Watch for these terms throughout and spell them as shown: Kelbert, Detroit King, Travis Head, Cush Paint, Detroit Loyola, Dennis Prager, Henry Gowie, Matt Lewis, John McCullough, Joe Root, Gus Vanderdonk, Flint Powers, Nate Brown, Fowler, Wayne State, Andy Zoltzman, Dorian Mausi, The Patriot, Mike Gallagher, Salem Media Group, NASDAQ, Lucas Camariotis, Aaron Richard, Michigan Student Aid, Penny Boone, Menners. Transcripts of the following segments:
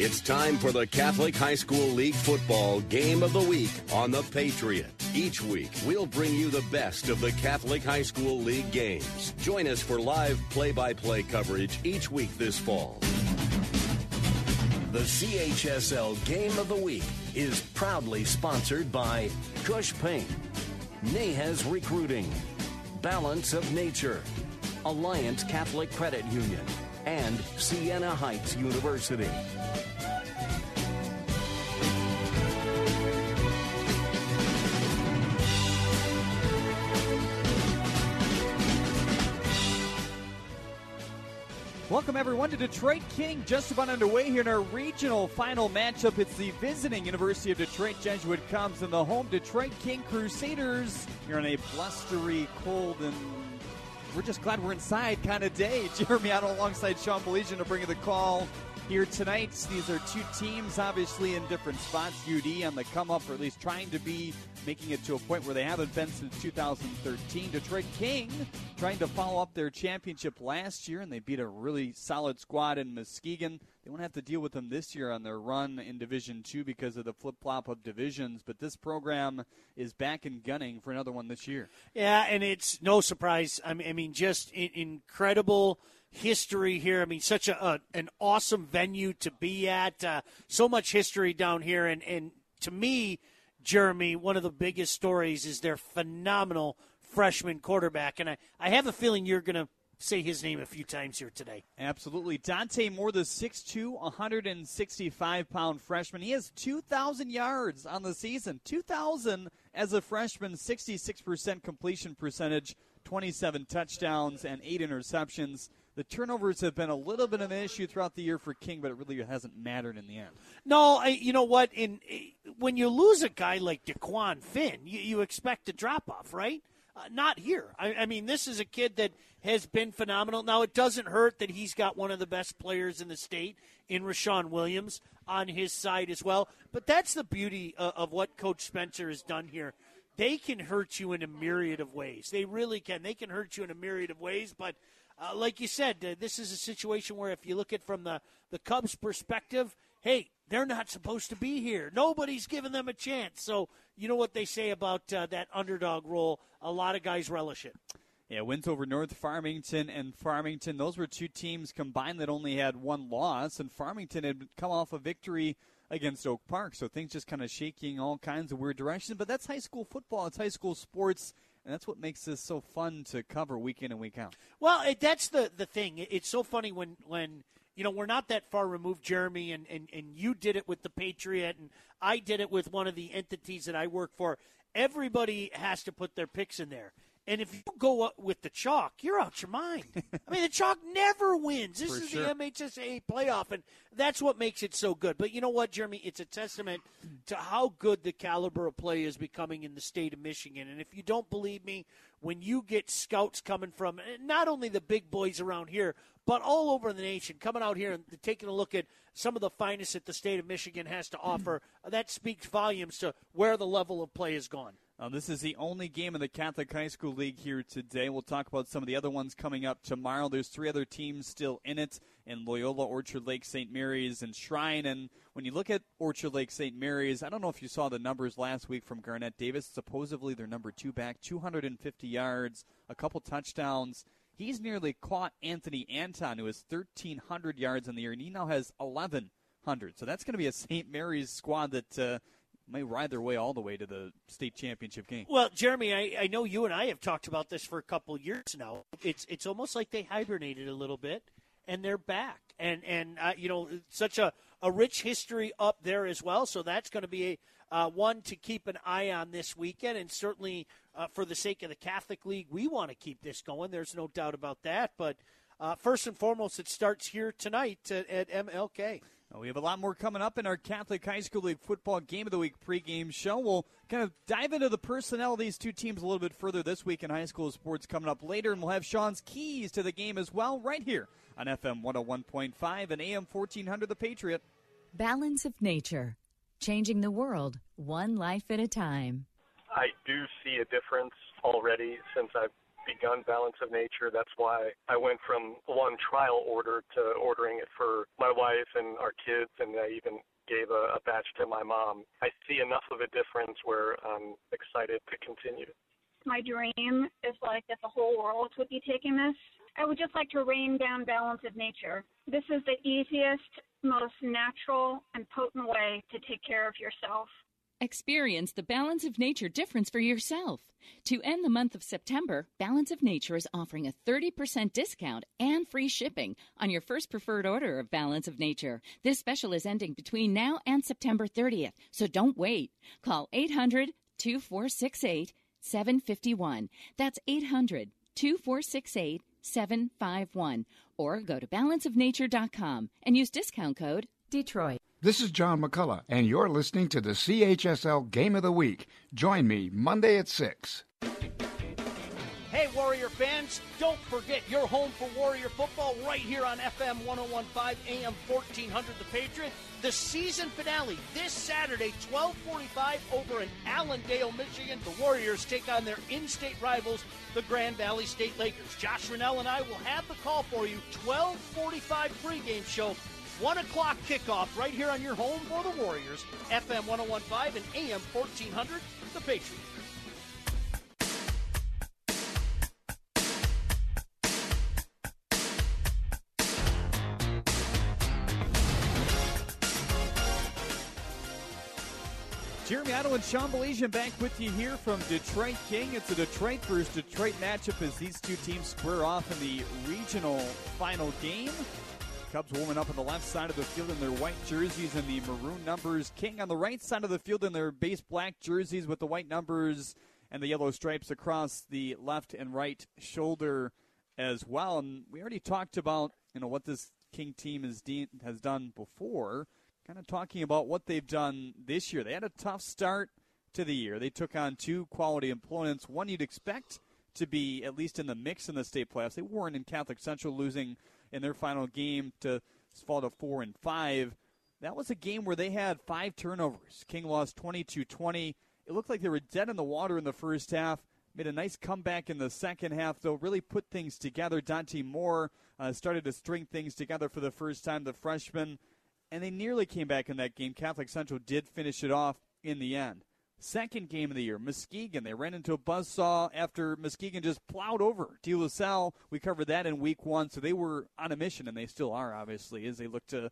It's time for the Catholic High School League Football Game of the Week on The Patriot. Each week, we'll bring you the best of the Catholic High School League games. Join us for live play-by-play coverage each week this fall. The CHSL Game of the Week is proudly sponsored by Cush Paint, Nahez Recruiting, Balance of Nature, Alliance Catholic Credit Union, and Siena Heights University. Welcome, everyone, to Detroit King. Just about underway here in our regional final matchup. It's the visiting University of Detroit Jesuit Cubs and the home Detroit King Crusaders. You're on a blustery, cold, and we're just glad we're inside kind of day. Jeremy Otto alongside Sean Bellesian to bring you the call here tonight. These are two teams, obviously, in different spots. UD on the come-up, or at least trying to be, making it to a point where they haven't been since 2013. Detroit King trying to follow up their championship last year, and they beat a really solid squad in Muskegon. They won't have to deal with them this year on their run in Division II because of the flip-flop of divisions, but this program is back and gunning for another one this year. Yeah, and it's no surprise. I mean, just incredible history here. I mean, such an awesome venue to be at. So much history down here, and to me, Jeremy, one of the biggest stories is their phenomenal freshman quarterback, and I have a feeling you're going to say his name a few times here today. Absolutely. Dante Moore, the 6'2", 165-pound freshman. He has 2,000 yards on the season. 2,000 as a freshman, 66% completion percentage, 27 touchdowns, and 8 interceptions. The turnovers have been a little bit of an issue throughout the year for King, but it really hasn't mattered in the end. No, you know what? When you lose a guy like Daquan Finn, you expect a drop-off, right? Not here. I mean, this is a kid that has been phenomenal. Now, it doesn't hurt that he's got one of the best players in the state in Rashawn Williams on his side as well. But that's the beauty of what Coach Spencer has done here. They can hurt you in a myriad of ways. They really can. They can hurt you in a myriad of ways, but like you said, this is a situation where if you look at from the Cubs' perspective, hey, they're not supposed to be here. Nobody's giving them a chance. So you know what they say about that underdog role. A lot of guys relish it. Yeah, wins over North Farmington and Farmington. Those were two teams combined that only had one loss, and Farmington had come off a victory against Oak Park. So things just kind of shaking all kinds of weird directions. But that's high school football. It's high school sports. And that's what makes this so fun to cover week in and week out. Well, that's the thing. It's so funny when you know, we're not that far removed, Jeremy, and you did it with the Patriot, and I did it with one of the entities that I work for. Everybody has to put their picks in there. And if you go up with the chalk, you're out your mind. I mean, the chalk never wins. This is the MHSAA playoff, and that's what makes it so good. But you know what, Jeremy? It's a testament to how good the caliber of play is becoming in the state of Michigan. And if you don't believe me, when you get scouts coming from not only the big boys around here, but all over the nation, coming out here and taking a look at some of the finest that the state of Michigan has to offer, that speaks volumes to where the level of play has gone. This is the only game in the Catholic High School League here today. We'll talk about some of the other ones coming up tomorrow. There's three other teams still in it, in Loyola, Orchard Lake, St. Mary's, and Shrine. And when you look at Orchard Lake, St. Mary's, I don't know if you saw the numbers last week from Garnett Davis. Supposedly they're number two back, 250 yards, a couple touchdowns. He's nearly caught Anthony Anton, who has 1,300 yards in the year, and he now has 1,100. So that's going to be a St. Mary's squad that may ride their way all the way to the state championship game. Well, Jeremy, I know you and I have talked about this for a couple of years now. It's almost like they hibernated a little bit, and they're back. And you know, such a rich history up there as well, so that's going to be one to keep an eye on this weekend. And certainly for the sake of the Catholic League, we want to keep this going. There's no doubt about that. But First and foremost, it starts here tonight at MLK. We have a lot more coming up in our Catholic High School League Football Game of the Week pregame show. We'll kind of dive into the personnel of these two teams a little bit further this week in high school sports coming up later, and we'll have Sean's keys to the game as well right here on FM 101.5 and AM 1400, The Patriot. Balance of Nature, changing the world one life at a time. I do see a difference already since I've begun Balance of Nature. That's why I went from one trial order to ordering it for my wife and our kids, and I even gave a batch to my mom. I see enough of a difference where I'm excited to continue. My dream is like that the whole world would be taking this. I would just like to rain down Balance of Nature. This is the easiest, most natural, and potent way to take care of yourself. Experience the Balance of Nature difference for yourself. To end the month of September, Balance of Nature is offering a 30% discount and free shipping on your first preferred order of Balance of Nature. This special is ending between now and September 30th, so don't wait. Call 800-2468-751. That's 800-2468-751. Or go to balanceofnature.com and use discount code Detroit. This is John McCullough, and you're listening to the CHSL Game of the Week. Join me Monday at 6. Hey, Warrior fans, don't forget your home for Warrior football right here on FM 101.5 AM 1400, The Patriot. The season finale this Saturday, 12:45 over in Allendale, Michigan. The Warriors take on their in-state rivals, the Grand Valley State Lakers. Josh Rennell and I will have the call for you, 12:45 pregame show. 1 o'clock kickoff right here on your home for the Warriors, FM 101.5 and AM 1400, The Patriot. Jeremy Otto and Sean Belesian back with you here from Detroit King. It's a Detroit versus Detroit matchup as these two teams square off in the regional final game. Cubs warming up on the left side of the field in their white jerseys and the maroon numbers. King on the right side of the field in their base black jerseys with the white numbers and the yellow stripes across the left and right shoulder as well. And we already talked about, you know, what this King team has done before, kind of talking about what they've done this year. They had a tough start to the year. They took on two quality opponents, one you'd expect to be at least in the mix in the state playoffs. They weren't in Catholic Central, losing in their final game to fall to 4-5. That was a game where they had 5 turnovers. King lost 22-20. It looked like they were dead in the water in the first half. Made a nice comeback in the second half, though, really put things together. Dante Moore started to string things together for the first time, the freshman, and they nearly came back in that game. Catholic Central did finish it off in the end. Second game of the year, Muskegon. They ran into a buzzsaw after Muskegon just plowed over De La Salle. We covered that in week one, so they were on a mission, and they still are, obviously, as they look to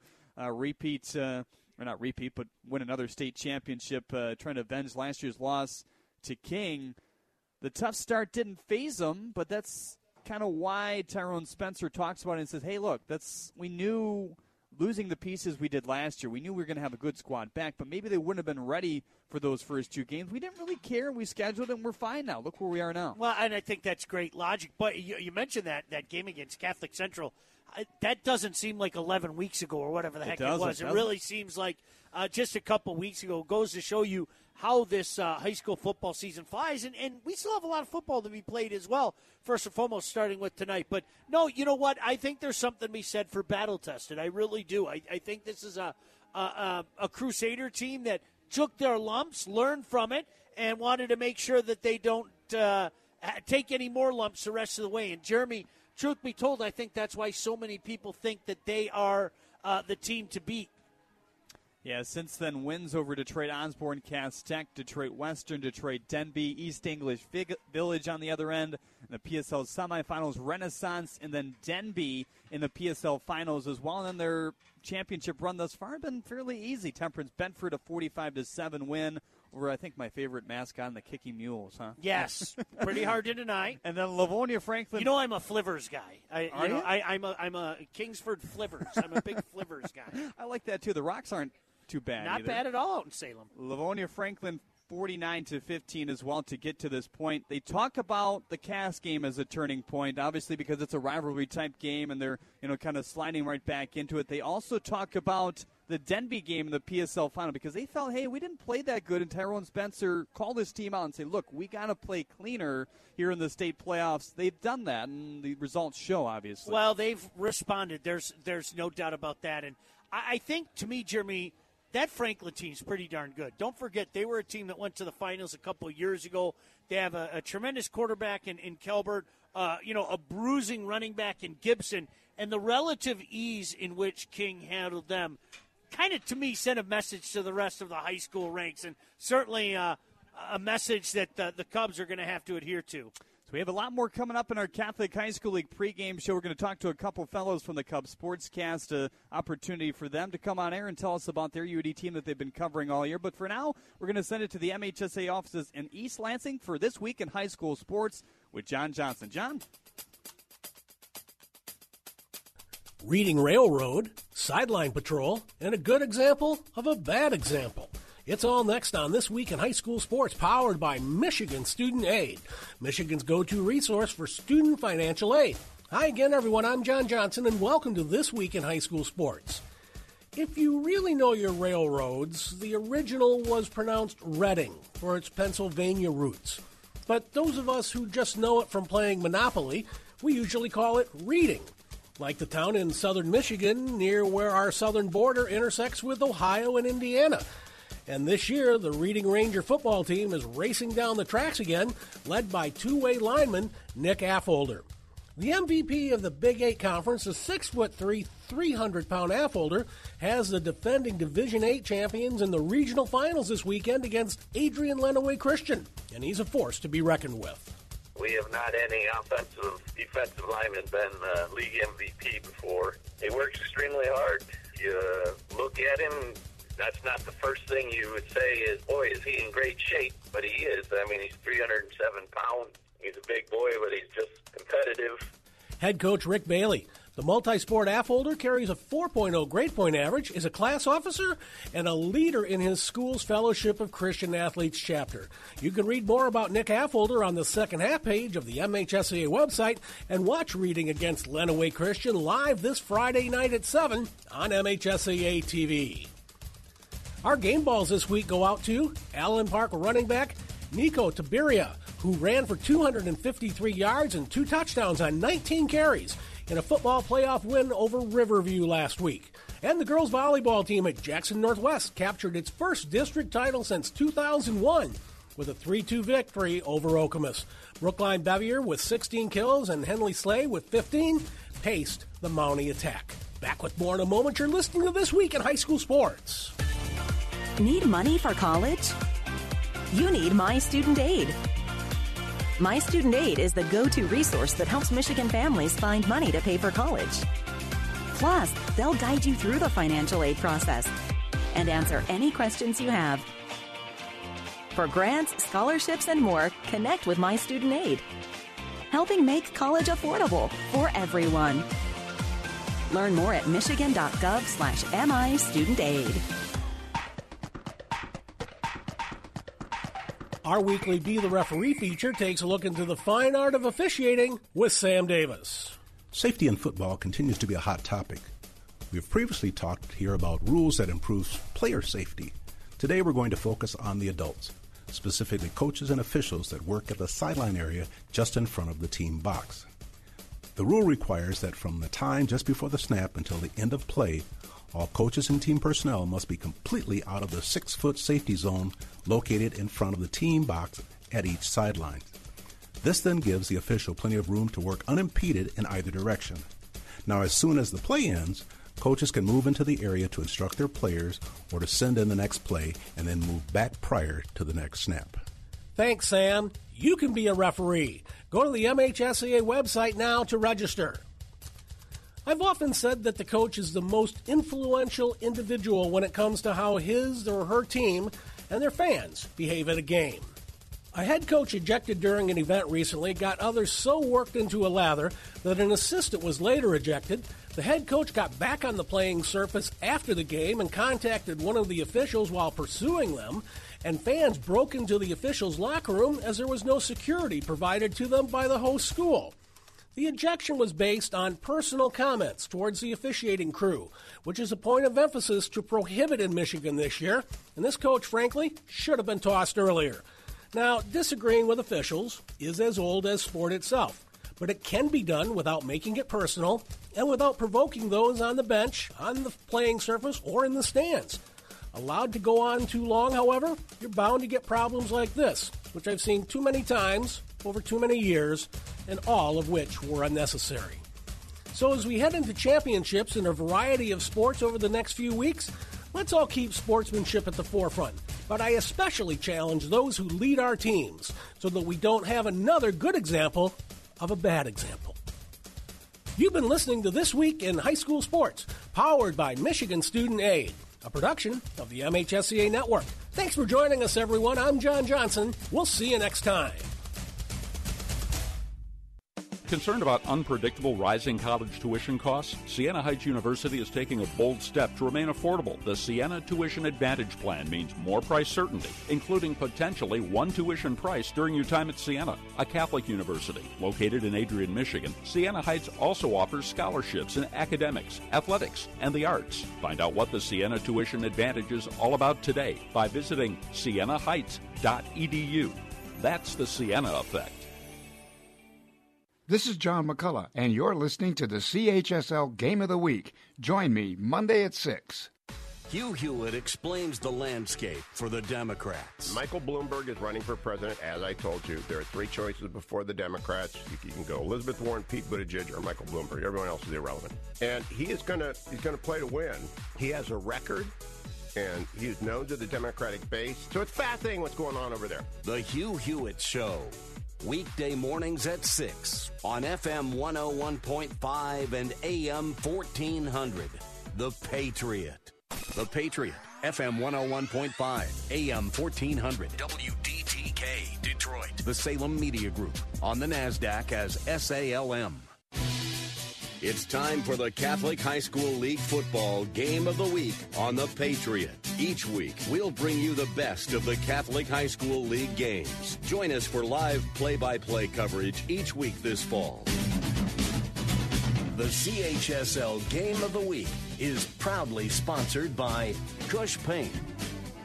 win another state championship, trying to avenge last year's loss to King. The tough start didn't faze them, but that's kind of why Tyrone Spencer talks about it and says, hey, look, we knew losing the pieces we did last year, we knew we were going to have a good squad back, but maybe they wouldn't have been ready for those first two games. We didn't really care. We scheduled it, and we're fine now. Look where we are now. Well, and I think that's great logic. But you mentioned that game against Catholic Central. That doesn't seem like 11 weeks ago or whatever the heck it was. It really seems like just a couple weeks ago. It goes to show you how this high school football season flies. And we still have a lot of football to be played as well, first and foremost, starting with tonight. But, no, you know what? I think there's something to be said for battle-tested. I really do. I think this is a Crusader team that took their lumps, learned from it, and wanted to make sure that they don't take any more lumps the rest of the way. And, Jeremy, truth be told, I think that's why so many people think that they are the team to beat. Yeah, since then, wins over Detroit Osborne, Cass Tech, Detroit Western, Detroit Denby, East English Village on the other end, and the PSL semifinals, Renaissance, and then Denby in the PSL finals as well. And then their championship run thus far has been fairly easy. Temperance Bedford, a 45-7 win over, I think, my favorite mascot, the Kicking Mules, huh? Yes, pretty hard to deny. And then Livonia Franklin. You know, I'm a Flivvers guy. I'm a Kingsford Flivvers. I'm a big Flivvers guy. I like that, too. The Rocks aren't too bad. Not either. Bad at all out in Salem. Livonia Franklin 49-15 as well to get to this point. They talk about the Cass game as a turning point, obviously because it's a rivalry type game and they're, you know, kind of sliding right back into it. They also talk about the Denby game in the PSL final because they felt, hey, we didn't play that good, and Tyrone Spencer called his team out and said, look, we got to play cleaner here in the state playoffs. They've done that, and the results show, obviously. Well, they've responded. There's no doubt about that. And I think, to me, Jeremy, that Franklin team's pretty darn good. Don't forget, they were a team that went to the finals a couple of years ago. They have a tremendous quarterback in Kelbert, a bruising running back in Gibson, and the relative ease in which King handled them kind of, to me, sent a message to the rest of the high school ranks, and certainly a message that the Cubs are going to have to adhere to. So we have a lot more coming up in our Catholic High School League pregame show. We're going to talk to a couple fellows from the Cubs Sportscast, an opportunity for them to come on air and tell us about their UD team that they've been covering all year. But for now, we're going to send it to the MHSAA offices in East Lansing for This Week in High School Sports with John Johnson. John? Reading Railroad, Sideline Patrol, and a good example of a bad example. It's all next on This Week in High School Sports, powered by Michigan Student Aid, Michigan's go-to resource for student financial aid. Hi again, everyone. I'm John Johnson, and welcome to This Week in High School Sports. If you really know your railroads, the original was pronounced Reading for its Pennsylvania roots. But those of us who just know it from playing Monopoly, we usually call it Reading, like the town in southern Michigan near where our southern border intersects with Ohio and Indiana. And this year, the Reading Ranger football team is racing down the tracks again, led by two-way lineman Nick Affolter. The MVP of the Big Eight Conference, the 6'3", 300-pound Affolter, has the defending Division Eight champions in the regional finals this weekend against Adrian Lenaway Christian, and he's a force to be reckoned with. We have not had any defensive lineman been league MVP before. He works extremely hard. You look at him, that's not the first thing you would say is, boy, is he in great shape, but he is. I mean, he's 307 pounds. He's a big boy, but he's just competitive. Head coach Rick Bailey. The multi-sport Affolter carries a 4.0 grade point average, is a class officer, and a leader in his school's Fellowship of Christian Athletes chapter. You can read more about Nick Affolter on the second half page of the MHSAA website and watch Reading against Lenaway Christian live this Friday night at 7 on MHSAA TV. Our game balls this week go out to Allen Park running back Nico Tiberia, who ran for 253 yards and 2 touchdowns on 19 carries. In a football playoff win over Riverview last week. And the girls' volleyball team at Jackson Northwest captured its first district title since 2001 with a 3-2 victory over Okemos. Brookline Bevier with 16 kills and Henley Slay with 15 paced the Mountie attack. Back with more in a moment. You're listening to This Week in High School Sports. Need money for college? You need My Student Aid. My Student Aid is the go-to resource that helps Michigan families find money to pay for college. Plus, they'll guide you through the financial aid process and answer any questions you have. For grants, scholarships, and more, connect with My Student Aid, helping make college affordable for everyone. Learn more at michigan.gov/MIStudentAid. Our weekly Be the Referee feature takes a look into the fine art of officiating with Sam Davis. Safety in football continues to be a hot topic. We've previously talked here about rules that improve player safety. Today we're going to focus on the adults, specifically coaches and officials that work at the sideline area just in front of the team box. The rule requires that from the time just before the snap until the end of play, all coaches and team personnel must be completely out of the 6-foot safety zone located in front of the team box at each sideline. This then gives the official plenty of room to work unimpeded in either direction. Now, as soon as the play ends, coaches can move into the area to instruct their players or to send in the next play and then move back prior to the next snap. Thanks, Sam. You can be a referee. Go to the MHSAA website now to register. I've often said that the coach is the most influential individual when it comes to how his or her team and their fans behave at a game. A head coach ejected during an event recently got others so worked into a lather that an assistant was later ejected. The head coach got back on the playing surface after the game and contacted one of the officials while pursuing them, and fans broke into the officials' locker room as there was no security provided to them by the host school. The ejection was based on personal comments towards the officiating crew, which is a point of emphasis to prohibit in Michigan this year, and this coach, frankly, should have been tossed earlier. Now, disagreeing with officials is as old as sport itself, but it can be done without making it personal and without provoking those on the bench, on the playing surface, or in the stands. Allowed to go on too long, however, you're bound to get problems like this, which I've seen too many times over too many years, and all of which were unnecessary. So as we head into championships in a variety of sports over the next few weeks, let's all keep sportsmanship at the forefront. But I especially challenge those who lead our teams so that we don't have another good example of a bad example. You've been listening to This Week in High School Sports, powered by Michigan Student Aid, a production of the MHSAA Network. Thanks for joining us, everyone. I'm John Johnson. We'll see you next time. Concerned about unpredictable rising college tuition costs? Siena Heights University is taking a bold step to remain affordable. The Siena Tuition Advantage Plan means more price certainty, including potentially one tuition price during your time at Siena. A Catholic university located in Adrian, Michigan, Siena Heights also offers scholarships in academics, athletics, and the arts. Find out what the Siena Tuition Advantage is all about today by visiting sienaheights.edu. That's the Siena Effect. This is John McCullough, and you're listening to the CHSL Game of the Week. Join me Monday at 6. Hugh Hewitt explains the landscape for the Democrats. Michael Bloomberg is running for president, as I told you. There are three choices before the Democrats. You can go Elizabeth Warren, Pete Buttigieg, or Michael Bloomberg. Everyone else is irrelevant. And he's going to play to win. He has a record, and he's known to the Democratic base. So it's fascinating what's going on over there. The Hugh Hewitt Show. Weekday mornings at 6 on FM 101.5 and AM 1400. The Patriot. The Patriot. FM 101.5. AM 1400. WDTK Detroit. The Salem Media Group. On the NASDAQ as SALM. It's time for the Catholic High School League Football Game of the Week on The Patriot. Each week, we'll bring you the best of the Catholic High School League games. Join us for live play-by-play coverage each week this fall. The CHSL Game of the Week is proudly sponsored by Cush Paint,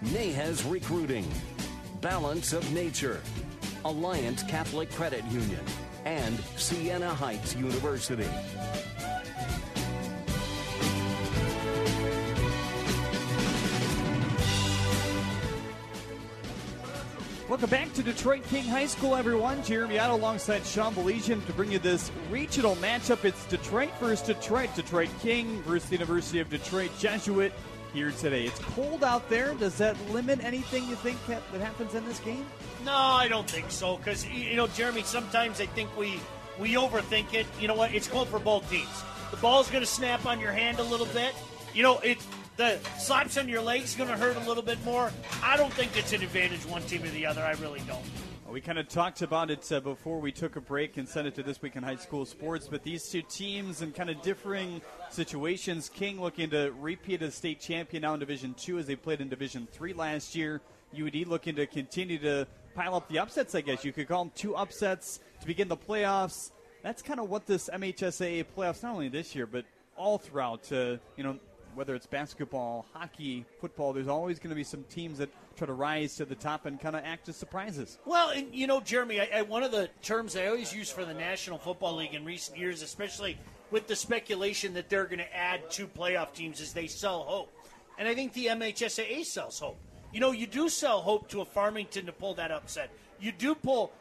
Nahez Recruiting, Balance of Nature, Alliance Catholic Credit Union, and Siena Heights University. Welcome back to Detroit King High School, everyone. Jeremy Otto alongside Sean Bellesian to bring you this regional matchup. It's Detroit versus Detroit. Detroit King versus the University of Detroit Jesuit here today. It's cold out there. Does that limit anything you think that happens in this game? No, I don't think so, because, Jeremy, sometimes I think we overthink it. You know what? It's cold for both teams. The ball's going to snap on your hand a little bit. The slaps on your legs going to hurt a little bit more. I don't think it's an advantage one team or the other. I really don't. Well, we kind of talked about it before we took a break and sent it to This Week in High School Sports, but these two teams in kind of differing situations. King looking to repeat as state champion now in Division II as they played in Division III last year. UD looking to continue to pile up the upsets, I guess. You could call them two upsets to begin the playoffs. That's kind of what this MHSAA playoffs, not only this year, but all throughout, whether it's basketball, hockey, football, there's always going to be some teams that try to rise to the top and kind of act as surprises. Well, and Jeremy, one of the terms I always use for the National Football League in recent years, especially with the speculation that they're going to add two playoff teams, is they sell hope. And I think the MHSAA sells hope. You do sell hope to a Farmington to pull that upset. You do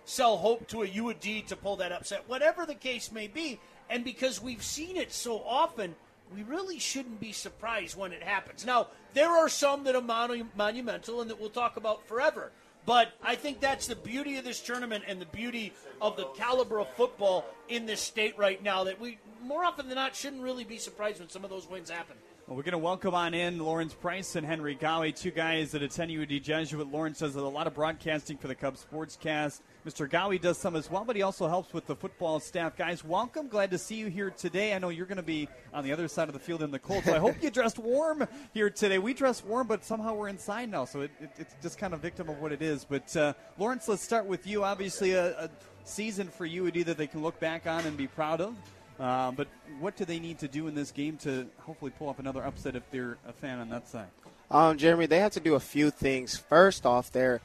sell hope to a U of D to pull that upset, whatever the case may be. And because we've seen it so often, we really shouldn't be surprised when it happens. Now, there are some that are monumental and that we'll talk about forever. But I think that's the beauty of this tournament and the beauty of the caliber of football in this state right now, that we, more often than not, shouldn't really be surprised when some of those wins happen. Well, we're going to welcome on in Lawrence Price and Henry Gowie, two guys that attend UD Jesuit. Lawrence does a lot of broadcasting for the Cubs Sportscast. Mr. Gowie does some as well, but he also helps with the football staff. Guys, welcome. Glad to see you here today. I know you're going to be on the other side of the field in the cold, so I hope you dressed warm here today. We dressed warm, but somehow we're inside now, so it's just kind of victim of what it is. But, Lawrence, let's start with you. Obviously a season for UD that they can look back on and be proud of. But what do they need to do in this game to hopefully pull off another upset if they're a fan on that side? Jeremy, they have to do a few things. First off, their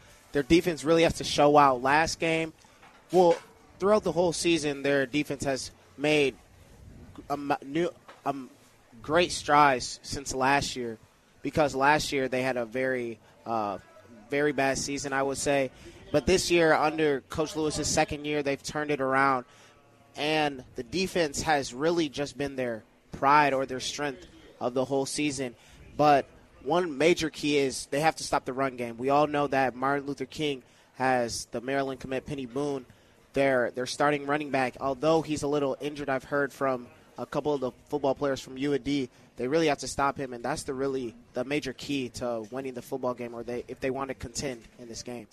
defense really has to show out. Last game, well, throughout the whole season, their defense has made great strides since last year, because last year they had a very bad season, I would say. But this year, under Coach Lewis's second year, they've turned it around. And the defense has really just been their pride or their strength of the whole season. But one major key is they have to stop the run game. We all know that Martin Luther King has the Maryland commit Penny Boone, their starting running back. Although he's a little injured, I've heard from a couple of the football players from UD, they really have to stop him, and that's the major key to winning the football game, or if they want to contend in this game.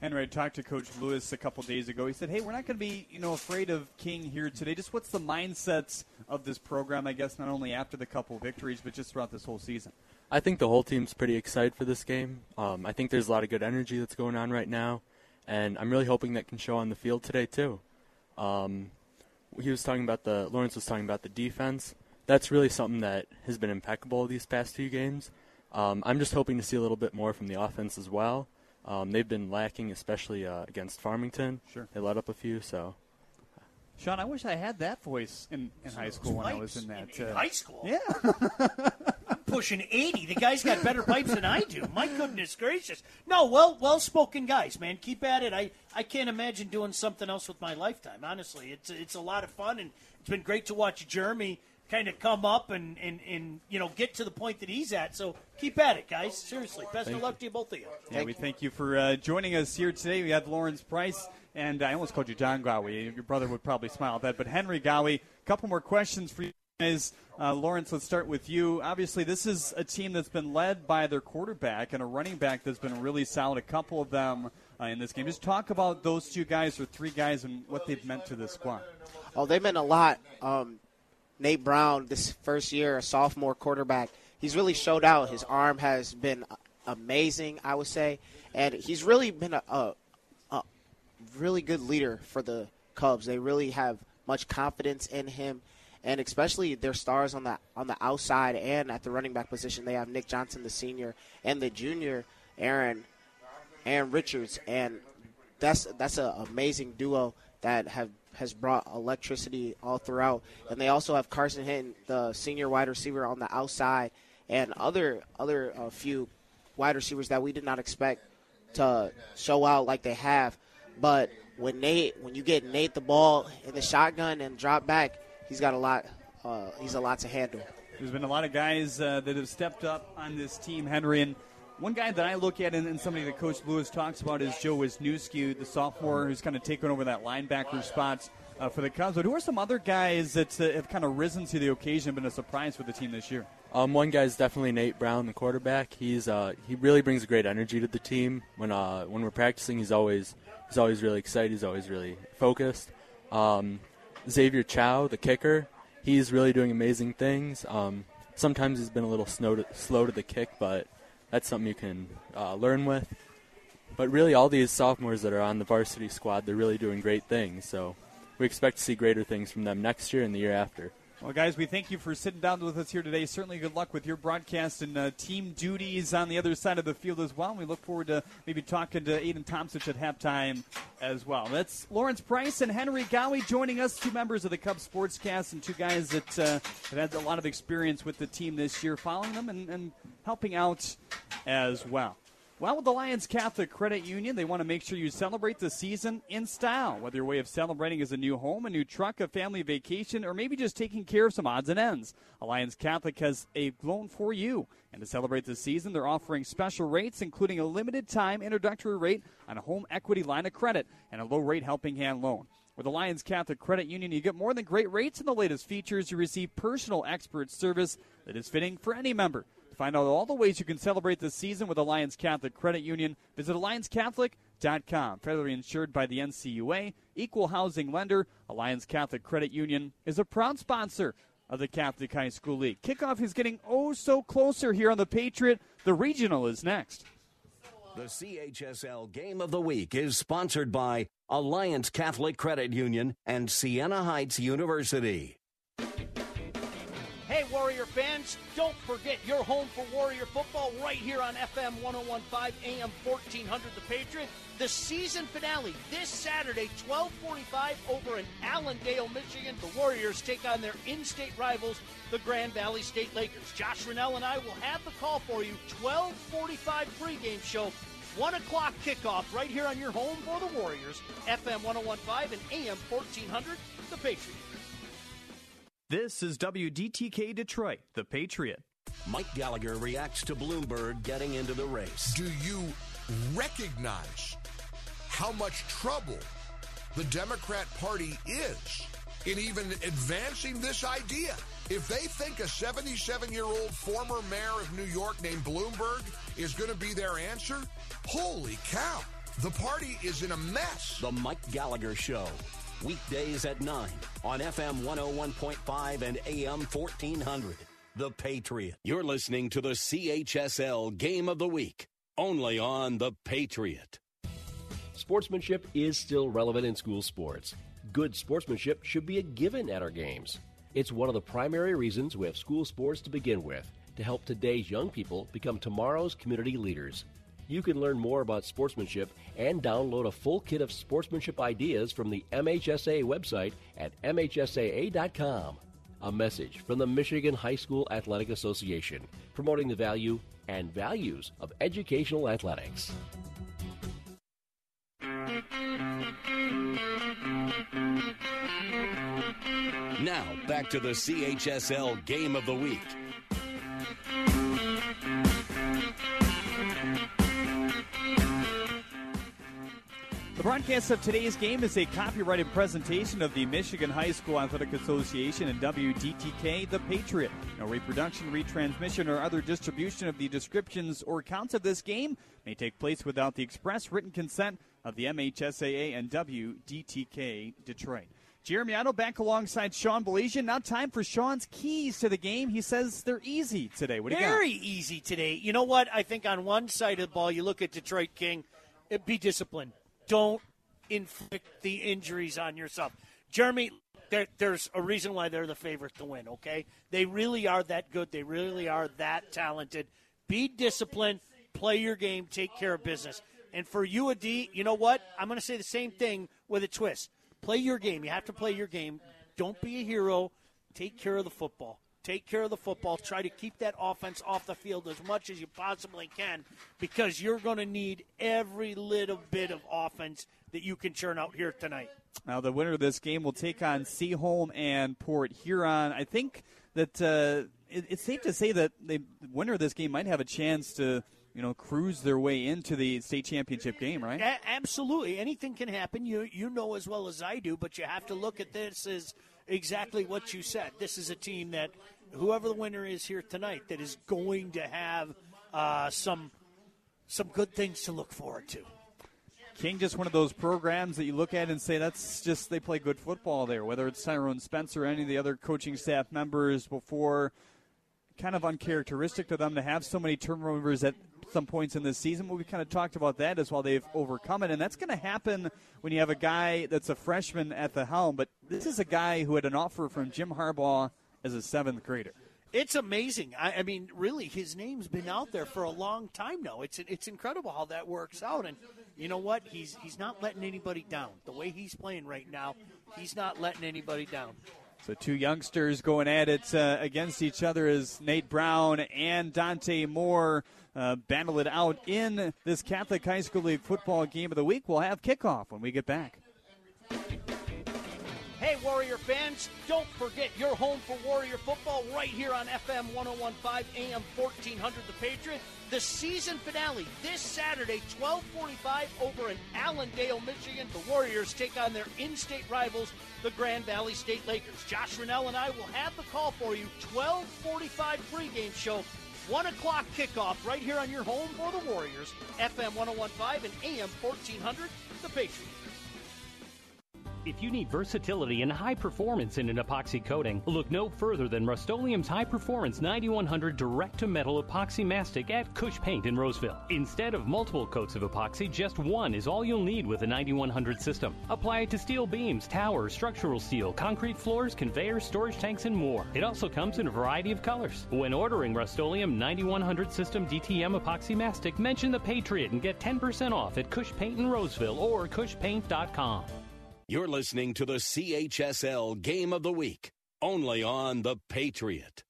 Henry, I talked to Coach Lewis a couple days ago. He said, hey, we're not going to be, afraid of King here today. Just what's the mindsets of this program, I guess, not only after the couple victories, but just throughout this whole season? I think the whole team's pretty excited for this game. I think there's a lot of good energy that's going on right now, and I'm really hoping that can show on the field today too. Lawrence was talking about the defense. That's really something that has been impeccable these past few games. I'm just hoping to see a little bit more from the offense as well. They've been lacking, especially against Farmington. Sure. They let up a few, so. Sean, I wish I had that voice in high school when I was in that. In high school? Yeah. I'm pushing 80. The guy's got better pipes than I do. My goodness gracious. No, well-spoken guys, man. Keep at it. I can't imagine doing something else with my lifetime, honestly. It's a lot of fun, and it's been great to watch Jeremy kind of come up and get to the point that he's at. So keep at it, guys. Seriously, best of luck to you, both of you. Yeah, we thank you for joining us here today. We have Lawrence Price, and I almost called you John Gowie. Your brother would probably smile at that. But Henry Gowie, a couple more questions for you guys. Lawrence, let's start with you. Obviously, this is a team that's been led by their quarterback and a running back that's been really solid, a couple of them in this game. Just talk about those two guys or three guys and what they've meant to this squad. Oh, they meant a lot. Nate Brown, this first year, a sophomore quarterback, he's really showed out. His arm has been amazing, I would say, and he's really been a really good leader for the Cubs. They really have much confidence in him, and especially their stars on the outside and at the running back position. They have Nick Johnson, the senior, and the junior, Aaron Richards, and that's an amazing duo that has brought electricity all throughout. And they also have Carson Hinton, the senior wide receiver, on the outside, and other few wide receivers that we did not expect to show out like they have. But when you get Nate the ball in the shotgun and drop back, he's got a lot to handle. There's been a lot of guys that have stepped up on this team, Henry, and one guy that I look at and somebody that Coach Lewis talks about is Joe Wisniewski, the sophomore who's kind of taken over that linebacker spot for the Cubs. But who are some other guys that have kind of risen to the occasion, been a surprise for the team this year? One guy is definitely Nate Brown, the quarterback. He really brings great energy to the team. When we're practicing, he's always really excited. He's always really focused. Xavier Chow, the kicker, he's really doing amazing things. Sometimes he's been a little slow to the kick, but that's something you can learn with. But really, all these sophomores that are on the varsity squad, they're really doing great things. So we expect to see greater things from them next year and the year after. Well, guys, we thank you for sitting down with us here today. Certainly good luck with your broadcast and team duties on the other side of the field as well. And we look forward to maybe talking to Aiden Tomsich at halftime as well. That's Lawrence Price and Henry Gowie joining us, two members of the Cubs Sportscast and two guys that have had a lot of experience with the team this year, following them and helping out as well. Well, with Alliance Catholic Credit Union, they want to make sure you celebrate the season in style. Whether your way of celebrating is a new home, a new truck, a family vacation, or maybe just taking care of some odds and ends, Alliance Catholic has a loan for you. And to celebrate the season, they're offering special rates, including a limited-time introductory rate on a home equity line of credit and a low-rate helping hand loan. With Alliance Catholic Credit Union, you get more than great rates and the latest features. You receive personal expert service that is fitting for any member. To find out all the ways you can celebrate this season with Alliance Catholic Credit Union, visit AllianceCatholic.com. Federally insured by the NCUA, equal housing lender, Alliance Catholic Credit Union is a proud sponsor of the Catholic High School League. Kickoff is getting oh so closer here on the Patriot. The regional is next. The CHSL Game of the Week is sponsored by Alliance Catholic Credit Union and Siena Heights University. Hey, Warrior fans, don't forget you're home for Warrior football right here on FM 101.5 AM 1400 The Patriot. The season finale this Saturday, 12:45 over in Allendale, Michigan. The Warriors take on their in-state rivals, the Grand Valley State Lakers. Josh Rennell and I will have the call for you. 12:45 pregame show, 1 o'clock kickoff right here on your home for the Warriors. FM 101.5 and AM 1400 The Patriot. This is WDTK Detroit, The Patriot. Mike Gallagher reacts to Bloomberg getting into the race. Do you recognize how much trouble the Democrat Party is in even advancing this idea? If they think a 77-year-old former mayor of New York named Bloomberg is going to be their answer, holy cow, the party is in a mess. The Mike Gallagher Show, weekdays at 9 on FM 101.5 and AM 1400. The Patriot. You're listening to the CHSL Game of the Week, only on The Patriot. Sportsmanship is still relevant in school sports. Good sportsmanship should be a given at our games. It's one of the primary reasons we have school sports to begin with, to help today's young people become tomorrow's community leaders. You can learn more about sportsmanship and download a full kit of sportsmanship ideas from the MHSAA website at MHSAA.com. A message from the Michigan High School Athletic Association, promoting the value and values of educational athletics. Now, back to the CHSL Game of the Week. The broadcast of today's game is a copyrighted presentation of the Michigan High School Athletic Association and WDTK, The Patriot. No reproduction, retransmission, or other distribution of the descriptions or accounts of this game may take place without the express written consent of the MHSAA and WDTK Detroit. Jeremy Otto back alongside Sean Belesian. Now time for Sean's keys to the game. He says they're easy today. What do you got? Very easy today. You know what? I think on one side of the ball, you look at Detroit King, be disciplined. Don't inflict the injuries on yourself. Jeremy, there's a reason why they're the favorite to win, okay? They really are that good. They really are that talented. Be disciplined. Play your game. Take care of business. And for you, Adi, you know what? I'm going to say the same thing with a twist. Play your game. You have to play your game. Don't be a hero. Take care of the football. Take care of the football. Try to keep that offense off the field as much as you possibly can, because you're going to need every little bit of offense that you can churn out here tonight. Now, the winner of this game will take on Seaholm and Port Huron. I think that it's safe to say that the winner of this game might have a chance to, cruise their way into the state championship game, right? Absolutely. Anything can happen. You know as well as I do, but you have to look at this as – exactly what you said. This is a team that whoever the winner is here tonight that is going to have some good things to look forward to. King, just one of those programs that you look at and say that's just they play good football there, whether it's Tyrone Spencer or any of the other coaching staff members before. Kind of uncharacteristic to them to have so many turnovers at some points in this season. Well, we kind of talked about that as well. They've overcome it, and that's going to happen when you have a guy that's a freshman at the helm. But this is a guy who had an offer from Jim Harbaugh as a seventh grader. It's amazing. I mean, really, his name's been out there for a long time now. It's incredible how that works out. And you know what? He's not letting anybody down. The way he's playing right now, he's not letting anybody down. So two youngsters going at it against each other as Nate Brown and Dante Moore battle it out in this Catholic High School League football game of the week. We'll have kickoff when we get back. Hey, Warrior fans, don't forget you're home for Warrior football right here on FM 101.5 AM 1400 The Patriot. The season finale this Saturday, 12:45 over in Allendale, Michigan. The Warriors take on their in-state rivals, the Grand Valley State Lakers. Josh Rennell and I will have the call for you. 12:45 pregame show, 1 o'clock kickoff right here on your home for the Warriors. FM 101.5 and AM 1400 The Patriot. If you need versatility and high performance in an epoxy coating, look no further than Rust-Oleum's high-performance 9100 direct-to-metal epoxy mastic at Cush Paint in Roseville. Instead of multiple coats of epoxy, just one is all you'll need with a 9100 system. Apply it to steel beams, towers, structural steel, concrete floors, conveyors, storage tanks, and more. It also comes in a variety of colors. When ordering Rust-Oleum 9100 system DTM epoxy mastic, mention The Patriot and get 10% off at Cush Paint in Roseville or cushpaint.com. You're listening to the CHSL Game of the Week, only on The Patriot.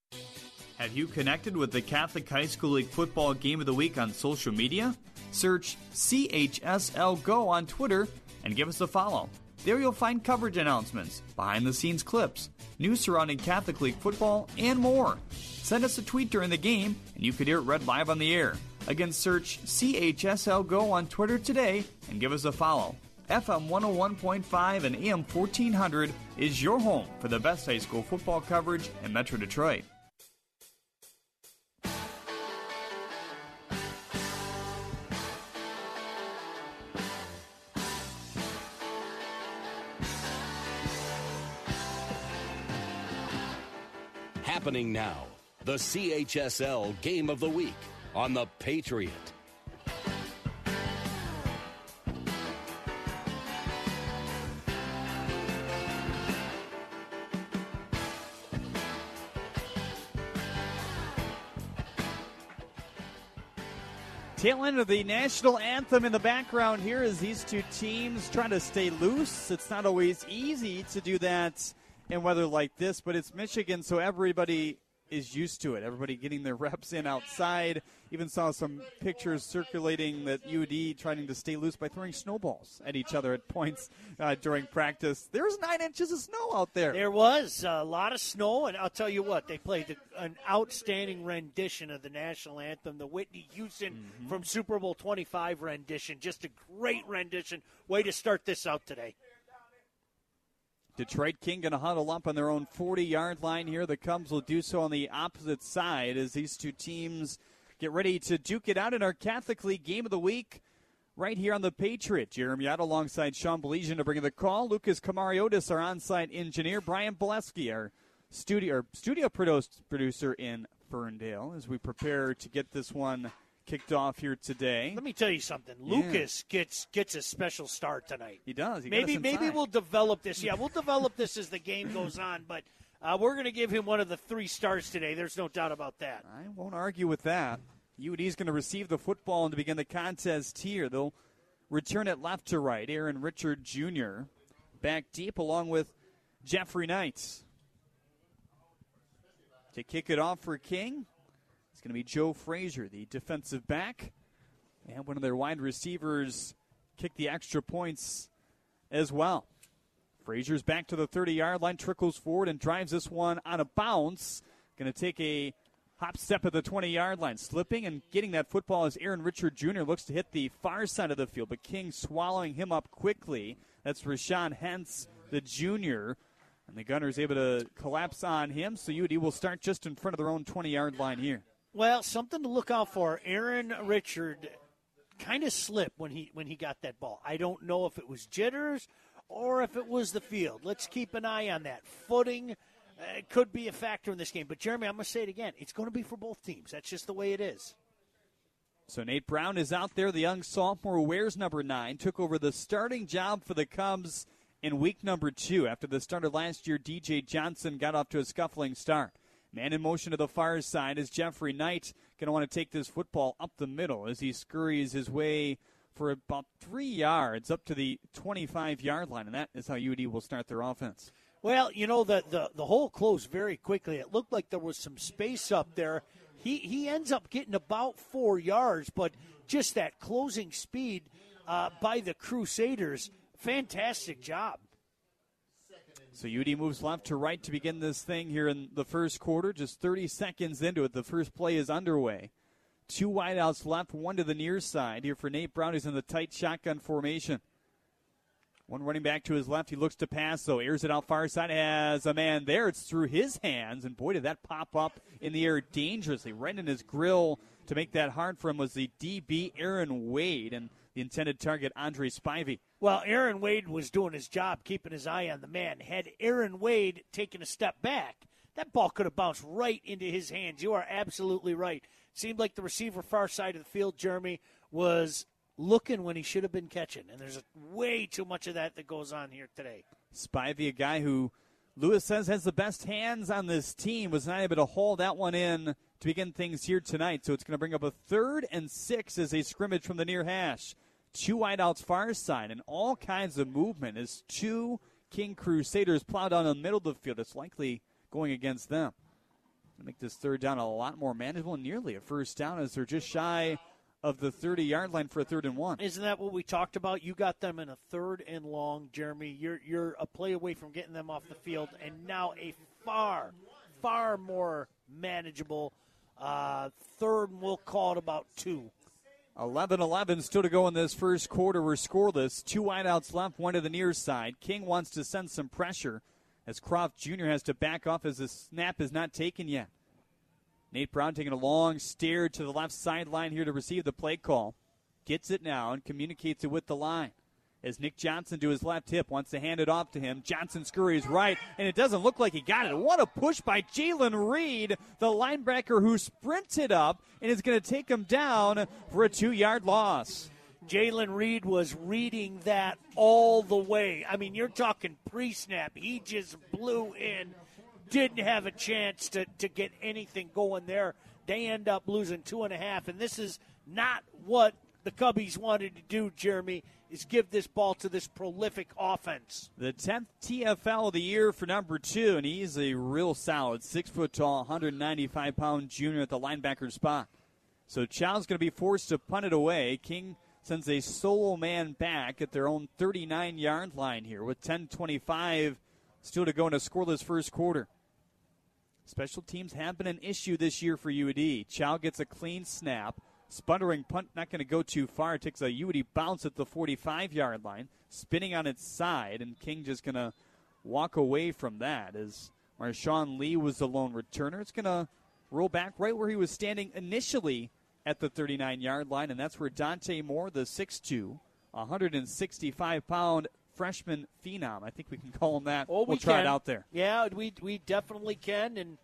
Have you connected with the Catholic High School League Football Game of the Week on social media? Search CHSL Go on Twitter and give us a follow. There you'll find coverage announcements, behind-the-scenes clips, news surrounding Catholic League football, and more. Send us a tweet during the game, and you could hear it read live on the air. Again, search CHSL Go on Twitter today and give us a follow. FM 101.5 and AM 1400 is your home for the best high school football coverage in Metro Detroit. Happening now, the CHSL Game of the Week on The Patriot. Tail end of the national anthem in the background here as these two teams trying to stay loose. It's not always easy to do that in weather like this, but it's Michigan, so everybody is used to it. Everybody getting their reps in outside. Even saw some pictures circulating that UD trying to stay loose by throwing snowballs at each other at points during practice. There was 9 inches of snow out there. There was a lot of snow, and I'll tell you what, they played an outstanding rendition of the national anthem, the Whitney Houston from Super Bowl 25 rendition. Just a great rendition. Way to start this out today. Detroit King going to huddle up on their own 40-yard line here. The Cubs will do so on the opposite side as these two teams get ready to duke it out in our Catholic League Game of the Week right here on The Patriot. Jeremy Yatt alongside Sean Belizean to bring in the call. Lucas Kamariotis, our on-site engineer. Brian Bolesky, our studio producer in Ferndale, as we prepare to get this one kicked off here today. Let me tell you something. Yeah. Lucas gets a special start tonight. He does. He maybe we'll develop this. Yeah, we'll develop this as the game goes on, but we're going to give him one of the 3 stars today. There's no doubt about that. I won't argue with that. UD's going to receive the football and to begin the contest here. They'll return it left to right. Aaron Richard Jr. back deep along with Jeffrey Knight. To kick it off for King, going to be Joe Frazier, the defensive back, and one of their wide receivers kicked the extra points as well. Frazier's back to the 30-yard line, trickles forward and drives this one out of bounds. Going to take a hop step at the 20-yard line, slipping and getting that football as Aaron Richard Jr. looks to hit the far side of the field, but King swallowing him up quickly. That's Rashawn Hentz, the junior. And the Gunner's able to collapse on him, so UD will start just in front of their own 20-yard line here. Well, something to look out for. Aaron Richard kind of slipped when he got that ball. I don't know if it was jitters or if it was the field. Let's keep an eye on that. Footing could be a factor in this game. But, Jeremy, I'm going to say it again. It's going to be for both teams. That's just the way it is. So Nate Brown is out there. The young sophomore wears number 9, took over the starting job for the Cubs in week number 2. After the starter last year, DJ Johnson got off to a scuffling start. Man in motion to the far side is Jeffrey Knight. Going to want to take this football up the middle as he scurries his way for about 3 yards up to the 25-yard line, and that is how UD will start their offense. Well, you know, the hole closed very quickly. It looked like there was some space up there. He ends up getting about 4 yards, but just that closing speed by the Crusaders, fantastic job. So UD moves left to right to begin this thing here in the first quarter. Just 30 seconds into it, the first play is underway. Two wideouts left, one to the near side here for Nate Brown, who's in the tight shotgun formation. One running back to his left. He looks to pass, though. Airs it out far side. Has a man there. It's through his hands. And, boy, did that pop up in the air dangerously. Right in his grill to make that hard for him was the DB, Aaron Wade, and the intended target, Andre Spivey. Well, Aaron Wade was doing his job, keeping his eye on the man. Had Aaron Wade taken a step back, that ball could have bounced right into his hands. You are absolutely right. Seemed like the receiver far side of the field, Jeremy, was looking when he should have been catching, and there's way too much of that that goes on here today. Spivey, a guy who Lewis says has the best hands on this team, was not able to haul that one in to begin things here tonight, so it's going to bring up a 3rd and 6 as a scrimmage from the near hash. Two wideouts far side, and all kinds of movement as two King Crusaders plow down the middle of the field. It's likely going against them. Make this third down a lot more manageable, nearly a first down as they're just shy of the 30-yard line for a 3rd and 1. Isn't that what we talked about? You got them in a 3rd and long, Jeremy. You're a play away from getting them off the field, and now a far, far more manageable 3rd, and we'll call it about 2. 11-11 still to go in this first quarter. We're scoreless. Two wideouts left, one to the near side. King wants to send some pressure as Croft Jr. has to back off as the snap is not taken yet. Nate Brown taking a long stare to the left sideline here to receive the play call. Gets it now and communicates it with the line. As Nick Johnson to his left hip wants to hand it off to him. Johnson scurries right, and it doesn't look like he got it. What a push by Jalen Reed, the linebacker who sprinted up and is going to take him down for a 2-yard loss. Jalen Reed was reading that all the way. I mean, you're talking pre-snap. He just blew in, didn't have a chance to get anything going there. They end up losing 2.5, and this is not what the Cubbies wanted to do, Jeremy, is give this ball to this prolific offense. The 10th TFL of the year for number 2, and he's a real solid 6-foot-tall, 195-pound junior at the linebacker spot. So Chow's going to be forced to punt it away. King sends a solo man back at their own 39-yard line here with 10:25 still to go in a scoreless first quarter. Special teams have been an issue this year for UD. Chow gets a clean snap. Sputtering punt not going to go too far. Takes a UD bounce at the 45-yard line, spinning on its side, and King just going to walk away from that as Marshawn Lee was the lone returner. It's going to roll back right where he was standing initially at the 39-yard line, and that's where Dante Moore, the 6'2", 165-pound freshman phenom. I think we can call him that. Oh, we'll try it out there. Yeah, we definitely can, and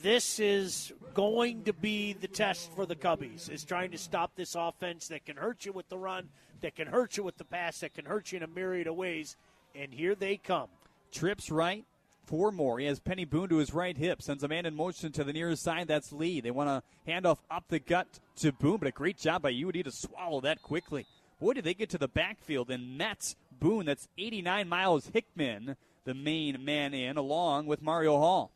this is going to be the test for the Cubbies, is trying to stop this offense that can hurt you with the run, that can hurt you with the pass, that can hurt you in a myriad of ways, and here they come. Trips right for Moore. He has Penny Boone to his right hip. Sends a man in motion to the near side. That's Lee. They want to hand off up the gut to Boone, but a great job by UD to swallow that quickly. Boy, did they get to the backfield, and that's Boone. That's 89 Miles Hickman, the main man in, along with Mario Hall.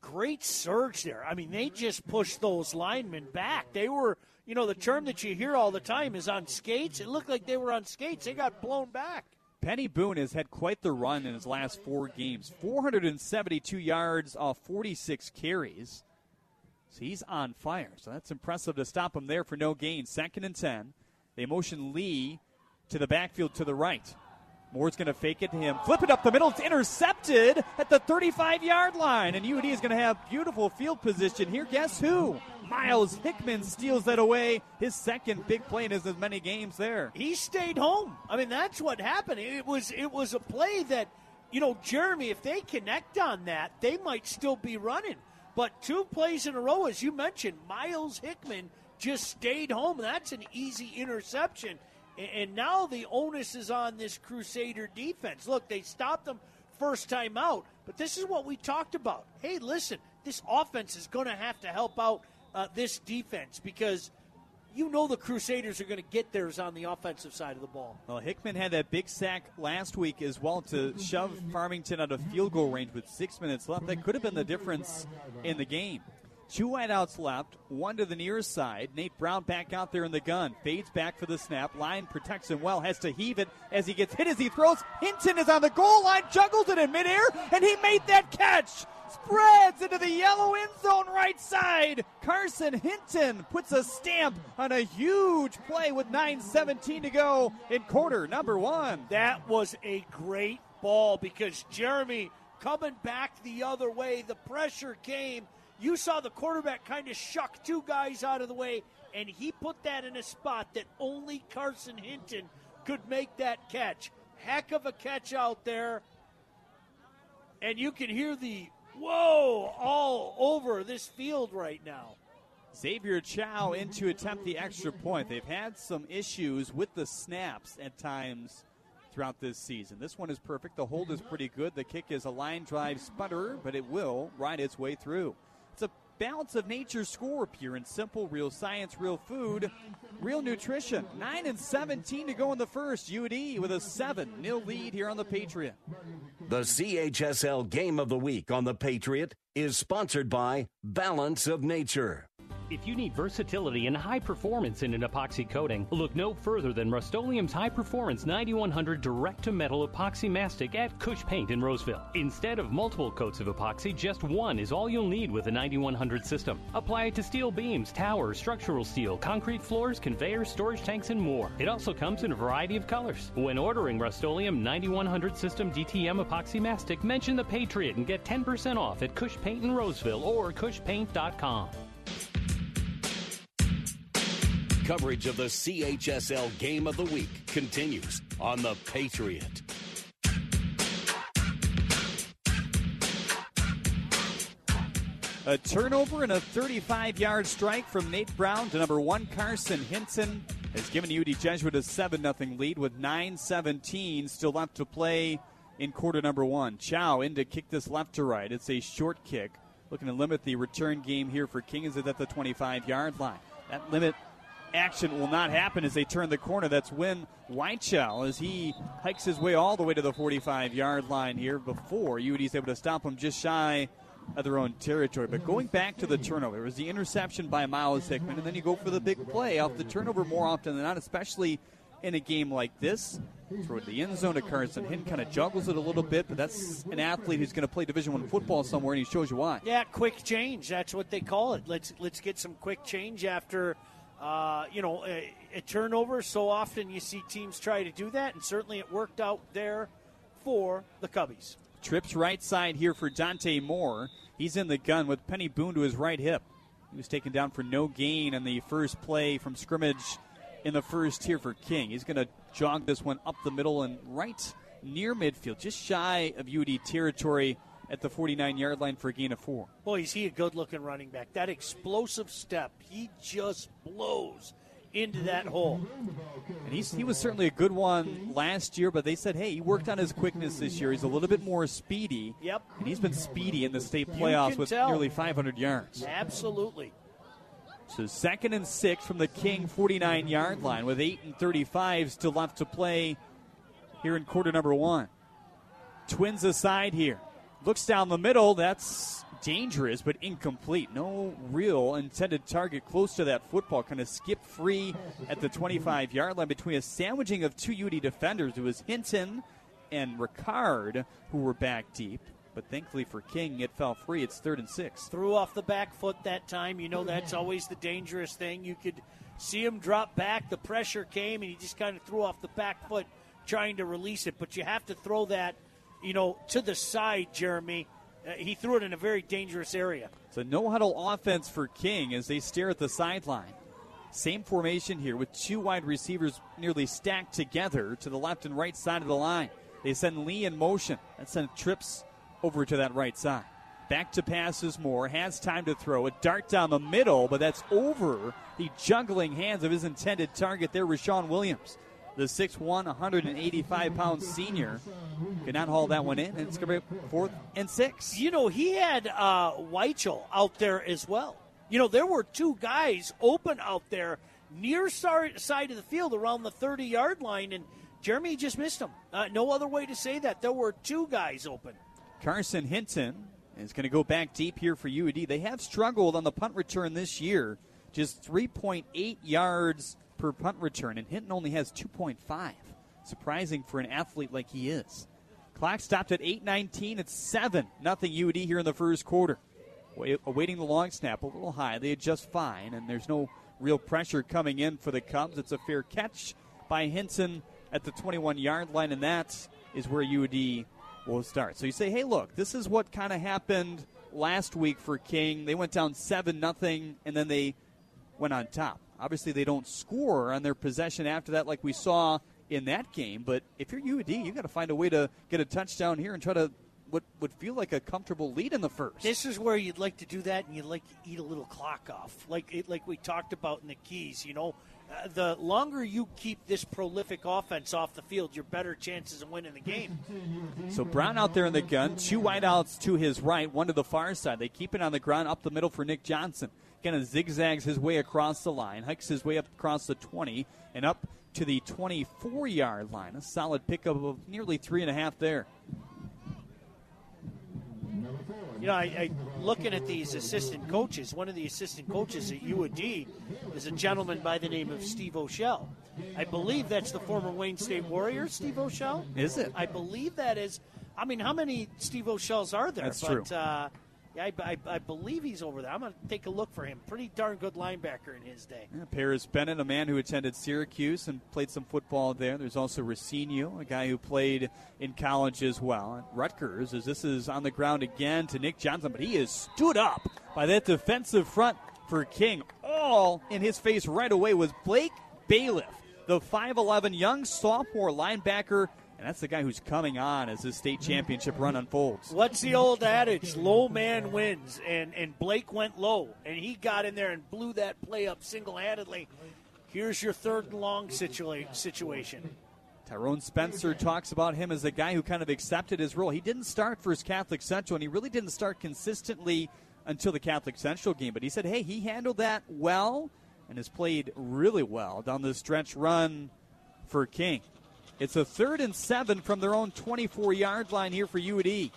Great surge there. I mean, they just pushed those linemen back. They were, you know, the term that you hear all the time is on skates. It looked like they were on skates. They got blown back. Penny Boone has had quite the run in his last 4 games. 472 yards off 46 carries. So he's on fire. So that's impressive to stop him there for no gain. 2nd and 10. They motion Lee to the backfield to the right. Moore's going to fake it to him. Flip it up the middle. It's intercepted at the 35-yard line. And UD is going to have beautiful field position here. Guess who? Miles Hickman steals that away. His 2nd big play in as many games there. He stayed home. I mean, that's what happened. It was a play that, you know, Jeremy, if they connect on that, they might still be running. But 2 plays in a row, as you mentioned, Miles Hickman just stayed home. That's an easy interception. And now the onus is on this Crusader defense. Look, they stopped them first time out, but this is what we talked about. Hey, listen, this offense is going to have to help out this defense, because you know the Crusaders are going to get theirs on the offensive side of the ball. Well, Hickman had that big sack last week as well to shove Farmington out of field goal range with 6 minutes left. That could have been the difference in the game. Two wideouts left, one to the near side. Nate Brown back out there in the gun. Fades back for the snap. Line protects him well. Has to heave it as he gets hit as he throws. Hinton is on the goal line, juggles it in midair, and he made that catch. Spreads into the yellow end zone right side. Carson Hinton puts a stamp on a huge play with 9:17 to go in quarter number one. That was a great ball because Jeremy coming back the other way, the pressure came. You saw the quarterback kind of shuck two guys out of the way, and he put that in a spot that only Carson Hinton could make that catch. Heck of a catch out there. And you can hear the whoa all over this field right now. Xavier Chow in to attempt the extra point. They've had some issues with the snaps at times throughout this season. This one is perfect. The hold is pretty good. The kick is a line drive sputter, but it will ride its way through. It's a Balance of Nature score, pure and simple, real science, real food, real nutrition. 9:17 to go in the first. UD with a 7-0 lead here on the Patriot. The CHSL Game of the Week on the Patriot is sponsored by Balance of Nature. If you need versatility and high performance in an epoxy coating, look no further than Rust-Oleum's high-performance 9100 direct-to-metal epoxy mastic at Cush Paint in Roseville. Instead of multiple coats of epoxy, just one is all you'll need with a 9100 system. Apply it to steel beams, towers, structural steel, concrete floors, conveyors, storage tanks, and more. It also comes in a variety of colors. When ordering Rust-Oleum 9100 system DTM epoxy mastic, mention the Patriot and get 10% off at Cush Paint in Roseville or cushpaint.com. Coverage of the CHSL Game of the Week continues on the Patriot. A turnover and a 35-yard strike from Nate Brown to number one Carson Hinton has given UD Jesuit a 7-0 lead with 9:17 still left to play in quarter number one. Chow in to kick this left to right. It's a short kick. Looking to limit the return game here for King as it's at the 25-yard line. That limit action will not happen as they turn the corner. That's when Weichel, as he hikes his way all the way to the 45-yard line here before UD's able to stop him just shy of their own territory. But going back to the turnover, it was the interception by Miles Hickman, and then you go for the big play off the turnover more often than not, especially in a game like this. Throw it to the end zone to Carson Hinton, kind of juggles it a little bit, but that's an athlete who's going to play Division I football somewhere, and he shows you why. Yeah, quick change. That's what they call it. Let's get some quick change after a turnover. So often you see teams try to do that, and certainly it worked out there for the Cubbies. Trips right side here for Dante Moore. He's in the gun with Penny Boone to his right hip. He was taken down for no gain on the first play from scrimmage in the first here for King. He's going to jog this one up the middle and right near midfield, just shy of UD territory at the 49-yard line for a gain of 4. Boy, is he a good-looking running back. That explosive step, he just blows into that hole. And he was certainly a good one last year, but they said, hey, he worked on his quickness this year. He's a little bit more speedy. Yep. And he's been speedy in the state playoffs with nearly 500 yards. Absolutely. So 2nd and 6 from the King 49-yard line with 8:35 still left to play here in quarter number one. Twins aside here. Looks down the middle. That's dangerous, but incomplete. No real intended target close to that football. Kind of skip free at the 25-yard line between a sandwiching of two UD defenders. It was Hinton and Ricard who were back deep. But thankfully for King, it fell free. It's 3rd and 6. Threw off the back foot that time. You know that's always the dangerous thing. You could see him drop back. The pressure came, and he just kind of threw off the back foot trying to release it. But you have to throw that, to the side, Jeremy. He threw it in a very dangerous area. It's a no-huddle offense for King as they stare at the sideline. Same formation here with two wide receivers nearly stacked together to the left and right side of the line. They send Lee in motion. That sends Trips over to that right side. Back to passes Moore. Has time to throw. A dart down the middle, but that's over the juggling hands of his intended target there, Rashawn Williams. The 6'1", 185-pound senior could not haul that one in, and it's going to be 4th and 6. He had Weichel out there as well. There were two guys open out there near side of the field around the 30-yard line, and Jeremy just missed them. No other way to say that. There were two guys open. Carson Hinton And it's going to go back deep here for UAD. They have struggled on the punt return this year, just 3.8 yards per punt return, and Hinton only has 2.5. Surprising for an athlete like he is. Clock stopped at 8:19. It's 7-0 UAD here in the first quarter. Awaiting the long snap, a little high. They adjust fine, and there's no real pressure coming in for the Cubs. It's a fair catch by Hinton at the 21-yard line, and that is where UAD will start. So you say, hey, look, this is what kind of happened last week for King. They went down 7-0, and then they went on top. Obviously, they don't score on their possession after that like we saw in that game, but if you're UAD, you got to find a way to get a touchdown here and try to what would feel like a comfortable lead in the first. This is where you'd like to do that, and you'd like to eat a little clock off, like we talked about in the keys. You know, the longer you keep this prolific offense off the field, your better chances of winning the game. So Brown out there in the gun, two wideouts to his right, one to the far side. They keep it on the ground up the middle for Nick Johnson. Kind of zigzags his way across the line, hikes his way up across the 20 and up to the 24-yard line. A solid pickup of nearly 3.5 there. You know, I looking at these assistant coaches, one of the assistant coaches at UAD is a gentleman by the name of Steve O'Shell. I believe that's the former Wayne State Warrior, Steve O'Shell. Is it? I believe that is. I mean, how many Steve O'Shells are there? That's true. Yeah, I believe he's over there. I'm going to take a look for him. Pretty darn good linebacker in his day. Yeah, Paris Bennett, a man who attended Syracuse and played some football there. There's also Racino, a guy who played in college as well. And Rutgers, as this is on the ground again to Nick Johnson, but he is stood up by that defensive front for King. All in his face right away was Blake Bailiff, the 5'11 young sophomore linebacker. And that's the guy who's coming on as this state championship run unfolds. What's the old adage? Low man wins. And Blake went low. And he got in there and blew that play up single-handedly. Here's your third and long situation. Tyrone Spencer talks about him as the guy who kind of accepted his role. He didn't start for his Catholic Central, and he really didn't start consistently until the Catholic Central game. But he said, hey, he handled that well and has played really well down the stretch run for King. It's a 3rd and 7 from their own 24-yard line here for UAD.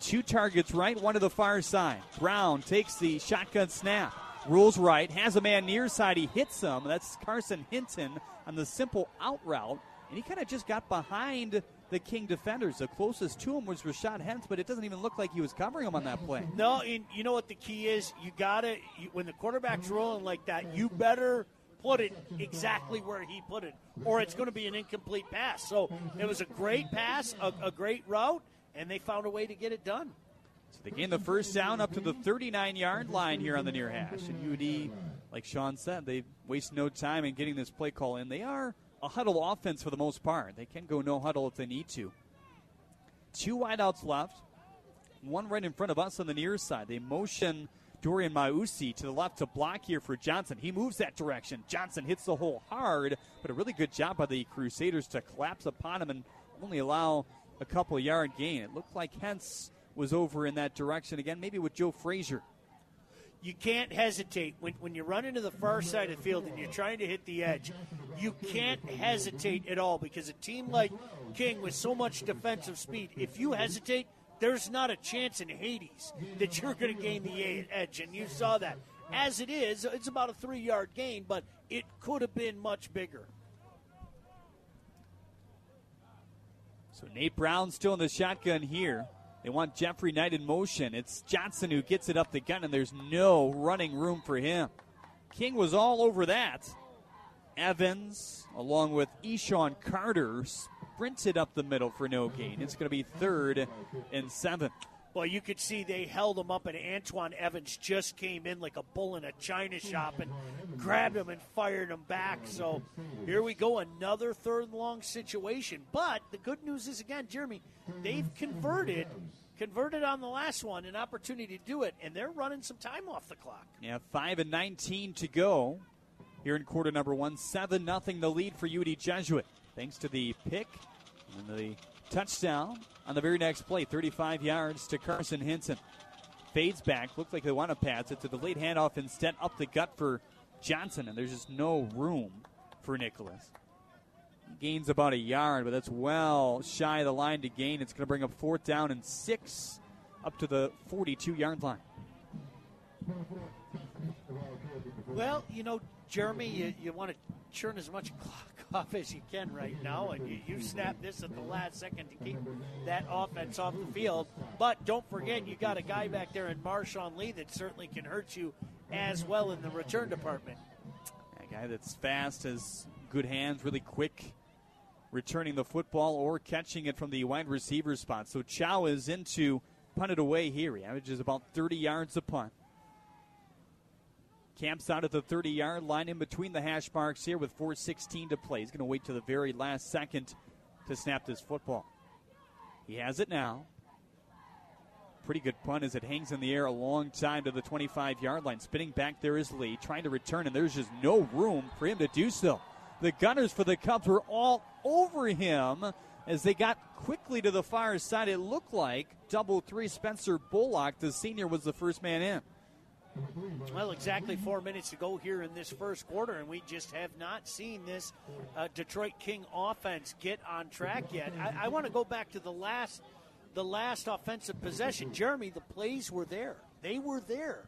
Two targets right, one to the far side. Brown takes the shotgun snap, rolls right, has a man near side. He hits him. That's Carson Hinton on the simple out route, and he kind of just got behind the King defenders. The closest to him was Rashad Hentz, but it doesn't even look like he was covering him on that play. No, and you know what the key is? You got to, when the quarterback's rolling like that, you better put it exactly where he put it, or it's going to be an incomplete pass. So it was a great pass, a great route, and they found a way to get it done. So they gain the first down up to the 39-yard line here on the near hash. And UD, like Sean said, they waste no time in getting this play call in. They are a huddle offense for the most part. They can go no huddle if they need to. Two wideouts left, one right in front of us on the near side. They motion Dorian Mausi to the left to block here for Johnson. He moves that direction. Johnson hits the hole hard, but a really good job by the Crusaders to collapse upon him and only allow a couple-yard gain. It looked like Hentz was over in that direction again, maybe with Joe Frazier. You can't hesitate. When you run into the far side of the field and you're trying to hit the edge, you can't hesitate at all, because a team like King with so much defensive speed, if you hesitate, there's not a chance in Hades that you're going to gain the edge, and you saw that. As it is, it's about a 3-yard gain, but it could have been much bigger. So Nate Brown still in the shotgun here. They want Jeffrey Knight in motion. It's Johnson who gets it up the gun, and there's no running room for him. King was all over that. Evans, along with Eshawn Carter, sprinted up the middle for no gain. It's going to be 3rd and 7. Well, you could see they held him up, and Antoine Evans just came in like a bull in a china shop and grabbed him and fired him back. So here we go, another third and long situation. But the good news is, again, Jeremy, they've converted on the last one, an opportunity to do it, and they're running some time off the clock. Yeah, 5:19 to go here in quarter number one. 7-0 the lead for UD Jesuit, thanks to the pick and the touchdown on the very next play. 35 yards to Carson Hinton. Fades back. Looks like they want to pass it to the late handoff instead, up the gut for Johnson, and there's just no room for Nicholas. Gains about a yard, but that's well shy of the line to gain. It's going to bring up 4th down and 6 up to the 42-yard line. Well, you know, Jeremy, you want to churn as much clock off as you can right now, and you snap this at the last second to keep that offense off the field. But don't forget, you got a guy back there in Marshawn Lee that certainly can hurt you as well in the return department. A guy that's fast, has good hands, really quick, returning the football or catching it from the wide receiver spot. So Chow is into punted away here. He averages about 30 yards a punt. Camps out at the 30-yard line in between the hash marks here with 4:16 to play. He's going to wait to the very last second to snap this football. He has it now. Pretty good punt as it hangs in the air a long time to the 25-yard line. Spinning back there is Lee, trying to return, and there's just no room for him to do so. The Gunners for the Cubs were all over him as they got quickly to the far side. It looked like double three Spencer Bullock, the senior, was the first man in. Well, exactly 4 minutes to go here in this first quarter, and we just have not seen this Detroit King offense get on track yet. I want to go back to the last offensive possession. Jeremy, the plays were there. They were there,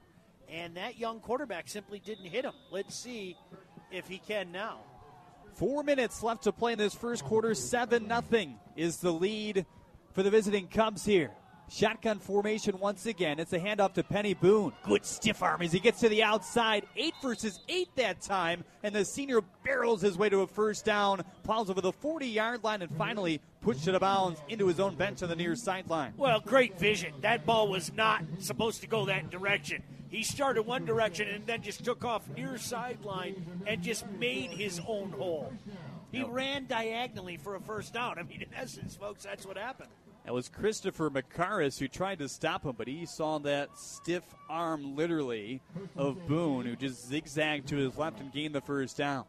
and that young quarterback simply didn't hit him. Let's see if he can now. 4 minutes left to play in this first quarter. 7-0 is the lead for the visiting Cubs here. Shotgun formation once again. It's a handoff to Penny Boone. Good stiff arm as he gets to the outside. 8 versus 8 that time, and the senior barrels his way to a first down, plows over the 40-yard line, and finally pushed it out of bounds into his own bench on the near sideline. Well, great vision. That ball was not supposed to go that direction. He started one direction and then just took off near sideline and just made his own hole. He ran diagonally for a first down. I mean, in essence, folks, that's what happened. That was Christopher Macaris who tried to stop him, but he saw that stiff arm, literally, of Boone, who just zigzagged to his left and gained the first down.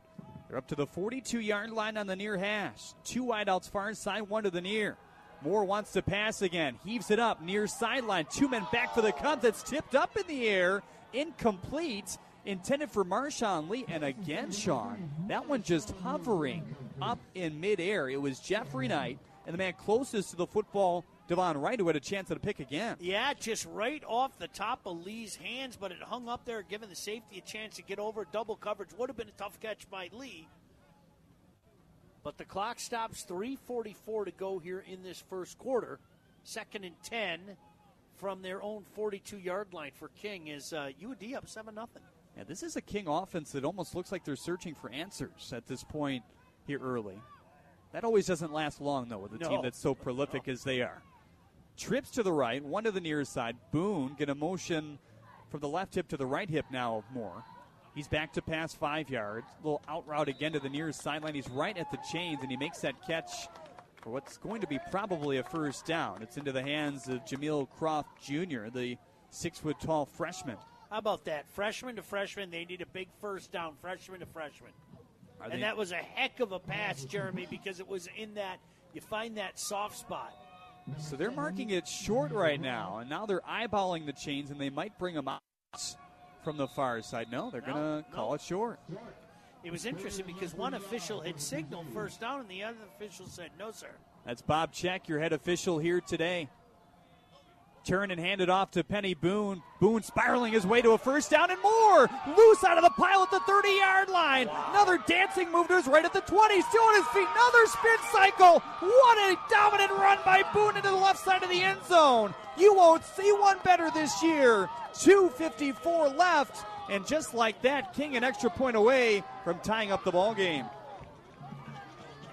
They're up to the 42-yard line on the near hash. Two wideouts far side, one to the near. Moore wants to pass again. Heaves it up near sideline. Two men back for the Cubs. That's tipped up in the air. Incomplete. Intended for Marshawn Lee. And again, Sean, that one just hovering up in midair. It was Jeffrey Knight. And the man closest to the football, Devon Wright, who had a chance at a pick again. Yeah, just right off the top of Lee's hands, but it hung up there, giving the safety a chance to get over. Double coverage would have been a tough catch by Lee. But the clock stops, 3:44 to go here in this first quarter. 2nd and 10 from their own 42-yard line for King is UD up 7-0. Yeah, this is a King offense that almost looks like they're searching for answers at this point here early. That always doesn't last long, though, with a team that's so prolific as they are. Trips to the right, one to the near side. Boone get a motion from the left hip to the right hip now of Moore. He's back to pass 5 yards. Little out route again to the near sideline. He's right at the chains, and he makes that catch for what's going to be probably a first down. It's into the hands of Jameel Croft, Jr., the 6-foot-tall freshman. How about that? Freshman to freshman, they need a big first down, freshman to freshman. And that was a heck of a pass, Jeremy, because it was in that, you find that soft spot. So they're marking it short right now, and now they're eyeballing the chains, and they might bring them out from the far side. No, they're going to call it short. It was interesting because one official had signaled first down, and the other official said, no, sir. That's Bob Check, your head official here today. Turn and hand it off to Penny Boone. Boone spiraling his way to a first down, and Moore loose out of the pile at the 30-yard line. Wow. Another dancing move to his right at the 20. Still on his feet. Another spin cycle. What a dominant run by Boone into the left side of the end zone. You won't see one better this year. 2:54 left, and just like that, King an extra point away from tying up the ball game.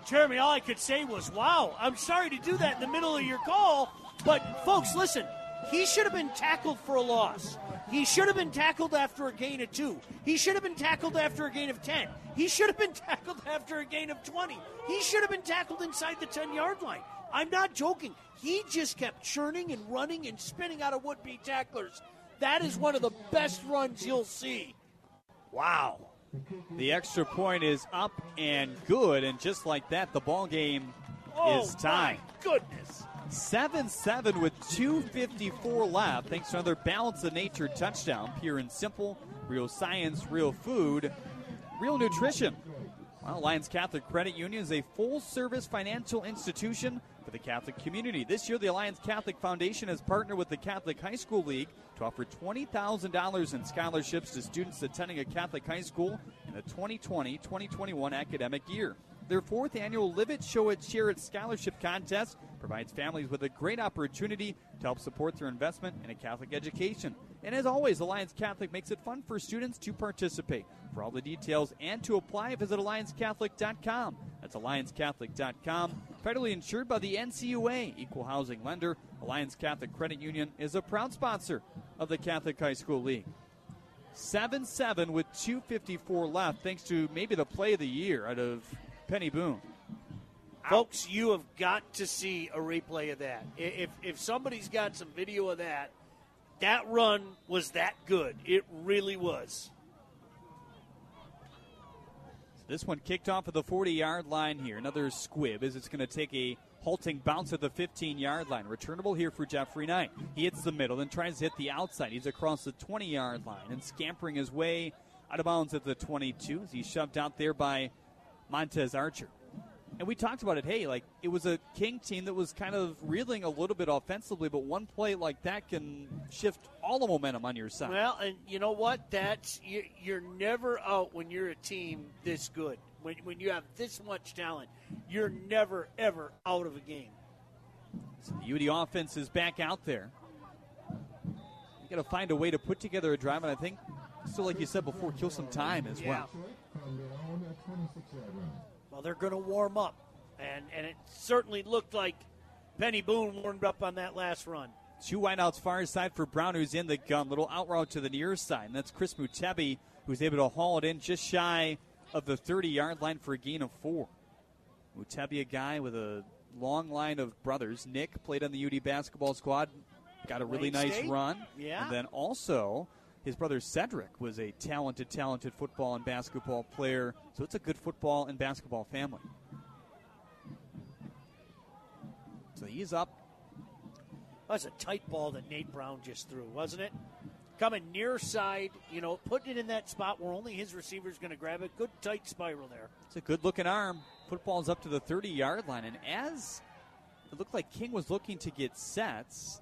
Jeremy, all I could say was, wow, I'm sorry to do that in the middle of your call, but, folks, listen. He should have been tackled for a loss. He should have been tackled after a gain of 2. He should have been tackled after a gain of 10. He should have been tackled after a gain of 20. He should have been tackled inside the 10-yard line. I'm not joking. He just kept churning and running and spinning out of would-be tacklers. That is one of the best runs you'll see. Wow. The extra point is up and good, and just like that, the ball game is tied. Oh, my goodness. 7-7 with 2:54 left, thanks to another Balance of Nature touchdown. Pure and simple, real science, real food, real nutrition. Well, Alliance Catholic Credit Union is a full-service financial institution for the Catholic community. This year, the Alliance Catholic Foundation has partnered with the Catholic High School League to offer $20,000 in scholarships to students attending a Catholic high school in the 2020-2021 academic year. Their fourth annual Live It, Show It, Share It Scholarship Contest provides families with a great opportunity to help support their investment in a Catholic education. And as always, Alliance Catholic makes it fun for students to participate. For all the details and to apply, visit AllianceCatholic.com. That's AllianceCatholic.com. Federally insured by the NCUA, Equal Housing Lender. Alliance Catholic Credit Union is a proud sponsor of the Catholic High School League. 7-7 with 2:54 left, thanks to maybe the play of the year out of Penny Boone. Folks, you have got to see a replay of that. If somebody's got some video of that, that run was that good. It really was. This one kicked off at the 40-yard line here. Another squib as it's going to take a halting bounce at the 15-yard line. Returnable here for Jeffrey Knight. He hits the middle and tries to hit the outside. He's across the 20-yard line and scampering his way out of bounds at the 22 as he's shoved out there by Montez Archer. And we talked about it, hey, like it was a King team that was kind of reeling a little bit offensively, but one play like that can shift all the momentum on your side. Well, and you know what? That's you're never out when you're a team this good. When you have this much talent, you're never, ever out of a game. So the UD offense is back out there. You got to find a way to put together a drive, and I think, still like you said before, kill some time as well. Well, they're going to warm up, and it certainly looked like Penny Boone warmed up on that last run. Two wideouts far side for Brown, who's in the gun. Little out route to the near side, and that's Chris Mutebi, who's able to haul it in just shy of the 30-yard line for a gain of 4. Mutebi, a guy with a long line of brothers. Nick played on the UD basketball squad, got a really nice run. Yeah. And then also his brother Cedric was a talented football and basketball player, so it's a good football and basketball family. So he's up. That's a tight ball that Nate Brown just threw, wasn't it? Coming near side, you know, putting it in that spot where only his receiver's going to grab it. Good tight spiral there. It's a good-looking arm. Football's up to the 30-yard line, and as it looked like King was looking to get sets,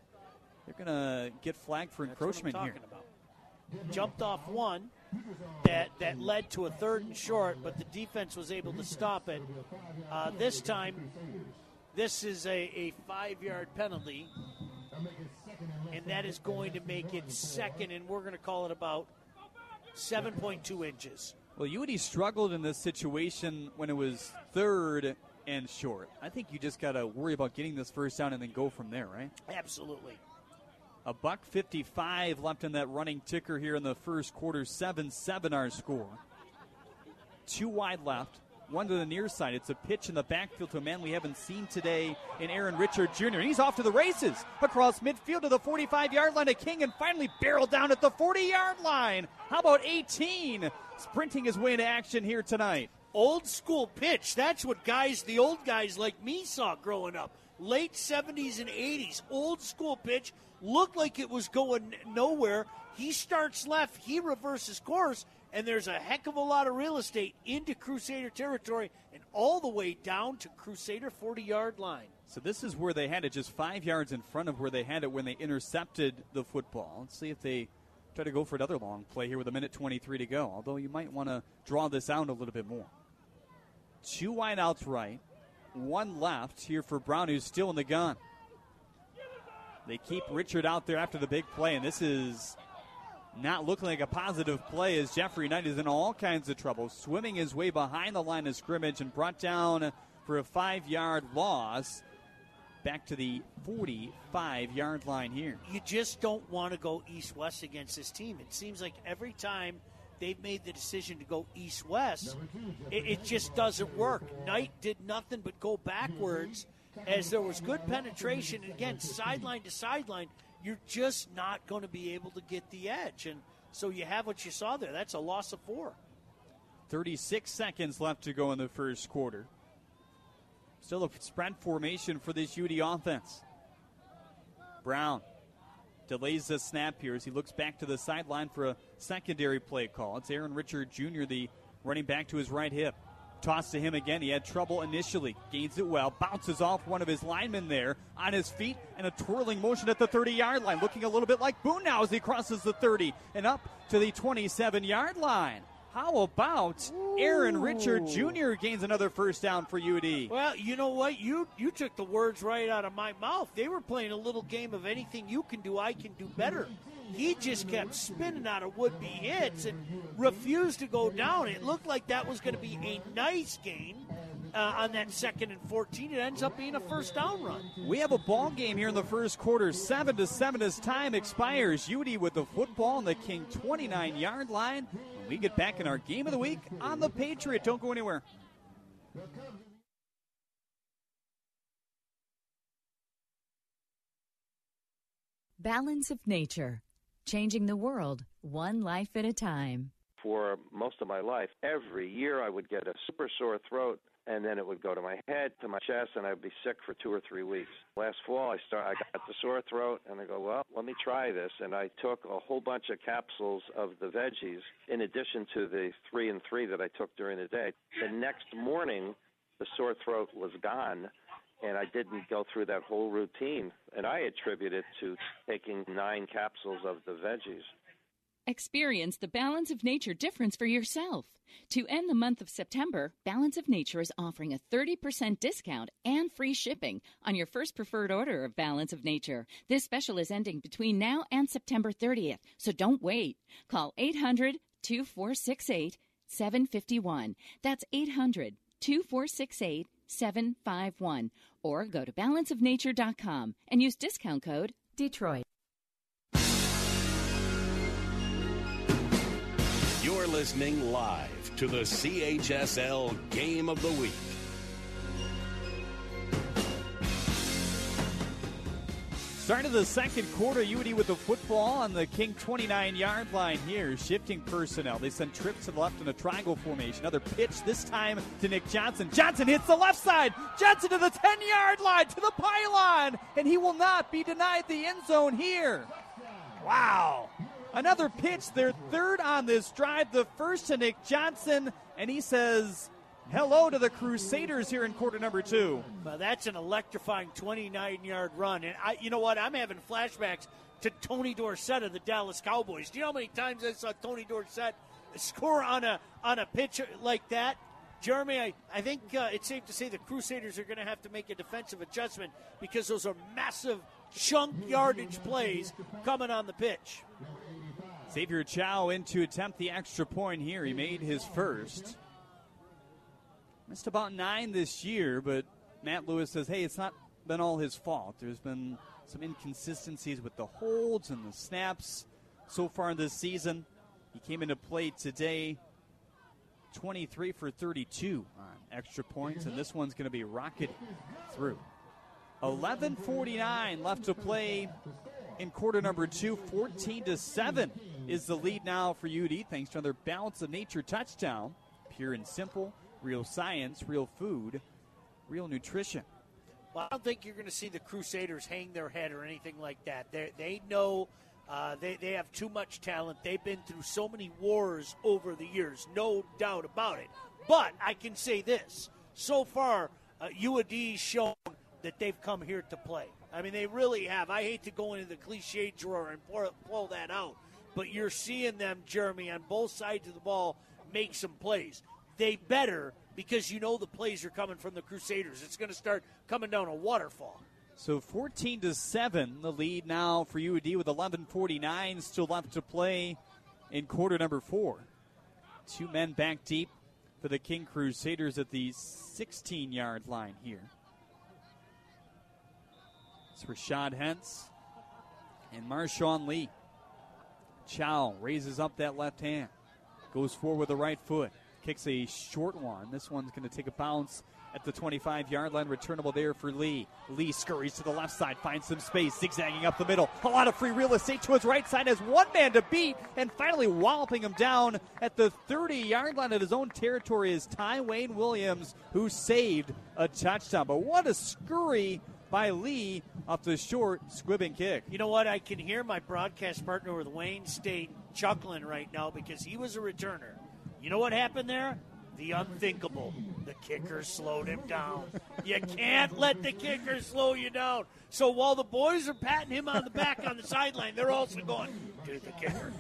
they're going to get flagged for encroachment here. That's what I'm talking about. Jumped off one that led to a 3rd and short, but the defense was able to stop it. This time, this is a 5-yard penalty, and that is going to make it 2nd, and we're going to call it about 7.2 inches. Well, UD struggled in this situation when it was 3rd and short. I think you just got to worry about getting this first down and then go from there, right? Absolutely. $1:55 left in that running ticker here in the first quarter. 7-7 our score. Two wide left, one to the near side. It's a pitch in the backfield to a man we haven't seen today in Aaron Richard Jr. And he's off to the races across midfield to the 45-yard line of King and finally barreled down at the 40-yard line. How about 18? Sprinting his way into action here tonight. Old school pitch. That's what guys, the old guys like me saw growing up. Late 70s and 80s, old school pitch, looked like it was going nowhere. He starts left, he reverses course, and there's a heck of a lot of real estate into Crusader territory and all the way down to Crusader 40-yard line. So this is where they had it, just 5 yards in front of where they had it when they intercepted the football. Let's see if they try to go for another long play here with 1:23 to go, although you might want to draw this out a little bit more. Two wideouts right. One left here for Brown, who's still in the gun. They keep Richard out there after the big play, and this is not looking like a positive play as Jeffrey Knight is in all kinds of trouble, swimming his way behind the line of scrimmage and brought down for a 5-yard loss back to the 45-yard line here. You just don't want to go east-west against this team. It seems like every time they've made the decision to go east-west, it just doesn't work. Knight did nothing but go backwards as there was good penetration. And again, sideline to sideline, you're just not going to be able to get the edge. And so you have what you saw there. That's a loss of 4. 36 seconds left to go in the first quarter. Still a spread formation for this UD offense. Brown delays the snap here as he looks back to the sideline for a secondary play call. It's Aaron Richard Jr., the running back to his right hip. Toss to him again. He had trouble initially. Gains it well. Bounces off one of his linemen there on his feet. And a twirling motion at the 30-yard line. Looking a little bit like Boone now as he crosses the 30 and up to the 27-yard line. How about Aaron Richard Jr. gains another first down for UD? Well, you know what? You took the words right out of my mouth. They were playing a little game of anything you can do, I can do better. He just kept spinning out of would-be hits and refused to go down. It looked like that was going to be a nice gain on that second and 14. It ends up being a first down run. We have a ball game here in the first quarter. 7-7 as time expires. UD with the football on the King 29-yard line. We get back in our game of the week on the Patriot. Don't go anywhere. Balance of Nature. Changing the world, one life at a time. For most of my life, every year I would get a super sore throat, and then it would go to my head, to my chest, and I'd be sick for 2 or 3 weeks. Last fall, I got the sore throat, and I go, well, let me try this. And I took a whole bunch of capsules of the veggies in addition to the 3 and 3 that I took during the day. The next morning, the sore throat was gone, and I didn't go through that whole routine. And I attribute it to taking 9 capsules of the veggies. Experience the Balance of Nature difference for yourself. To end the month of September, Balance of Nature is offering a 30% discount and free shipping on your first preferred order of Balance of Nature. This special is ending between now and September 30th, so don't wait. Call 800-2468-751. That's 800-2468-751. Or go to balanceofnature.com and use discount code Detroit. You're listening live to the CHSL Game of the Week. Start of the second quarter, UD with the football on the King 29-yard line here. Shifting personnel. They send trips to the left in a triangle formation. Another pitch, this time to Nick Johnson. Johnson hits the left side. Johnson to the 10-yard line, to the pylon. And he will not be denied the end zone here. Wow. Another pitch, their third on this drive, the first to Nick Johnson, and he says hello to the Crusaders here in quarter number 2. Well, that's an electrifying 29-yard run, and you know what? I'm having flashbacks to Tony Dorsett of the Dallas Cowboys. Do you know how many times I saw Tony Dorsett score on a pitch like that? Jeremy, I think it's safe to say the Crusaders are going to have to make a defensive adjustment because those are massive chunk yardage plays coming on the pitch. Xavier Chow in to attempt the extra point here. He made his first. Missed about 9 this year, but Matt Lewis says, hey, it's not been all his fault. There's been some inconsistencies with the holds and the snaps so far this season. He came into play today 23 for 32 on extra points, and this one's going to be rocketed through. 11:49 left to play in quarter number 2. 14-7 is the lead now for UD, thanks to another Balance of Nature touchdown. Pure and simple, real science, real food, real nutrition. Well, I don't think you're going to see the Crusaders hang their head or anything like that. They know they have too much talent. They've been through so many wars over the years, no doubt about it. But I can say this. So far, UD's shown that they've come here to play. I mean, they really have. I hate to go into the cliche drawer and pull that out, but you're seeing them, Jeremy, on both sides of the ball make some plays. They better, because you know the plays are coming from the Crusaders. It's going to start coming down a waterfall. So 14-7, the lead now for UD with 11:49 still left to play in quarter number 4. 2 men back deep for the King Crusaders at the 16-yard line here. It's Rashad Hentz and Marshawn Lee. Chow raises up that left hand. Goes forward with the right foot. Kicks a short one. This one's going to take a bounce at the 25-yard line. Returnable there for Lee. Lee scurries to the left side. Finds some space. Zigzagging up the middle. A lot of free real estate to his right side. Has one man to beat. And finally walloping him down at the 30-yard line at his own territory is Tyrone Williams, who saved a touchdown. But what a scurry by Lee off the short squibbing kick. You know what? I can hear my broadcast partner with Wayne State chuckling right now because he was a returner. You know what happened there? the unthinkable. The kicker slowed him down. You can't let the kicker slow you down. So while the boys are patting him on the back on the sideline, they're also going, dude, the kicker.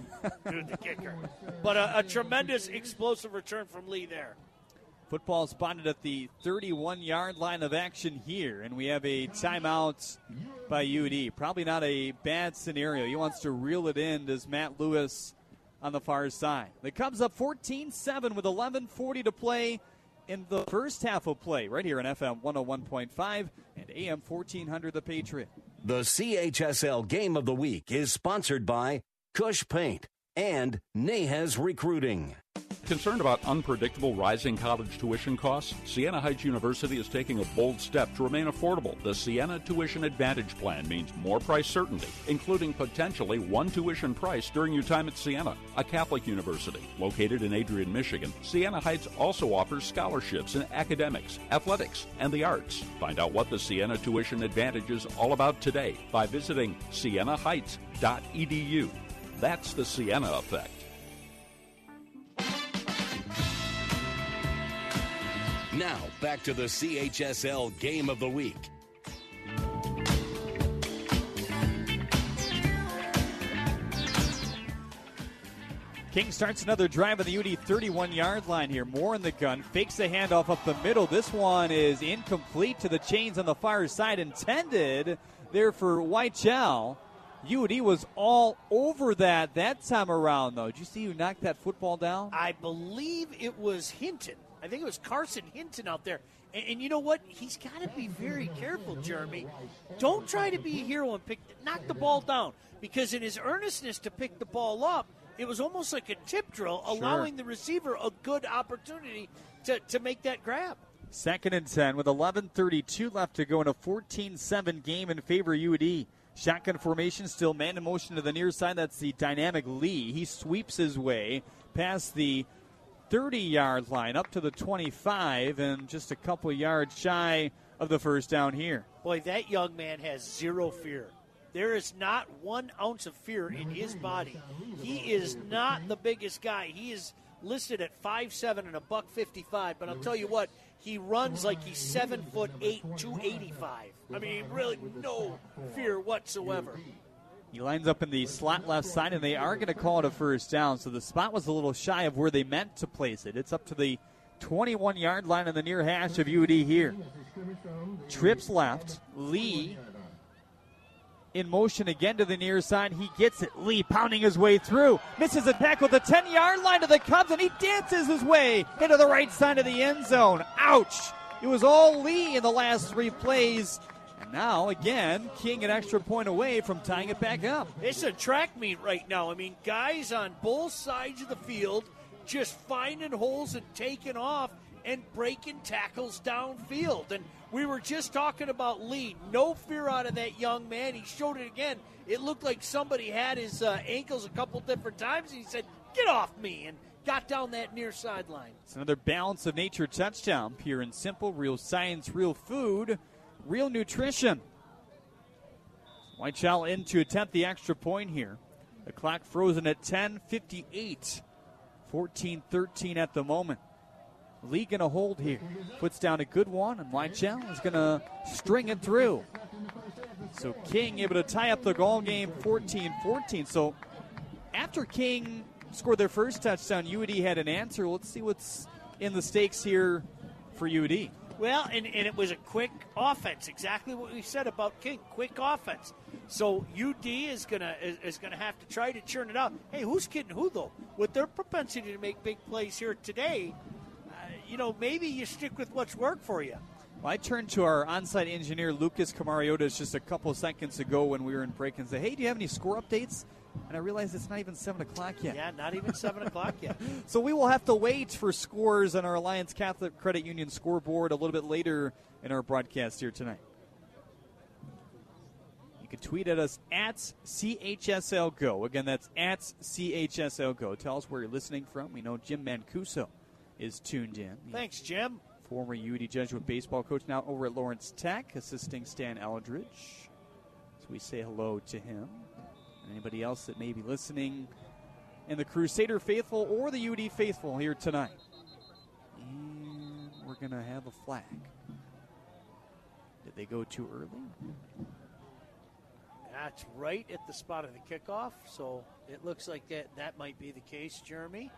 Dude, the kicker. But a tremendous explosive return from Lee there. Football spotted at the 31-yard line of action here, and we have a timeout by UD. Probably not a bad scenario. He wants to reel it in, does Matt Lewis on the far side. The Cubs up 14-7 with 11:40 to play in the first half of play right here on FM 101.5 and AM 1400 The Patriot. The CHSL Game of the Week is sponsored by Cush Paint and Nahez Recruiting. Concerned about unpredictable rising college tuition costs? Siena Heights University is taking a bold step to remain affordable. The Siena Tuition Advantage Plan means more price certainty, including potentially one tuition price during your time at Siena, a Catholic university located in Adrian, Michigan. Siena Heights also offers scholarships in academics, athletics, and the arts. Find out what the Siena Tuition Advantage is all about today by visiting sienaheights.edu. That's the Siena Effect. Now, back to the CHSL Game of the Week. King starts another drive on the UD 31-yard line here. Moore in the gun, fakes the handoff up the middle. This one is incomplete to the chains on the far side. Intended there for Weichel. UD was all over that time around, though. Did you see who knocked that football down? I believe it was Hinton. I think it was Carson Hinton out there. And you know what? He's got to be very careful, Jeremy. Don't try to be a hero and knock the ball down, because in his earnestness to pick the ball up, it was almost like a tip drill, allowing the receiver a good opportunity to make that grab. 2nd and 10 with 11:32 left to go in a 14-7 game in favor of UD. Shotgun formation, still man in motion to the near side. That's the dynamic Lee. He sweeps his way past the 30-yard line up to the 25 and just a couple yards shy of the first down here. Boy, that young man has zero fear. There is not 1 ounce of fear in his body. He is not the biggest guy. He is listed at 5'7" and $155, but I'll tell you what, he runs like he's 7'8", 285. I mean, really no fear whatsoever. He lines up in the slot left side, and they are going to call it a first down. So the spot was a little shy of where they meant to place it. It's up to the 21-yard line on the near hash of UD here. Trips left. Lee in motion again to the near side. He gets it. Lee pounding his way through. Misses it back with the 10-yard line to the Cubs, and he dances his way into the right side of the end zone. Ouch! It was all Lee in the last 3 plays. And now, again, King an extra point away from tying it back up. It's a track meet right now. I mean, guys on both sides of the field just finding holes and taking off and breaking tackles downfield. And we were just talking about Lee. No fear out of that young man. He showed it again. It looked like somebody had his ankles a couple different times, and he said, "Get off me," and got down that near sideline. It's another Balance of Nature touchdown. Pure and simple, real science, real food, real nutrition. Weichel in to attempt the extra point here. The clock frozen at 10:58. 14-13 at the moment. Lee going to hold here. Puts down a good one, and Weichel is going to string it through. So King able to tie up the ball game 14-14. So after King scored their first touchdown, UD had an answer. Let's see what's in the stakes here for UD. Well, and it was a quick offense, exactly what we said about King, quick offense. So UD is gonna have to try to churn it out. Hey, who's kidding who, though? With their propensity to make big plays here today, maybe you stick with what's worked for you. Well, I turned to our on-site engineer, Lucas Camariotis, just a couple seconds ago when we were in break and said, "Hey, do you have any score updates?" And I realized it's not even 7 o'clock yet. Yeah, not even 7 o'clock yet. So we will have to wait for scores on our Alliance Catholic Credit Union scoreboard a little bit later in our broadcast here tonight. You can tweet at us at CHSLGo. Again, that's at CHSLGo. Tell us where you're listening from. We know Jim Mancuso is tuned in. Thanks, Jim. Former UD Jesuit baseball coach, now over at Lawrence Tech, assisting Stan Eldridge. So we say hello to him. Anybody else that may be listening in the Crusader faithful or the UD faithful here tonight. going to have a flag. Did they go too early? That's right at the spot of the kickoff, so it looks like that might be the case, Jeremy.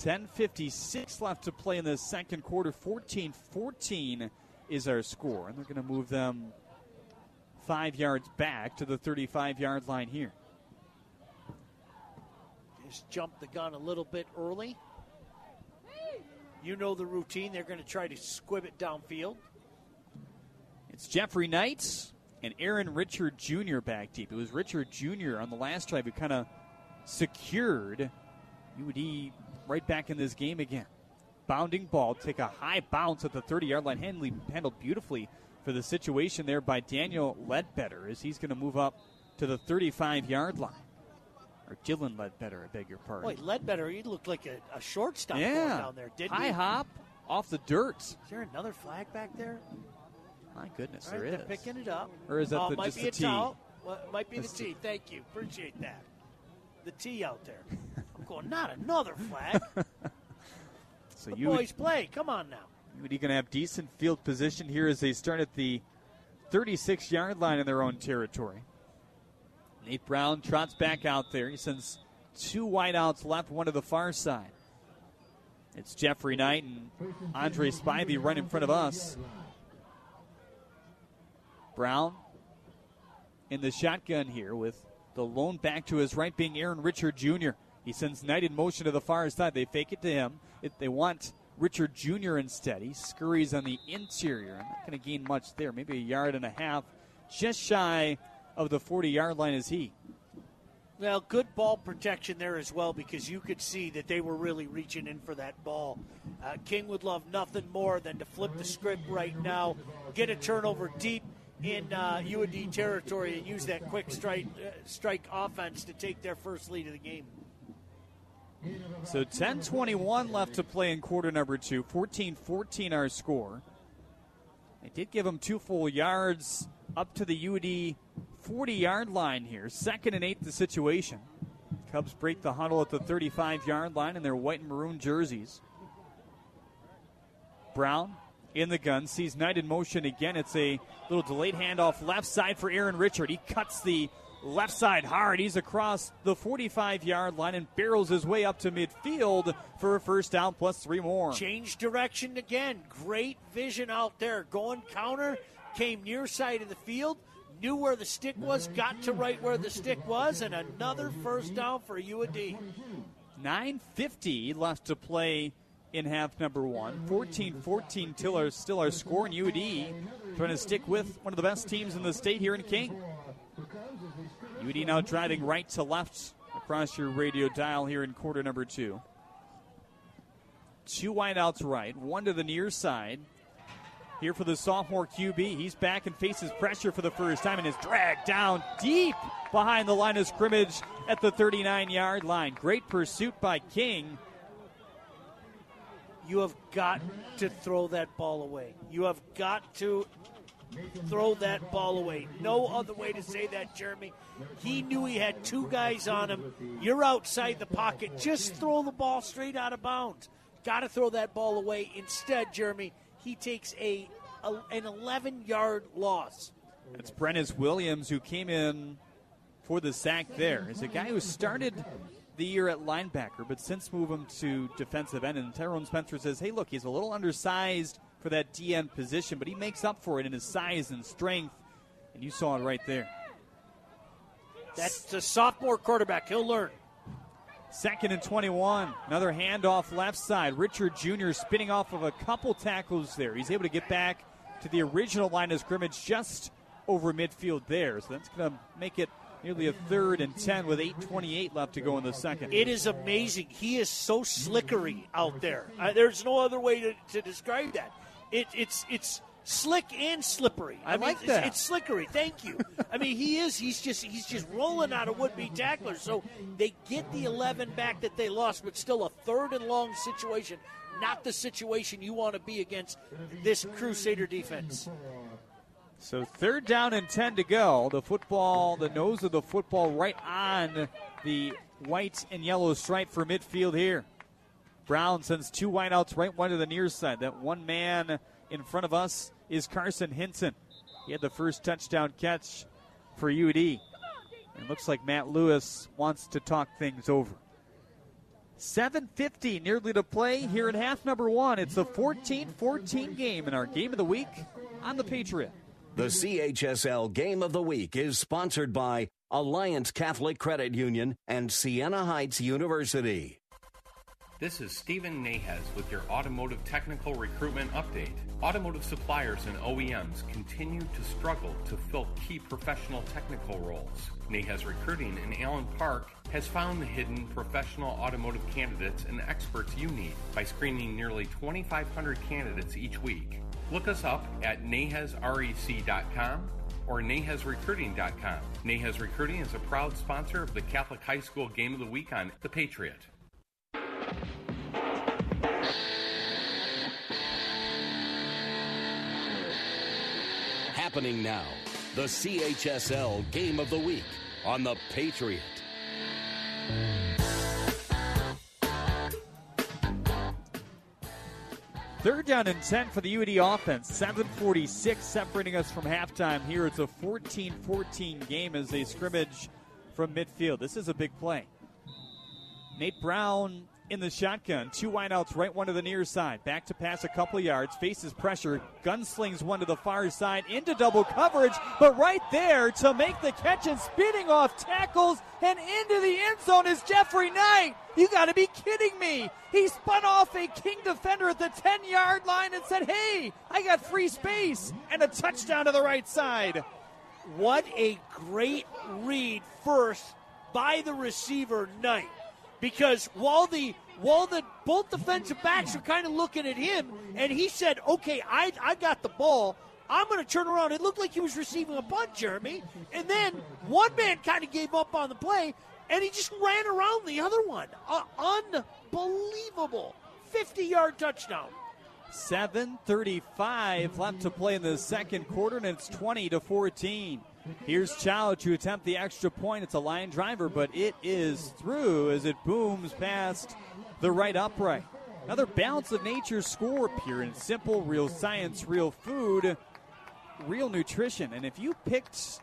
10:56 left to play in the second quarter. 14-14 is our score, and they're going to move them 5 yards back to the 35-yard line here. Just jumped the gun a little bit early. You know the routine. They're going to try to squib it downfield. It's Jeffrey Knight and Aaron Richard Jr. back deep. It was Richard Jr. on the last drive who kind of secured UD right back in this game again. Bounding ball, take a high bounce at the 30-yard line. Handled beautifully for the situation there by Daniel Ledbetter as he's going to move up to the 35-yard line. Or Dylan Ledbetter, I beg your pardon. Wait, Ledbetter, he looked like a shortstop going down there, didn't he? High hop off the dirt. Is there another flag back there? My goodness, right, there is. They're picking it up. Or is that just the tee? Well, it might be the tee. Thank you. Appreciate that. The tee out there. I'm going, not another flag. So the boys play. Come on now. You're going to have decent field position here as they start at the 36-yard line in their own territory. Nate Brown trots back out there. He sends two wideouts left, one to the far side. It's Jeffrey Knight and Andre Spivey right in front of us. Brown in the shotgun here with the lone back to his right being Aaron Richard Jr. He sends Knight in motion to the far side. They fake it to him. If they want Richard Jr. instead, he scurries on the interior. I'm not going to gain much there. Maybe a yard and a half. Just shy of the 40-yard line is he. Well, good ball protection there as well, because you could see that they were really reaching in for that ball. King would love nothing more than to flip the script right now, get a turnover deep in UD territory, and use that quick strike offense to take their first lead of the game. So 10:21 left to play in quarter number two. 14-14 our score. They did give them 2 full yards up to the UD 40-yard line here. 2nd and 8 the situation. Cubs break the huddle at the 35-yard line in their white and maroon jerseys. Brown in the gun, sees Knight in motion again. It's a little delayed handoff left side for Aaron Richard. He cuts the left side hard. He's across the 45-yard line and barrels his way up to midfield for a first down plus 3 more. Change direction again. Great vision out there. Going counter, came near side of the field, knew where the stick was, got to right where the stick was, and another first down for UD. 9:50 left to play in half number one. 14-14 still our score, and UD trying to stick with one of the best teams in the state here in King. UD now driving right to left across your radio dial here in quarter number two. 2 wideouts right, 1 to the near side. Here for the sophomore QB. He's back and faces pressure for the first time and is dragged down deep behind the line of scrimmage at the 39-yard line. Great pursuit by King. You have got to throw that ball away. You have got to throw that ball away. No other way to say that, Jeremy. He knew he had 2 guys on him. You're outside the pocket. Just throw the ball straight out of bounds. Got to throw that ball away. Instead, Jeremy, he takes an 11-yard loss. That's Brennis Williams, who came in for the sack there. He's a guy who started the year at linebacker, but since moved him to defensive end. And Tyrone Spencer says, hey, look, he's a little undersized for that DN position, but he makes up for it in his size and strength, and you saw it right there. That's the sophomore quarterback. He'll learn. 2nd and 21. Another handoff left side. Richard Jr. spinning off of a couple tackles there. He's able to get back to the original line of scrimmage just over midfield there. So that's going to make it nearly a 3rd and 10 with 8:28 left to go in the second. It is amazing. He is so slickery out there. There's no other way to describe that. It's slick and slippery. I mean, like that. It's slickery. Thank you. I mean, he's just rolling out of would-be tacklers. So they get the 11 back that they lost, but still a 3rd and long situation. Not the situation you want to be against this Crusader defense. So 3rd down and 10 to go. The football, the nose of the football right on the white and yellow stripe for midfield here. Brown sends two wideouts right wide to the near side. That one man in front of us is Carson Hinton. He had the first touchdown catch for UD. It looks like Matt Lewis wants to talk things over. 7:50 nearly to play here in half number one. It's a 14-14 game in our Game of the Week on the Patriot. The CHSL Game of the Week is sponsored by Alliance Catholic Credit Union and Siena Heights University. This is Stephen Nahez with your automotive technical recruitment update. Automotive suppliers and OEMs continue to struggle to fill key professional technical roles. Nahez Recruiting in Allen Park has found the hidden professional automotive candidates and experts you need by screening nearly 2,500 candidates each week. Look us up at nahezrec.com or nahezrecruiting.com. Nahez Recruiting is a proud sponsor of the Catholic High School Game of the Week on The Patriot. Happening now, the CHSL Game of the Week on The Patriot. Third down and 10 for the UD offense. 7:46 separating us from halftime here. It's a 14-14 game as they scrimmage from midfield. This is a big play. Nate Brown in the shotgun. Two wideouts, right one to the near side. Back to pass a couple yards. Faces pressure. Gunslings one to the far side. Into double coverage. But right there to make the catch and spinning off tackles and into the end zone is Jeffrey Knight. You got to be kidding me. He spun off a King defender at the 10-yard line and said, hey, I got free space, and a touchdown to the right side. What a great read first by the receiver, Knight, because while the both defensive backs were kind of looking at him, and he said, okay, I got the ball. I'm going to turn around. It looked like he was receiving a punt, Jeremy. And then one man kind of gave up on the play, and he just ran around the other one. Unbelievable 50-yard touchdown. 7:35 left to play in the second quarter, and it's 20-14. Here's Chow to attempt the extra point. It's a line driver, but it is through as it booms past the right upright. Another balance of nature score here in simple, real science, real food, real nutrition. And if you picked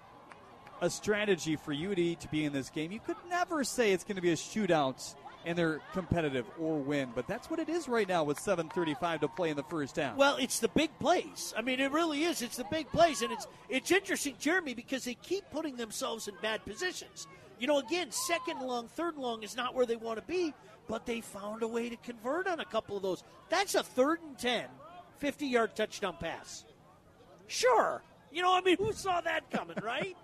a strategy for UD to be in this game, you could never say it's going to be a shootout and they're competitive or win, but that's what it is right now with 7:35 to play in the first half. Well, it's the big plays. I mean, it really is. It's the big plays, and it's interesting, Jeremy, because they keep putting themselves in bad positions. You know, again, second and long, third and long is not where they want to be, but they found a way to convert on a couple of those. That's a 3rd and 10, 50-yard touchdown pass. Sure. You know, I mean, who saw that coming, right?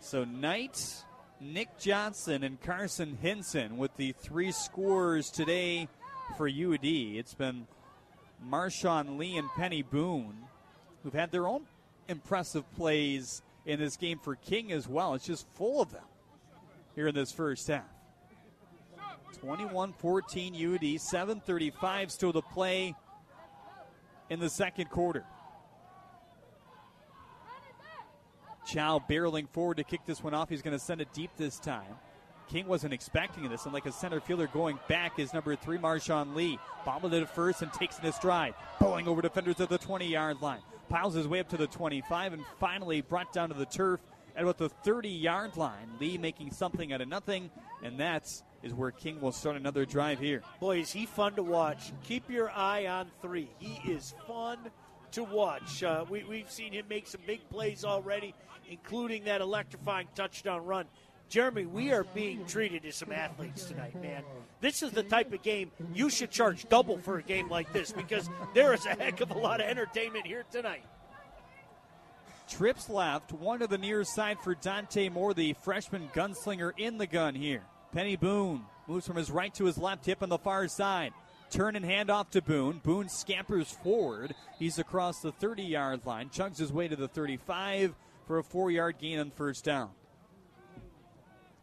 So Knight, Nick Johnson, and Carson Hinson with the three scores today for UD. It's been Marshawn Lee and Penny Boone who've had their own impressive plays in this game for King as well. It's just full of them here in this first half. 21-14 UD, 7:35 still to play in the second quarter. Chow barreling forward to kick this one off. He's going to send it deep this time. King wasn't expecting this, and like a center fielder going back is number 3, Marshawn Lee. Bobbled it at first and takes in his stride, pulling over defenders at the 20-yard line. Piles his way up to the 25 and finally brought down to the turf at about the 30-yard line. Lee making something out of nothing, and that is where King will start another drive here. Boy, is he fun to watch. Keep your eye on 3. He is fun to watch. We've seen him make some big plays already, including that electrifying touchdown run. Jeremy, we are being treated as some athletes tonight, man. This is the type of game you should charge double for a game like this, because there is a heck of a lot of entertainment here tonight. Trips left, one to the near side for Dante Moore, the freshman gunslinger in the gun here. Penny Boone moves from his right to his left hip on the far side. Turn and hand off to Boone. Boone scampers forward. He's across the 30-yard line. Chugs his way to the 35 for a 4-yard gain on first down.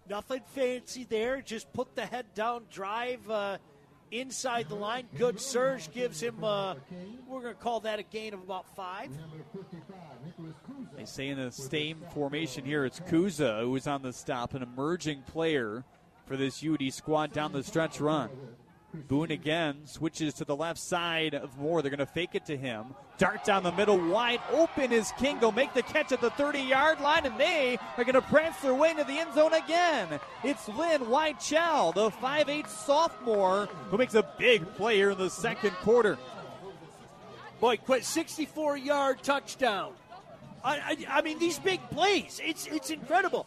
Nothing fancy there. Just put the head down, drive inside the line. Good surge gives him, we're going to call that a gain of about 5. They say in the same formation here, it's Kuza who is on the stop, an emerging player for this UD squad down the stretch run. Boone again switches to the left side of Moore. They're going to fake it to him. Dart down the middle, wide open is King. They'll make the catch at the 30-yard line, and they are going to prance their way into the end zone again. It's Lynn Wychow, the 5'8 sophomore, who makes a big play here in the second quarter. Boy, quit 64-yard touchdown. I mean, these big plays, it's incredible.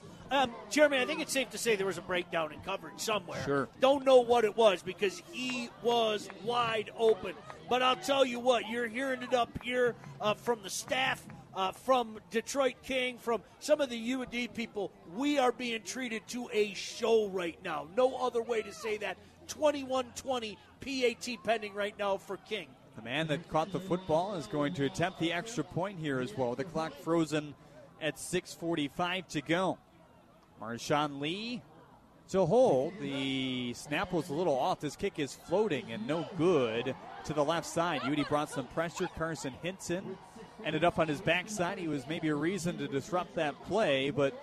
Jeremy, I think it's safe to say there was a breakdown in coverage somewhere. Sure. Don't know what it was because he was wide open. But I'll tell you what, you're hearing it up here from the staff, from Detroit King, from some of the U&D people. We are being treated to a show right now. No other way to say that. 21-20 PAT pending right now for King. The man that caught the football is going to attempt the extra point here as well. The clock frozen at 6:45 to go. Marshawn Lee to hold. The snap was a little off. This kick is floating and no good to the left side. UD brought some pressure. Carson Hinton ended up on his backside. He was maybe a reason to disrupt that play, but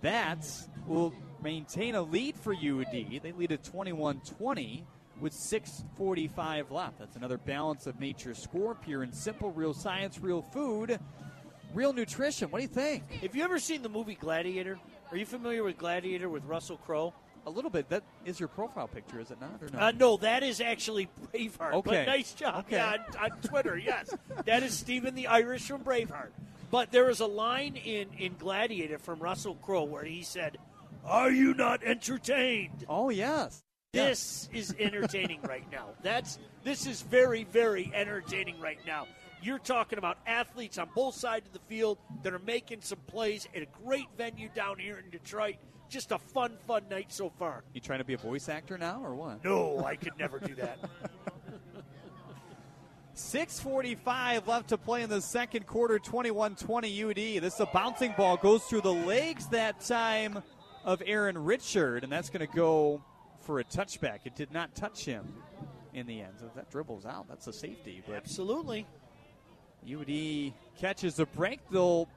that will maintain a lead for UD. They lead at 21-20 with 6:45 left. That's another Balance of Nature score. Pure and simple, real science, real food, real nutrition. What do you think? Have you ever seen the movie Gladiator? Are you familiar with Gladiator with Russell Crowe? A little bit. That is your profile picture, is it not? Or no? No, that is actually Braveheart. Okay. But nice job. Okay. Yeah, on Twitter, yes. That is Stephen the Irish from Braveheart. But there is a line in Gladiator from Russell Crowe where he said, "Are you not entertained?" Oh, yes. This is entertaining right now. This is very, very entertaining right now. You're talking about athletes on both sides of the field that are making some plays at a great venue down here in Detroit. Just a fun, fun night so far. You trying to be a voice actor now or what? No, I could never do that. 6:45 left to play in the second quarter, 21-20 UD. This is a bouncing ball. Goes through the legs that time of Aaron Richard, and that's going to go for a touchback. It did not touch him in the end. So that dribbles out. That's a safety. But absolutely. UD catches a break. They'll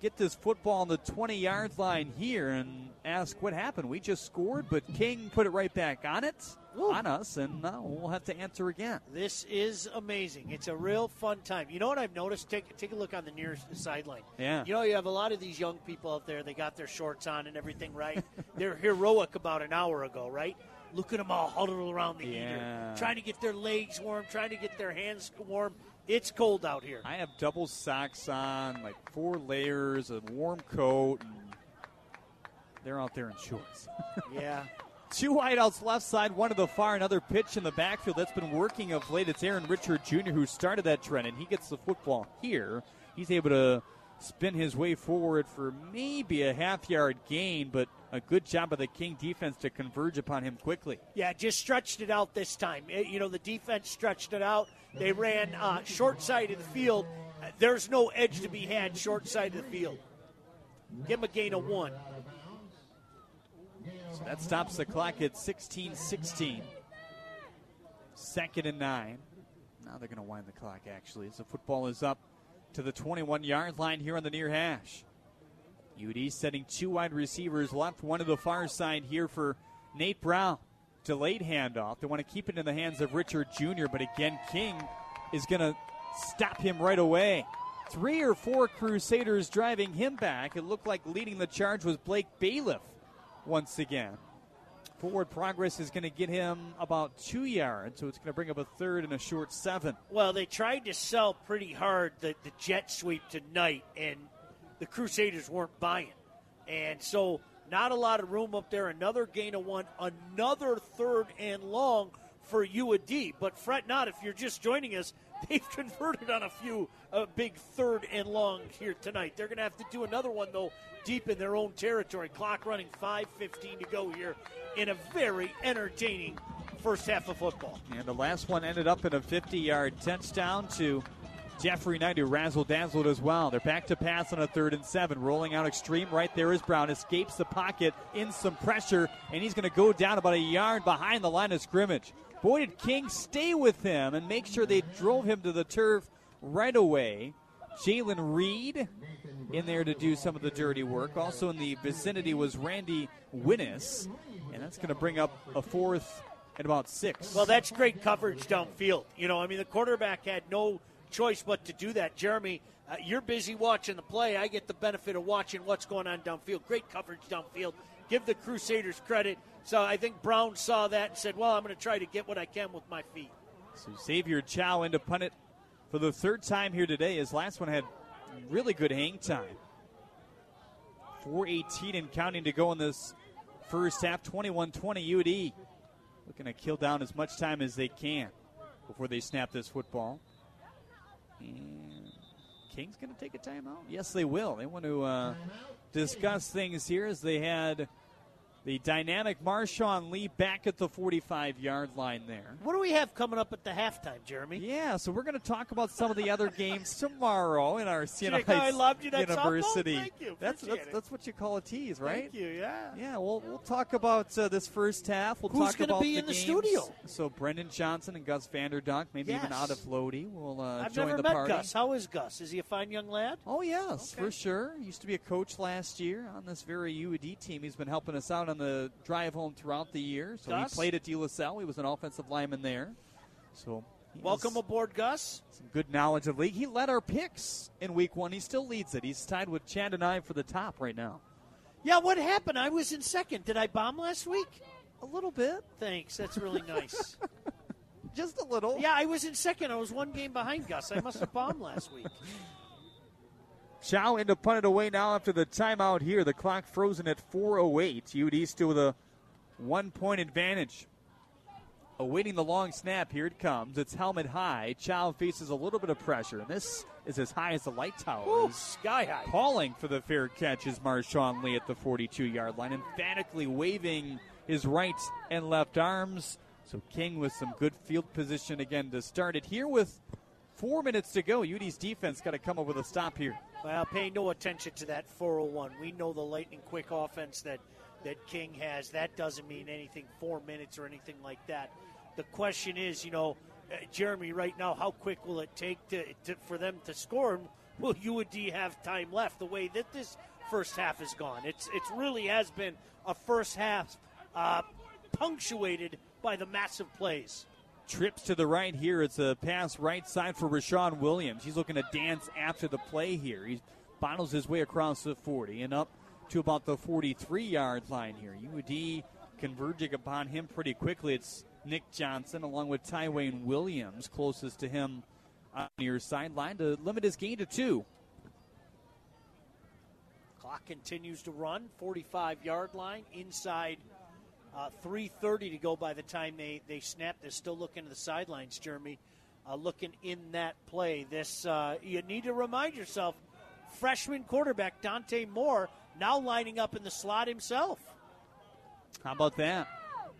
get this football on the 20-yard line here and ask what happened. We just scored, but King put it right back on it, on us, and now we'll have to answer again. This is amazing. It's a real fun time. You know what I've noticed? Take a look on the near sideline. Yeah. You know, you have a lot of these young people out there. They got their shorts on and everything, right? They're heroic about an hour ago, right? Look at them all huddled around the heater, trying to get their legs warm, trying to get their hands warm. It's cold out here. I have double socks on, like 4 layers, a warm coat, and they're out there in shorts. Yeah. 2 wideouts left side, one to the far, another pitch in the backfield that's been working of late. It's Aaron Richard Jr. who started that trend, and he gets the football here. He's able to spin his way forward for maybe a half-yard gain, but a good job of the King defense to converge upon him quickly. Yeah, just stretched it out this time. The defense stretched it out. They ran short side of the field. There's no edge to be had short side of the field. Give him a gain of 1. So that stops the clock at 16-16. 2nd and 9. Now they're going to wind the clock, actually, as the football is up to the 21-yard line here on the near hash. UD setting 2 wide receivers left, one to the far side here for Nate Brown. Delayed handoff. They want to keep it in the hands of Richard Jr., but again, King is going to stop him right away. 3 or 4 Crusaders driving him back. It looked like leading the charge was Blake Bailiff once again. Forward progress is going to get him about 2 yards, so it's going to bring up a 3rd and a short 7. Well, they tried to sell pretty hard the jet sweep tonight, and the Crusaders weren't buying. And so not a lot of room up there. Another gain of 1, another 3rd and long for UD. But fret not if you're just joining us. They've converted on a few big 3rd and long here tonight. They're going to have to do another one, though, deep in their own territory. Clock running 5:15 to go here in a very entertaining first half of football. And the last one ended up in a 50-yard touchdown to Jeffrey Knight, who razzle-dazzled as well. They're back to pass on a 3rd and 7. Rolling out extreme right there is Brown. Escapes the pocket in some pressure, and he's going to go down about a yard behind the line of scrimmage. Boy, did King stay with him and make sure they drove him to the turf right away. Jalen Reed in there to do some of the dirty work. Also in the vicinity was Randy Winnis, and that's going to bring up a 4th at about 6. Well, that's great coverage downfield. You know, I mean, the quarterback had no choice but to do that. Jeremy, you're busy watching the play. I get the benefit of watching what's going on downfield. Great coverage downfield. Give the Crusaders credit. So I think Brown saw that and said, well, I'm going to try to get what I can with my feet. So Xavier Chow into punt it for the third time here today. His last one had really good hang time. 4:18 and counting to go in this first half. 21-20 UD. Looking to kill down as much time as they can before they snap this football. And King's going to take a timeout. Yes, they will. They want to discuss things here as they had the dynamic Marshawn Lee back at the 45-yard line there. What do we have coming up at the halftime, Jeremy? Yeah, so we're going to talk about some of the other games tomorrow in our Siena Heights University. Thank you. That's what you call a tease, right? Thank you, yeah. Yeah, we'll talk about this first half. We'll talk about the games. Who's going to be in the studio? So Brendan Johnson and Gus Vanderdonk, maybe even out of Lodi, will join the party. I've never met Gus. How is Gus? Is he a fine young lad? Oh, yes, okay. For sure. He used to be a coach last year on this very UD team. He's been helping us out on the drive home throughout the year. So Gus? He played at De La Salle. He was an offensive lineman there. So welcome aboard, Gus. Some good knowledge of league. He led our picks in week one. He still leads it. He's tied with Chad and I for the top right now. Yeah, what happened? I was in second. Did I bomb last week? A little bit. Thanks. That's really nice. Just a little. Yeah, I was in second. I was one game behind Gus. I must have bombed last week. Chow in to punt it away now after the timeout here. The clock frozen at 4:08. UD still with a one-point advantage. Awaiting the long snap. Here it comes. It's helmet high. Chow faces a little bit of pressure, and this is as high as the light tower. Ooh, sky high. Calling for the fair catch is Marshawn Lee at the 42-yard line, emphatically waving his right and left arms. So King with some good field position again to start it here with 4 minutes to go. UD's defense got to come up with a stop here. Well, pay no attention to that 401. We know the lightning quick offense that King has. That doesn't mean anything, 4 minutes or anything like that. The question is, you know, Jeremy, right now, how quick will it take for them to score? Will UD have time left? The way that this first half has gone, it's really has been a first half punctuated by the massive plays. Trips to the right here. It's a pass right side for Rashawn Williams. He's looking to dance after the play here. He bottles his way across the 40 and up to about the 43-yard line here. UD converging upon him pretty quickly. It's Nick Johnson along with Tywayne Williams closest to him on the near sideline to limit his gain to 2. Clock continues to run. 45-yard line inside 3:30 to go by the time they snap. They're still looking to the sidelines, Jeremy, looking in that play. This you need to remind yourself, freshman quarterback Dante Moore now lining up in the slot himself. How about that?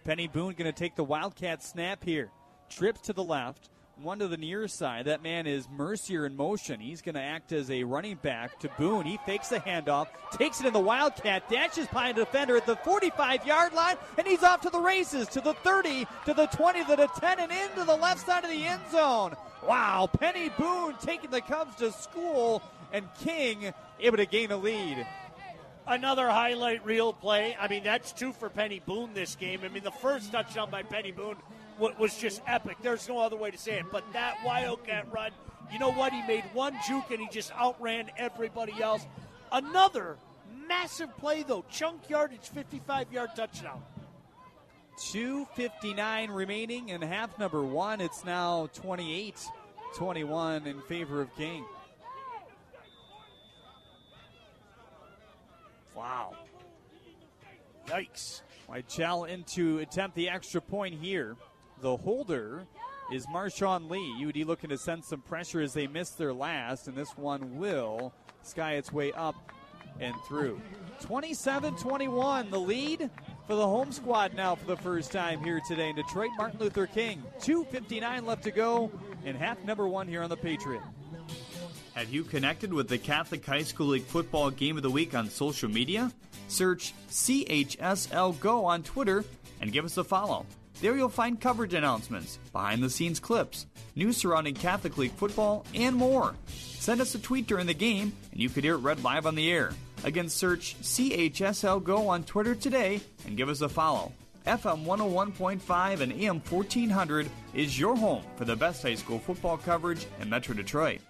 Penny Boone going to take the Wildcat snap here. Trips to the left, one to the near side. That man is Mercier in motion. He's going to act as a running back to Boone. He fakes the handoff, takes it in the Wildcat, dashes by a defender at the 45-yard line, and he's off to the races, to the 30, to the 20, to the 10, and into the left side of the end zone. Wow, Penny Boone taking the Cubs to school, and King able to gain a lead. Another highlight reel play. I mean, that's two for Penny Boone this game. I mean, the first touchdown by Penny Boone was just epic. There's no other way to say it. But that Wildcat run, you know what? He made one juke, and he just outran everybody else. Another massive play, though. Chunk yardage, 55-yard touchdown. 2:59 remaining in half number one. It's now 28-21 in favor of King. Wow. Yikes. Weichel in to attempt the extra point here. The holder is Marshawn Lee. UD looking to send some pressure as they missed their last, and this one will sky its way up and through. 27-21, the lead for the home squad now for the first time here today in Detroit. Martin Luther King, 2:59 left to go in half number one here on the Patriot. Have you connected with the Catholic High School League Football Game of the Week on social media? Search CHSLGO on Twitter and give us a follow. There you'll find coverage announcements, behind-the-scenes clips, news surrounding Catholic League football, and more. Send us a tweet during the game, and you could hear it read live on the air. Again, search CHSLGO on Twitter today and give us a follow. FM 101.5 and AM 1400 is your home for the best high school football coverage in Metro Detroit.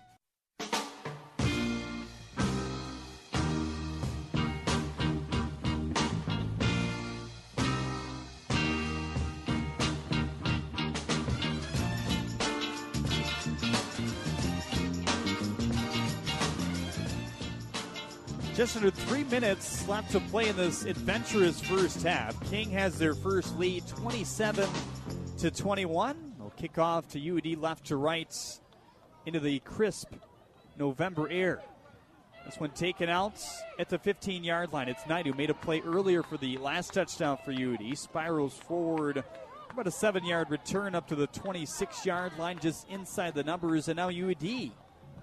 Just under 3 minutes left to play in this adventurous first half. King has their first lead, 27-21. They'll kick off to UD left to right into the crisp November air. This one taken out at the 15-yard line. It's Knight who made a play earlier for the last touchdown for UD. Spirals forward, about a 7-yard return up to the 26-yard line, just inside the numbers, and now UD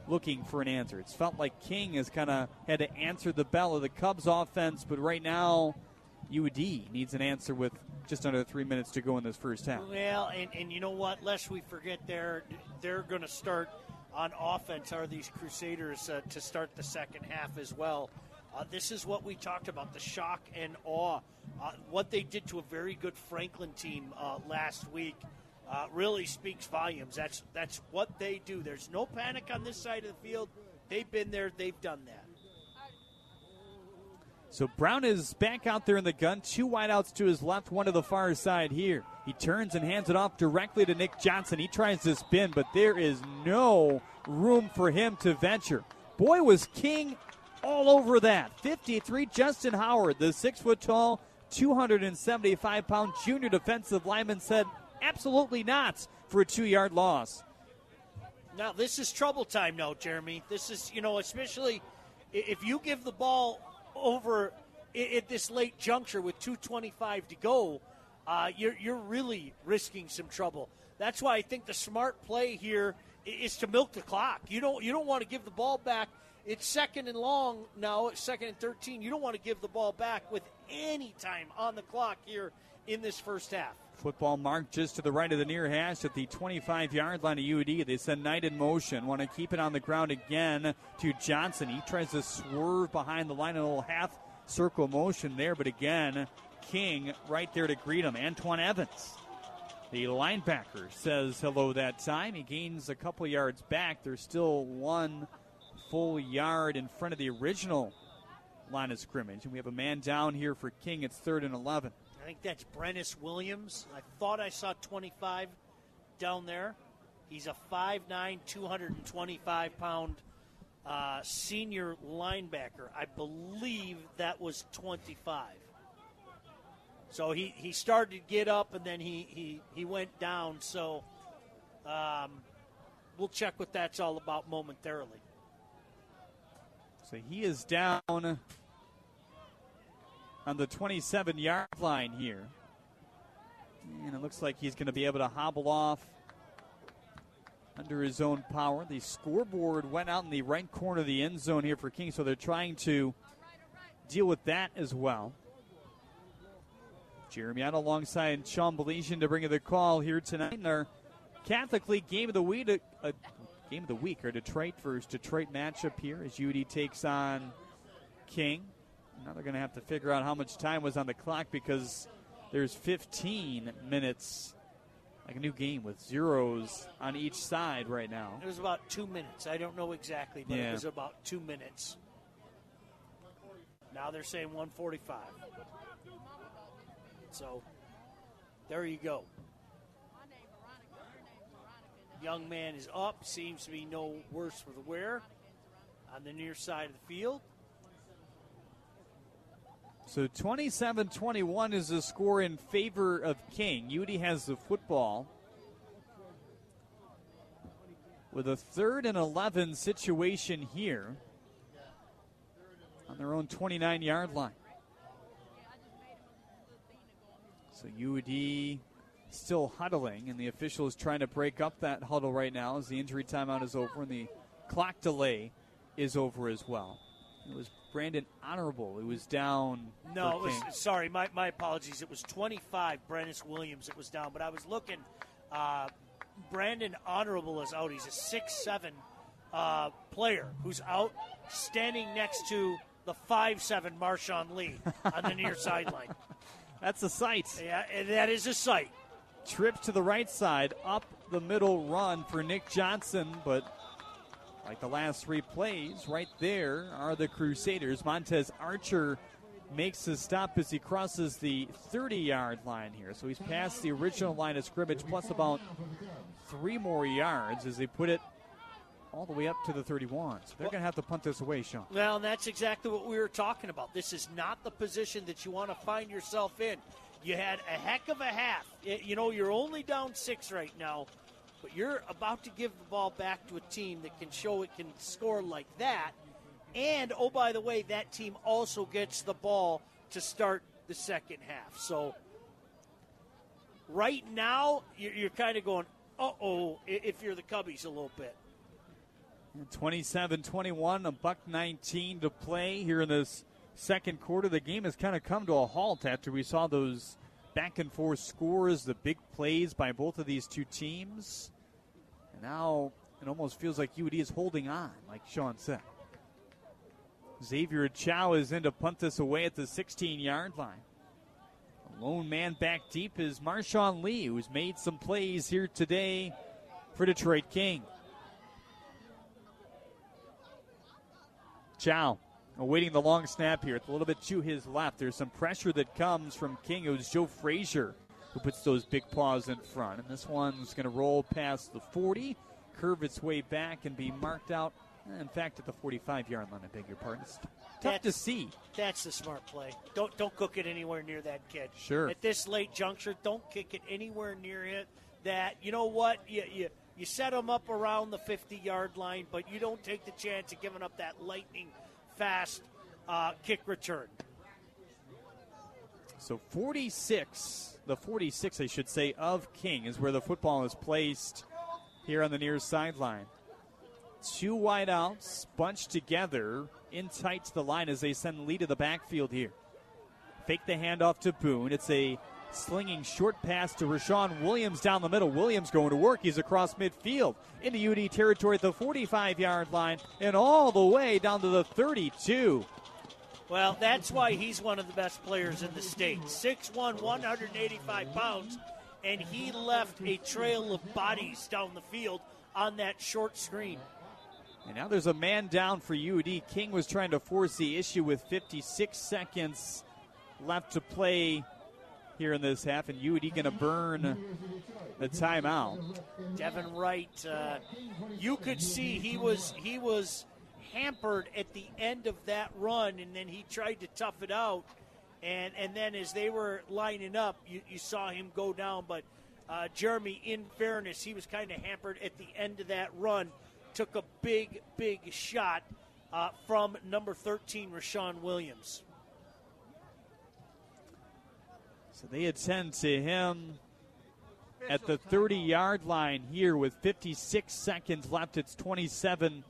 looking for an answer. It's felt like King has kind of had to answer the bell of the Cubs offense, but right now UD needs an answer with just under 3 minutes to go in this first half. Well, and you know what? Lest we forget, they're going to start on offense, are these Crusaders, to start the second half as well. This is what we talked about, the shock and awe. What they did to a very good Franklin team last week really speaks volumes. That's what they do. There's no panic on this side of the field. They've been there. They've done that. So Brown is back out there in the gun. Two wideouts to his left, one to the far side here. He turns and hands it off directly to Nick Johnson. He tries to spin, but there is no room for him to venture. Boy, was King all over that. 53, Justin Howard, the 6-foot-tall, 275-pound junior defensive lineman said, absolutely not, for a 2-yard loss. Now, this is trouble time now, Jeremy. This is, you know, especially if you give the ball over at this late juncture with 2:25 to go, you're really risking some trouble. That's why I think the smart play here is to milk the clock. You don't want to give the ball back. It's second and long now, second and 13. You don't want to give the ball back with any time on the clock here in this first half. Football marked just to the right of the near hash at the 25-yard line of UD. They send Knight in motion. Want to keep it on the ground again to Johnson. He tries to swerve behind the line in a little half-circle motion there. But again, King right there to greet him. Antoine Evans, the linebacker, says hello that time. He gains a couple yards back. There's still one full yard in front of the original line of scrimmage. And we have a man down here for King. It's 3rd and 11. I think that's Brennis Williams. I thought I saw 25 down there. He's a 5'9", 225-pound senior linebacker. I believe that was 25. So he started to get up, and then he went down. So we'll check what that's all about momentarily. So he is down on the 27-yard line here. And it looks like he's going to be able to hobble off under his own power. The scoreboard went out in the right corner of the end zone here for King, so they're trying to deal with that as well. Jeremy out alongside Sean Belesian to bring in the call here tonight in our Catholic League Game of the Week, our Detroit versus Detroit matchup here as UD takes on King. Now they're going to have to figure out how much time was on the clock, because there's 15 minutes, like a new game with zeros on each side right now. It was about 2 minutes. I don't know exactly, but yeah. It was about 2 minutes. Now they're saying 1:45. So there you go. Young man is up. Seems to be no worse for the wear on the near side of the field. So 27-21 is the score in favor of King. UD has the football with a 3rd and 11 situation here on their own 29-yard line. So UD still huddling, and the official is trying to break up that huddle right now as the injury timeout is over and the clock delay is over as well. It was Brandon Honorable who was down. No, my apologies. It was 25, Brennis Williams that was down, but I was looking. Brandon Honorable is out. He's a 6'7" player who's out, standing next to the 5'7" Marshawn Lee on the near sideline. That's a sight. Yeah, that is a sight. Trip to the right side, up the middle run for Nick Johnson, but like the last three plays, right there are the Crusaders. Montez Archer makes his stop as he crosses the 30-yard line here. So he's past the original line of scrimmage, plus about 3 more yards as they put it all the way up to the 31. So they're going to have to punt this away, Sean. Well, and that's exactly what we were talking about. This is not the position that you want to find yourself in. You had a heck of a half. You know, you're only down 6 right now, but you're about to give the ball back to a team that can show it can score like that. And, oh, by the way, that team also gets the ball to start the second half. So right now you're kind of going, uh-oh, if you're the Cubbies a little bit. 27-21, $1:19 to play here in this second quarter. The game has kind of come to a halt after we saw those back-and-forth scores, the big plays by both of these two teams. And now it almost feels like UD is holding on, like Sean said. Xavier Chow is in to punt this away at the 16-yard line. The lone man back deep is Marshawn Lee, who's made some plays here today for Detroit King. Chow awaiting the long snap here. It's a little bit to his left. There's some pressure that comes from King. It was Joe Frazier who puts those big paws in front. And this one's going to roll past the 40, curve its way back, and be marked out. In fact, at the 45-yard line, I beg your pardon. It's tough to see. That's the smart play. Don't cook it anywhere near that kid. Sure. At this late juncture, don't kick it anywhere near it. That, you know what, you set them up around the 50-yard line, but you don't take the chance of giving up that lightning-fast kick return. So 46, I should say, of King is where the football is placed here on the near sideline. 2 wideouts bunched together in tight to the line as they send Lee to the backfield here. Fake the handoff to Boone. It's a slinging short pass to Rashawn Williams down the middle. Williams going to work. He's across midfield into UD territory at the 45-yard line and all the way down to the 32. Well, that's why he's one of the best players in the state. 6'1", 185 pounds, and he left a trail of bodies down the field on that short screen. And now there's a man down for UD. King was trying to force the issue with 56 seconds left to play here in this half, and UD going to burn the timeout. Devin Wright, you could see he was hampered at the end of that run, and then he tried to tough it out. And then as they were lining up, you saw him go down. But, Jeremy, in fairness, he was kind of hampered at the end of that run. Took a big, big shot from number 13, Rashawn Williams. So they attend to him at the 30-yard line here with 56 seconds left. It's 27-21.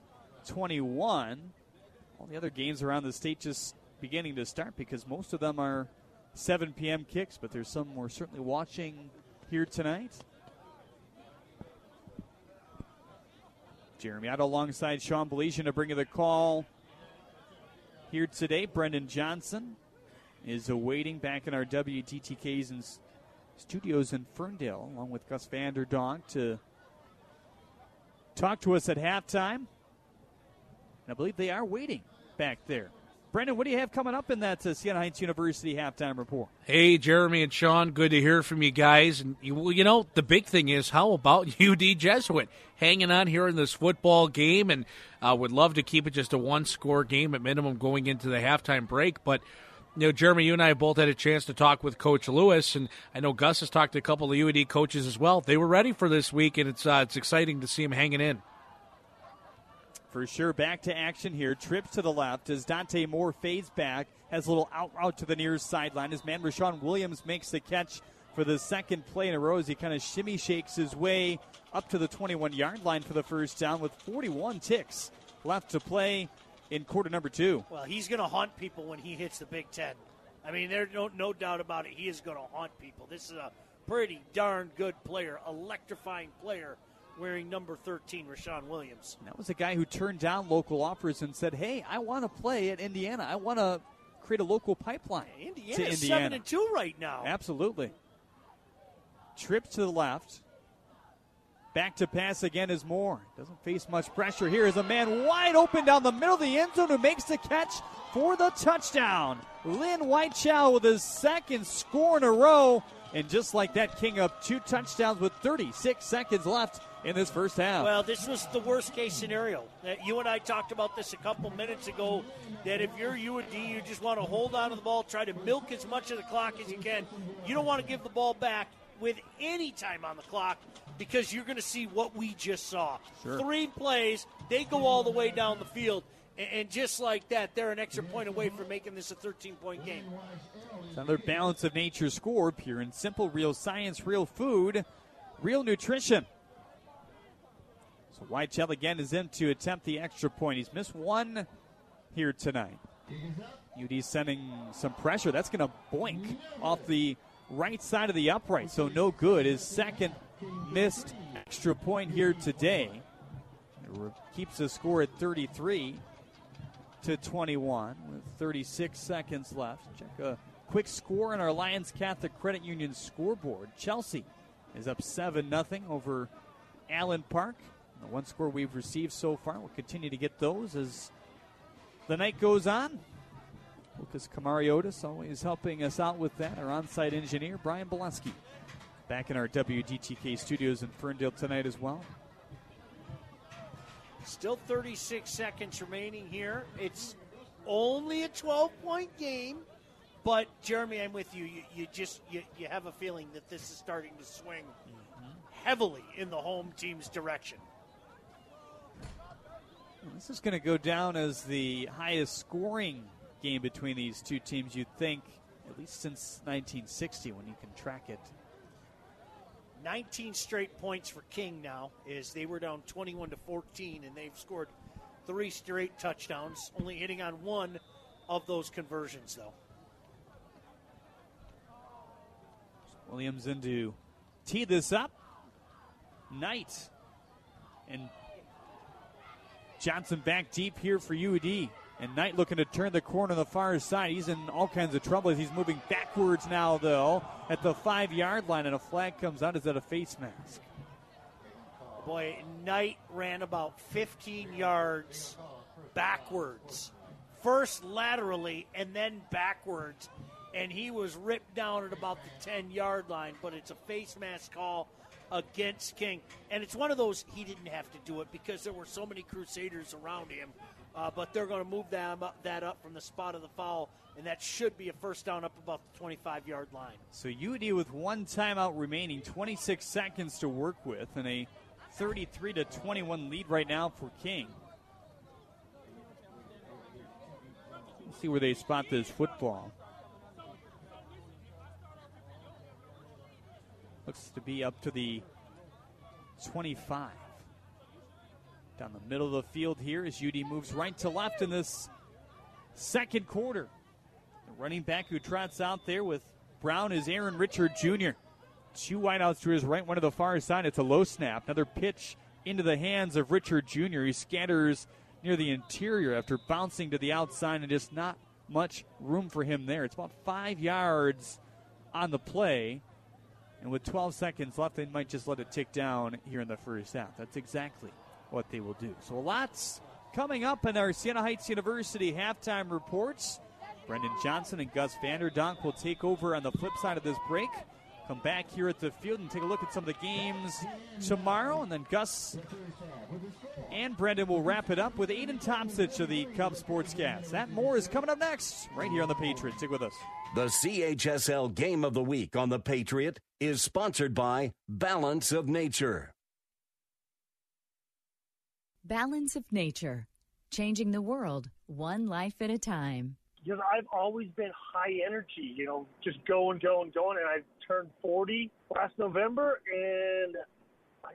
All the other games around the state just beginning to start because most of them are 7 p.m. kicks, but there's some we're certainly watching here tonight. Jeremy out alongside Sean Belesian to bring you the call here today. Brendan Johnson is awaiting back in our WTTK's and studios in Ferndale, along with Gus Vanderdonk, to talk to us at halftime. And I believe they are waiting back there. Brendan, what do you have coming up in that Siena Heights University halftime report? Hey, Jeremy and Sean, good to hear from you guys. And you know, the big thing is, how about UD Jesuit hanging on here in this football game? And would love to keep it just a one-score game at minimum going into the halftime break. But, you know, Jeremy, you and I both had a chance to talk with Coach Lewis, and I know Gus has talked to a couple of UD coaches as well. They were ready for this week, and it's exciting to see them hanging in. For sure, back to action here. Trips to the left as Dante Moore fades back, has a little out route to the near sideline. His man Rashawn Williams makes the catch for the second play in a row as he kind of shimmy shakes his way up to the 21-yard line for the first down with 41 ticks left to play in quarter number 2. Well, he's going to haunt people when he hits the Big Ten. I mean, there's no doubt about it. He is going to haunt people. This is a pretty darn good player, electrifying player, wearing number 13, Rashawn Williams. And that was a guy who turned down local offers and said, hey, I want to play at Indiana. I want to create a local pipeline to Indiana. 7-2 right now. Absolutely. Trips to the left. Back to pass again is Moore. Doesn't face much pressure. Here is a man wide open down the middle of the end zone who makes the catch for the touchdown. Lynn Whitechow with his second score in a row. And just like that, King up two touchdowns with 36 seconds left in this first half. Well, this was the worst-case scenario. You and I talked about this a couple minutes ago, that if you're UD, you just want to hold on to the ball, try to milk as much of the clock as you can. You don't want to give the ball back with any time on the clock, because you're going to see what we just saw. Sure. 3 plays, they go all the way down the field, and just like that, they're an extra point away from making this a 13-point game. Another Balance of Nature score, pure and simple, real science, real food, real nutrition. So Whitechell again is in to attempt the extra point. He's missed one here tonight. UD sending some pressure. That's going to boink off the right side of the upright, so no good. His second missed extra point here today. It keeps the score at 33-21 with 36 seconds left. Check a quick score on our Alliance Catholic Credit Union scoreboard. Chelsea is up 7-0 over Allen Park. The one score we've received so far. We'll continue to get those as the night goes on. Lucas Camariotis always helping us out with that. Our on-site engineer, Brian Bolesky, back in our WGTK studios in Ferndale tonight as well. Still 36 seconds remaining here. It's only a 12-point game, but, Jeremy, I'm with you. You have a feeling that this is starting to swing heavily in the home team's direction. This is going to go down as the highest scoring game between these two teams, you'd think, at least since 1960 when you can track it. 19 straight points for King now, as they were down 21-14, and they've scored 3 straight touchdowns, only hitting on one of those conversions, though. Williams in to tee this up. Knight and Johnson back deep here for UD. And Knight looking to turn the corner on the far side. He's in all kinds of trouble as he's moving backwards now, though, at the 5-yard line, and a flag comes out. Is that a face mask? Boy, Knight ran about 15 yards backwards. First laterally and then backwards, and he was ripped down at about the 10-yard line, but it's a face mask call against King. And it's one of those, he didn't have to do it because there were so many Crusaders around him. But they're going to move that up from the spot of the foul, and that should be a first down up about the 25-yard line. So UD with one timeout remaining, 26 seconds to work with, and a 33-21 lead right now for King. We'll see where they spot this football. Looks to be up to the 25. Down the middle of the field here as UD moves right to left in this second quarter. The running back who trots out there with Brown is Aaron Richard Jr. 2 wideouts to his right, one to the far side. It's a low snap. Another pitch into the hands of Richard Jr. He scatters near the interior after bouncing to the outside, and just not much room for him there. It's about 5 yards on the play. And with 12 seconds left, they might just let it tick down here in the first half. That's exactly what they will do. So lots coming up in our Siena Heights University halftime reports. Brendan Johnson and Gus Vanderdonk will take over on the flip side of this break. Come back here at the field and take a look at some of the games tomorrow. And then Gus and Brendan will wrap it up with Aiden Tomsich of the Cub Sportscast. That more is coming up next right here on The Patriot. Stick with us. The CHSL Game of the Week on The Patriot is sponsored by Balance of Nature. Balance of Nature, changing the world one life at a time. Because I've always been high energy, just going. And I turned 40 last November, and I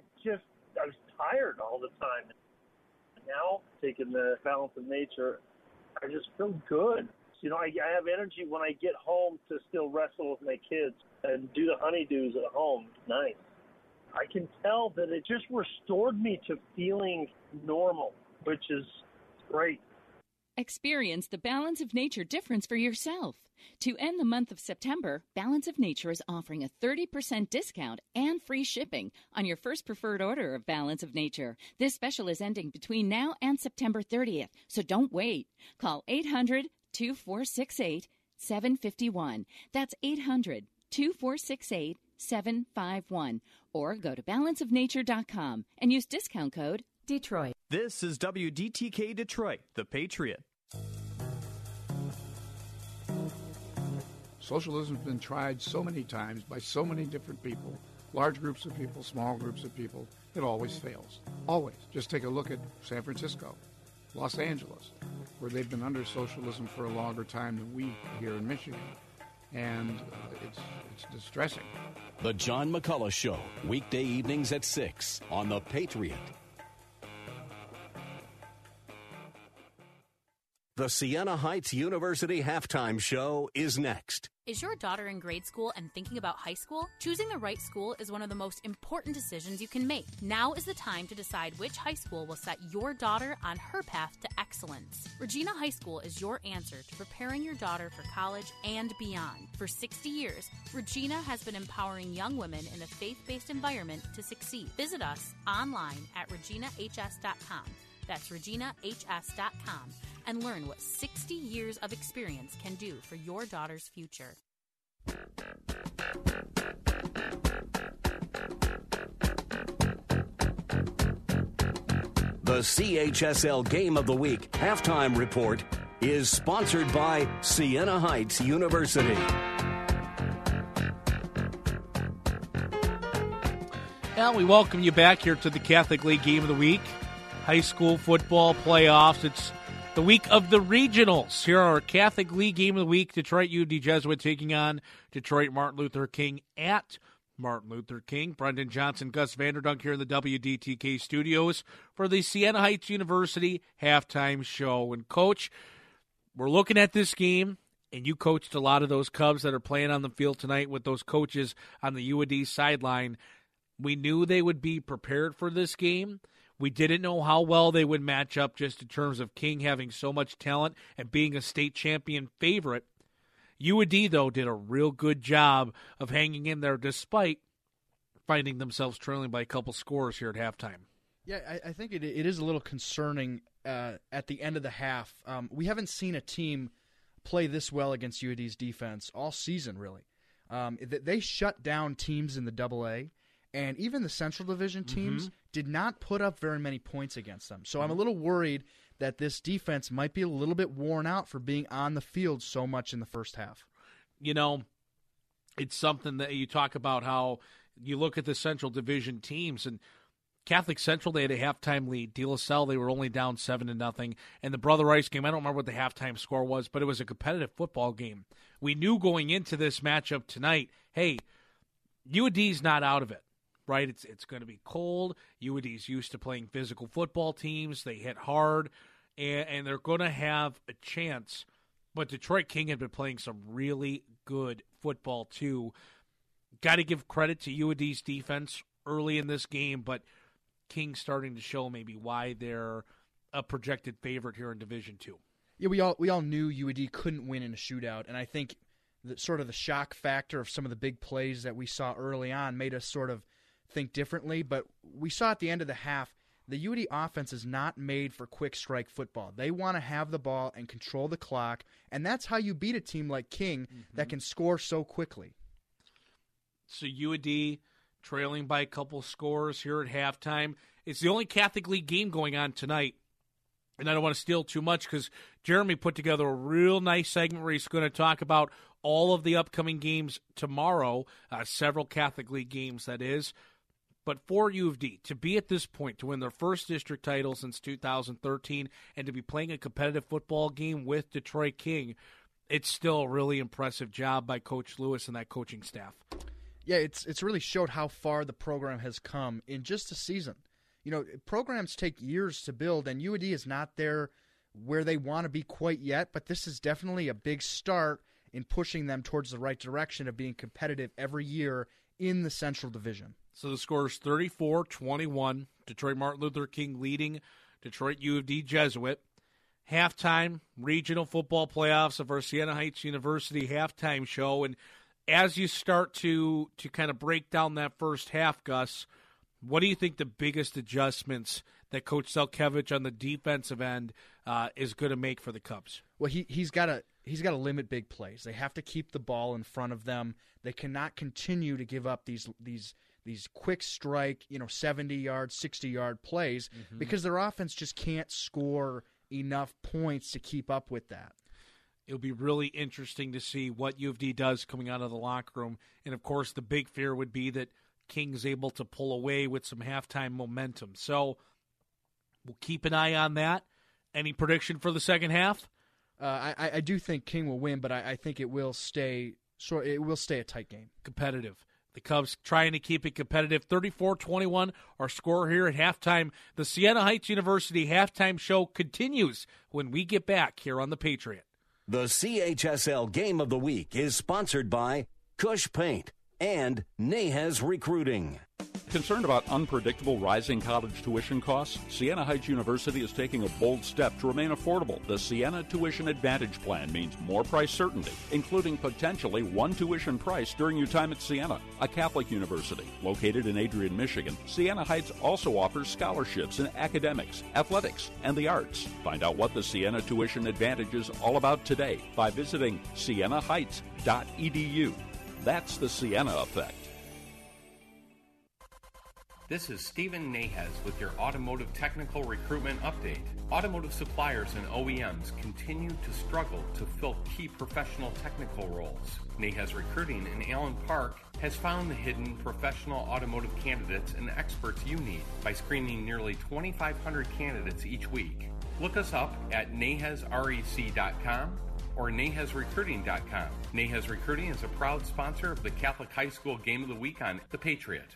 was tired all the time. Now, taking the Balance of Nature, I just feel good. I have energy when I get home to still wrestle with my kids and do the honeydews at home. Nice. I can tell that it just restored me to feeling normal, which is great. Experience the Balance of Nature difference for yourself. To end the month of September, Balance of Nature is offering a 30% discount and free shipping on your first preferred order of Balance of Nature. This special is ending between now and September 30th, so don't wait. Call 800-2468-751. That's 800-2468-751. Or go to balanceofnature.com and use discount code Detroit. This is WDTK Detroit, The Patriot. Socialism has been tried so many times by so many different people, large groups of people, small groups of people. It always fails. Always. Just take a look at San Francisco, Los Angeles, where they've been under socialism for a longer time than we here in Michigan. And it's distressing. The John McCullough Show, weekday evenings at 6 on The Patriot. The Siena Heights University Halftime Show is next. Is your daughter in grade school and thinking about high school? Choosing the right school is one of the most important decisions you can make. Now is the time to decide which high school will set your daughter on her path to excellence. Regina High School is your answer to preparing your daughter for college and beyond. For 60 years, Regina has been empowering young women in a faith-based environment to succeed. Visit us online at reginahs.com. That's reginahs.com. and learn what 60 years of experience can do for your daughter's future. The CHSL Game of the Week Halftime Report is sponsored by Siena Heights University. Now we welcome you back here to the Catholic League Game of the Week. High school football playoffs. It's the week of the regionals. Here are our Catholic League Game of the Week. Detroit UD Jesuit taking on Detroit Martin Luther King at Martin Luther King. Brendan Johnson, Gus Vanderdunk here in the WDTK studios for the Siena Heights University Halftime Show. And, Coach, we're looking at this game, and you coached a lot of those Cubs that are playing on the field tonight with those coaches on the UD sideline. We knew they would be prepared for this game. We didn't know how well they would match up just in terms of King having so much talent and being a state champion favorite. UD, though, did a real good job of hanging in there despite finding themselves trailing by a couple scores here at halftime. Yeah, I think it is a little concerning at the end of the half. We haven't seen a team play this well against UD's defense all season, really. They shut down teams in the AA. And even the Central Division teams did not put up very many points against them. So I'm a little worried that this defense might be a little bit worn out for being on the field so much in the first half. You know, it's something that you talk about how you look at the Central Division teams. And Catholic Central, they had a halftime lead. De La Salle, they were only down 7-0. And the Brother Rice game, I don't remember what the halftime score was, but it was a competitive football game. We knew going into this matchup tonight, hey, UD's not out of it. Right, it's going to be cold. UD's used to playing physical football teams. They hit hard, and they're going to have a chance. But Detroit King had been playing some really good football, too. Got to give credit to UD's defense early in this game, but King's starting to show maybe why they're a projected favorite here in Division II. Yeah, we all knew UD couldn't win in a shootout, and I think that sort of the shock factor of some of the big plays that we saw early on made us sort of think differently, but we saw at the end of the half, the UD offense is not made for quick strike football. They want to have the ball and control the clock, and that's how you beat a team like King that can score so quickly. So UD trailing by a couple scores here at halftime. It's the only Catholic League game going on tonight, and I don't want to steal too much because Jeremy put together a real nice segment where he's going to talk about all of the upcoming games tomorrow, several Catholic League games, that is. But for U of D to be at this point, to win their first district title since 2013, and to be playing a competitive football game with Detroit King, it's still a really impressive job by Coach Lewis and that coaching staff. Yeah, it's really showed how far the program has come in just a season. You know, programs take years to build, and U of D is not there where they want to be quite yet, but this is definitely a big start in pushing them towards the right direction of being competitive every year in the Central Division. So the score is 34-21, Detroit Martin Luther King leading Detroit U of D Jesuit. halftime regional football playoffs of our Siena Heights University halftime show. And as you start to kind of break down that first half, Gus, what do you think the biggest adjustments that Coach Selkevich on the defensive end is going to make for the Cubs? Well, he's got to limit big plays. They have to keep the ball in front of them. They cannot continue to give up these quick strike, 70-yard, 60-yard plays because their offense just can't score enough points to keep up with that. It'll be really interesting to see what U of D does coming out of the locker room. And, of course, the big fear would be that King's able to pull away with some halftime momentum. So we'll keep an eye on that. Any prediction for the second half? I do think King will win, but I think it will stay. So it will stay a tight game. Competitive. The Cubs trying to keep it competitive. 34-21, our score here at halftime. The Siena Heights University halftime show continues when we get back here on The Patriot. The CHSL Game of the Week is sponsored by Cush Paint and Nahez Recruiting. Concerned about unpredictable rising college tuition costs? Siena Heights University is taking a bold step to remain affordable. The Siena Tuition Advantage Plan means more price certainty, including potentially one tuition price during your time at Siena, a Catholic university. Located in Adrian, Michigan, Siena Heights also offers scholarships in academics, athletics, and the arts. Find out what the Siena Tuition Advantage is all about today by visiting sienaheights.edu. That's the Siena Effect. This is Stephen Nahez with your automotive technical recruitment update. Automotive suppliers and OEMs continue to struggle to fill key professional technical roles. Nahez Recruiting in Allen Park has found the hidden professional automotive candidates and experts you need by screening nearly 2,500 candidates each week. Look us up at nahezrec.com or nahezrecruiting.com. Nahez Recruiting is a proud sponsor of the Catholic High School Game of the Week on The Patriot.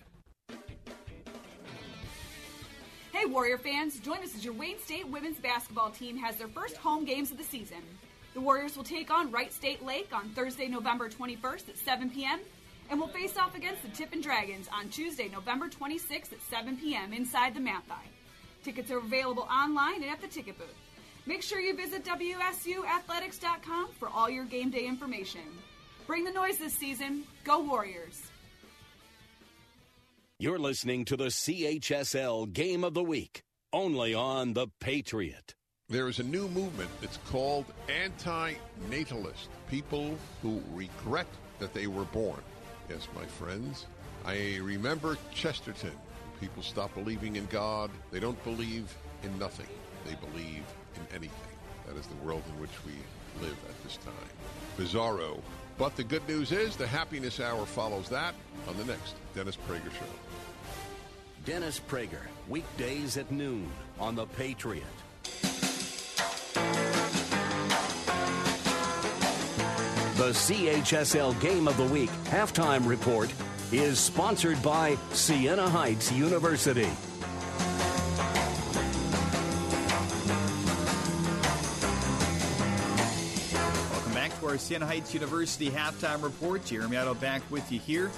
Hey, Warrior fans, join us as your Wayne State women's basketball team has their first home games of the season. The Warriors will take on Wright State Lake on Thursday, November 21st at 7 p.m. and will face off against the Tippin Dragons on Tuesday, November 26th at 7 p.m. inside the Mathi. Tickets are available online and at the ticket booth. Make sure you visit WSUathletics.com for all your game day information. Bring the noise this season. Go Warriors! You're listening to the CHSL Game of the Week, only on The Patriot. There is a new movement. It's called anti-natalist, people who regret that they were born. Yes, my friends, I remember Chesterton. People stop believing in God. They don't believe in nothing. They believe in anything. That is the world in which we live at this time. Bizarro. But the good news is the happiness hour follows that on the next Dennis Prager Show. Dennis Prager, weekdays at noon on The Patriot. The CHSL Game of the Week halftime report is sponsored by Siena Heights University. Our Siena Heights University halftime report. Jeremy Otto back with you here.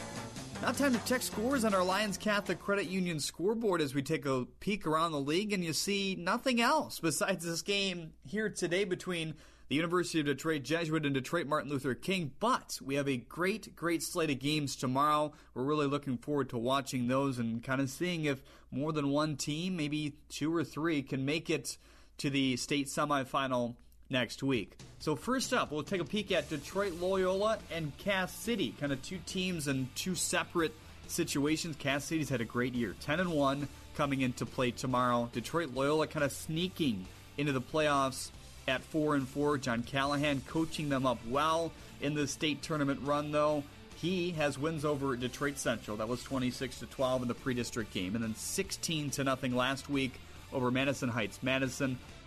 Now time to check scores on our Alliance Catholic Credit Union scoreboard as we take a peek around the league, and you see nothing else besides this game here today between the University of Detroit Jesuit and Detroit Martin Luther King, but we have a great, great slate of games tomorrow. We're really looking forward to watching those and kind of seeing if more than one team, maybe two or three, can make it to the state semifinal next week. So first up, we'll take a peek at Detroit Loyola and Cass City. Kind of two teams in two separate situations. Cass City's had a great year. 10-1 coming into play tomorrow. Detroit Loyola kind of sneaking into the playoffs at 4-4. John Callahan coaching them up well in the state tournament run, though. He has wins over Detroit Central. That was 26-12 in the pre-district game. And then 16-0 last week over Madison Heights.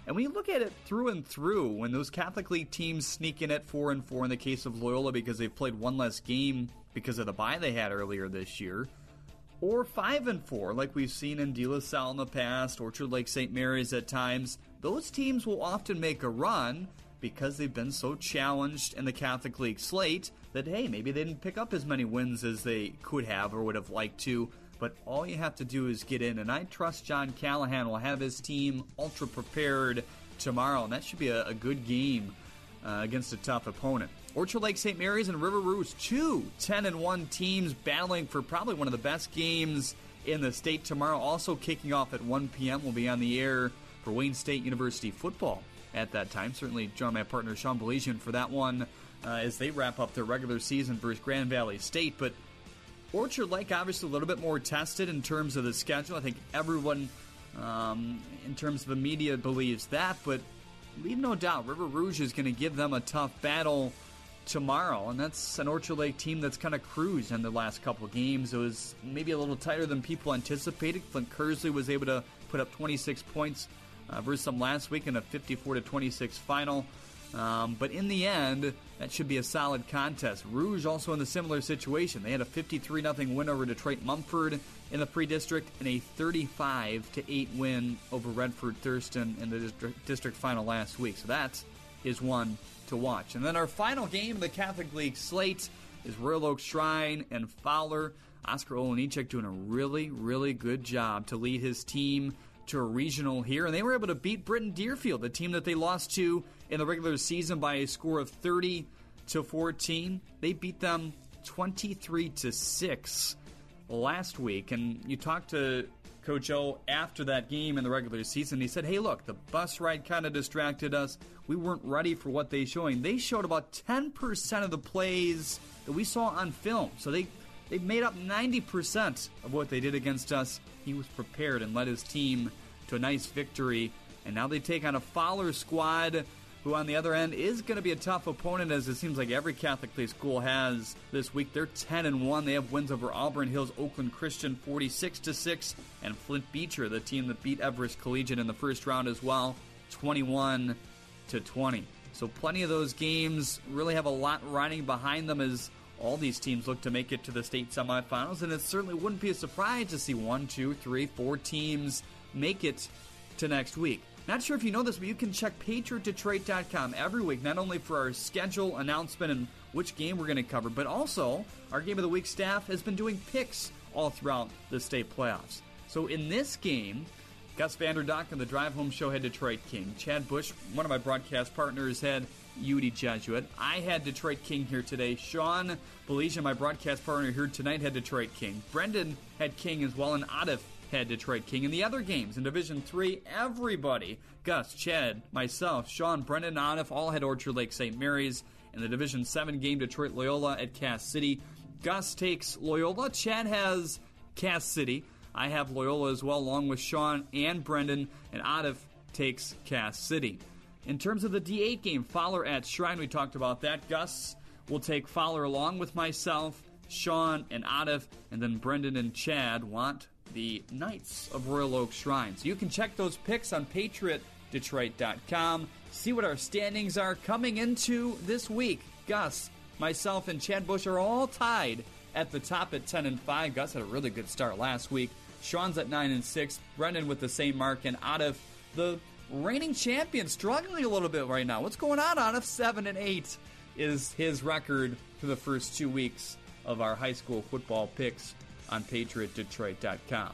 And when you look at it through and through, when those Catholic League teams sneak in at 4-4 in the case of Loyola because they've played one less game because of the bye they had earlier this year, or 5-4 like we've seen in De La Salle in the past, Orchard Lake St. Mary's at times, those teams will often make a run because they've been so challenged in the Catholic League slate that, hey, maybe they didn't pick up as many wins as they could have or would have liked to. But all you have to do is get in, and I trust John Callahan will have his team ultra prepared tomorrow, and that should be a good game against a tough opponent. Orchard Lake St. Mary's and River Rouge, two 10-1 teams battling for probably one of the best games in the state tomorrow. Also kicking off at 1 p.m. We'll be on the air for Wayne State University football at that time. Certainly join my partner Sean Belisian for that one as they wrap up their regular season versus Grand Valley State. But Orchard Lake obviously a little bit more tested in terms of the schedule. I think everyone in terms of the media believes that, but leave no doubt River Rouge is going to give them a tough battle tomorrow, and that's an Orchard Lake team that's kind of cruised in the last couple of games. It was maybe a little tighter than people anticipated. Flint Kersley was able to put up 26 points versus them last week in a 54-26 final. But in the end, that should be a solid contest. Rouge also in a similar situation. They had a 53-0 win over Detroit Mumford in the pre-district and a 35-8 win over Redford Thurston in the district final last week. So that is one to watch. And then our final game of the Catholic League slate is Royal Oak Shrine and Fowler. Oscar Olenichek doing a really, really good job to lead his team to a regional here, and they were able to beat Britton Deerfield, the team that they lost to in the regular season by a score of 30-14. They beat them 23-6 last week, and you talked to Coach O after that game in the regular season. He said, hey, look, the bus ride kind of distracted us. We weren't ready for what they showing. They showed about 10% of the plays that we saw on film, so they made up 90% of what they did against us. He was prepared and led his team to a nice victory, and now they take on a Fowler squad who on the other end is going to be a tough opponent, as it seems like every Catholic League school has this week. They're 10-1. They have wins over Auburn Hills, Oakland Christian 46-6, and Flint Beecher, the team that beat Everest Collegiate in the first round as well, 21-20. So plenty of those games really have a lot riding behind them as all these teams look to make it to the state semifinals, and it certainly wouldn't be a surprise to see 4 teams make it to next week. Not sure if you know this, but you can check PatriotDetroit.com every week, not only for our schedule announcement and which game we're going to cover, but also our Game of the Week staff has been doing picks all throughout the state playoffs. So in this game, Gus Vanderdock and the Drive Home Show had Detroit King. Chad Bush, one of my broadcast partners, had UD Jesuit. I had Detroit King here today. Sean Belisian, my broadcast partner here tonight, had Detroit King. Brendan had King as well, and Adif had Detroit King. In the other games, in Division 3, everybody, Gus, Chad, myself, Sean, Brendan, Adif, all had Orchard Lake St. Mary's. In the Division 7 game, Detroit Loyola at Cass City. Gus takes Loyola. Chad has Cass City. I have Loyola as well, along with Sean and Brendan, and Adif takes Cass City. In terms of the D8 game, Fowler at Shrine, we talked about that. Gus will take Fowler along with myself, Sean, and Adif, and then Brendan and Chad want the Knights of Royal Oak Shrine. So you can check those picks on PatriotDetroit.com, see what our standings are coming into this week. Gus, myself, and Chad Bush are all tied at the top at 10-5. Gus had a really good start last week. Sean's at 9-6. Brendan with the same mark. And Adif, the reigning champion, struggling a little bit right now. What's going on, Adif? 7-8 is his record for the first 2 weeks of our high school football picks on PatriotDetroit.com.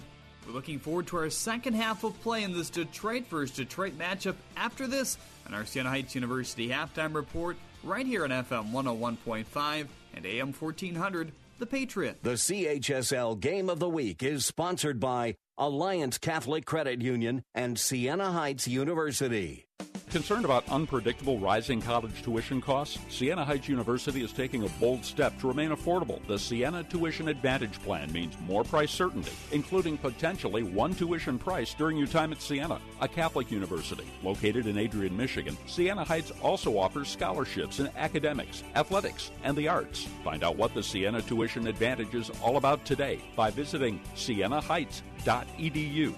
We're looking forward to our second half of play in this Detroit versus Detroit matchup after this on our Siena Heights University Halftime Report right here on FM 101.5 and AM 1400. The Patriot. The CHSL Game of the Week is sponsored by Alliance Catholic Credit Union and Siena Heights University. Concerned about unpredictable rising college tuition costs? Siena Heights University is taking a bold step to remain affordable. The Siena Tuition Advantage Plan means more price certainty, including potentially one tuition price during your time at Siena, a Catholic university located in Adrian, Michigan. Siena Heights also offers scholarships in academics, athletics, and the arts. Find out what the Siena Tuition Advantage is all about today by visiting sienaheights.edu.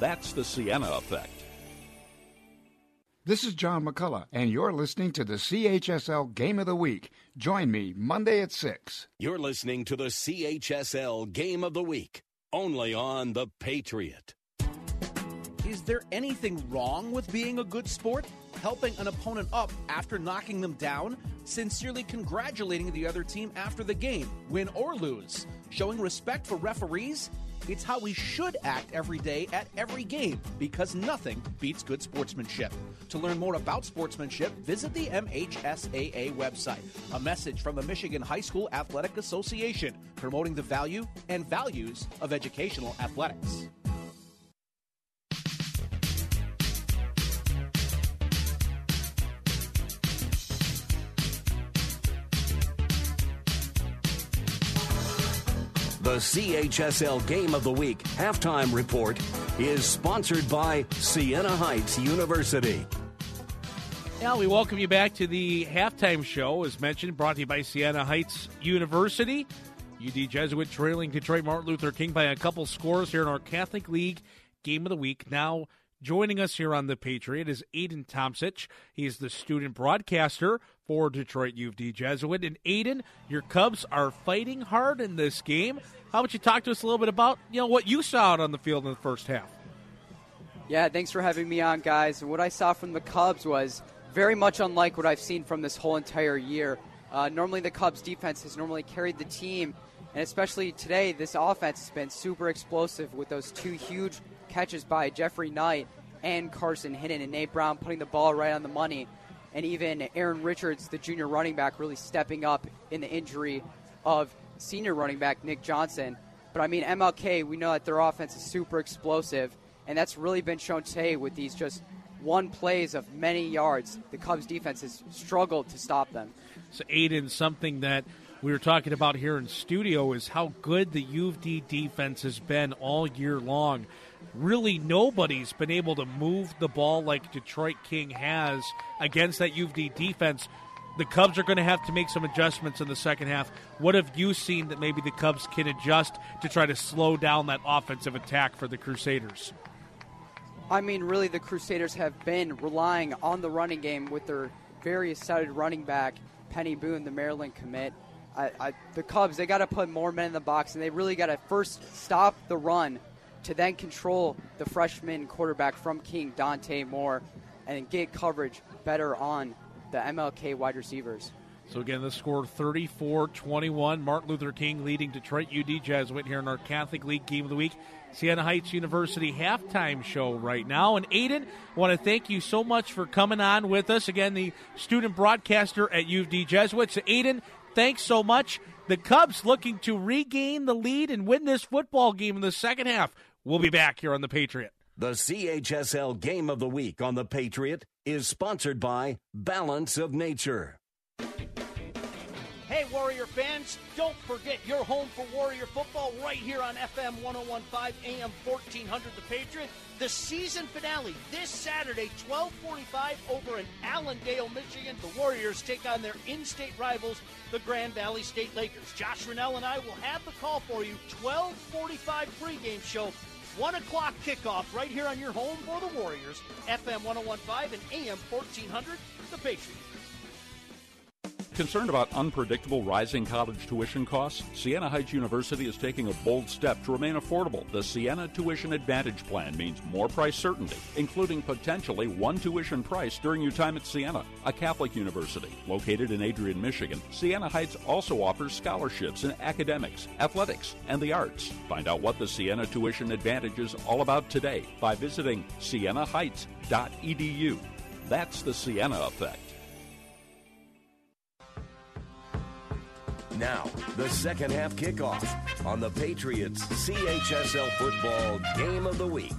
That's the Siena Effect. This is John McCullough, and you're listening to the CHSL Game of the Week. Join me Monday at 6. You're listening to the CHSL Game of the Week, only on The Patriot. Is there anything wrong with being a good sport? Helping an opponent up after knocking them down? Sincerely congratulating the other team after the game, win or lose? Showing respect for referees? It's how we should act every day at every game, because nothing beats good sportsmanship. To learn more about sportsmanship, visit the MHSAA website. A message from the Michigan High School Athletic Association, promoting the value and values of educational athletics. The CHSL Game of the Week halftime report is sponsored by Siena Heights University. Now we welcome you back to the halftime show, as mentioned, brought to you by Siena Heights University. UD Jesuit trailing Detroit Martin Luther King by a couple scores here in our Catholic League Game of the Week. Now joining us here on The Patriot is Aiden Tomsich. He is the student broadcaster for Detroit U of D Jesuit. And Aiden, your Cubs are fighting hard in this game. How about you talk to us a little bit about, you know, what you saw out on the field in the first half? Yeah, thanks for having me on, guys. And what I saw from the Cubs was very much unlike what I've seen from this whole entire year. Normally the Cubs defense has normally carried the team, and especially today this offense has been super explosive with those two huge catches by Jeffrey Knight and Carson Hinton, and Nate Brown putting the ball right on the money. And even Aaron Richards, the junior running back, really stepping up in the injury of senior running back Nick Johnson. But, I mean, MLK, we know that their offense is super explosive, and that's really been shown today with these just one plays of many yards. The Cubs' defense has struggled to stop them. So, Aiden, something that we were talking about here in studio is how good the U of D defense has been all year long. Really, nobody's been able to move the ball like Detroit King has against that U of D defense. The Cubs are going to have to make some adjustments in the second half. What have you seen that maybe the Cubs can adjust to try to slow down that offensive attack for the Crusaders? I mean, really, the Crusaders have been relying on the running game with their various sided running back, Penny Boone, the Maryland commit. The Cubs, they got to put more men in the box, and they really got to first stop the run, to then control the freshman quarterback from King, Dante Moore, and get coverage better on the MLK wide receivers. So again, the score 34-21, Martin Luther King leading Detroit UD Jesuit here in our Catholic League Game of the Week. Siena Heights University halftime show right now. And Aiden, I want to thank you so much for coming on with us. Again, the student broadcaster at U of D Jesuit. So Aiden, thanks so much. The Cubs looking to regain the lead and win this football game in the second half. We'll be back here on The Patriot. The CHSL Game of the Week on The Patriot is sponsored by Balance of Nature. Hey, Warrior fans, don't forget your home for Warrior football right here on FM 101.5 AM 1400 The Patriot. The season finale this Saturday, 12:45 over in Allendale, Michigan. The Warriors take on their in-state rivals, the Grand Valley State Lakers. Josh Rennell and I will have the call for you. 12:45 pregame show, 1 o'clock kickoff right here on your home for the Warriors. FM 101.5 and AM 1400 The Patriot. Concerned about unpredictable rising college tuition costs? Siena Heights University is taking a bold step to remain affordable. The Siena Tuition Advantage Plan means more price certainty, including potentially one tuition price during your time at Siena, a Catholic university located in Adrian, Michigan. Siena Heights also offers scholarships in academics, athletics, and the arts. Find out what the Siena Tuition Advantage is all about today by visiting sienaheights.edu. That's the Siena Effect. Now, the second half kickoff on the Patriots CHSL Football Game of the Week.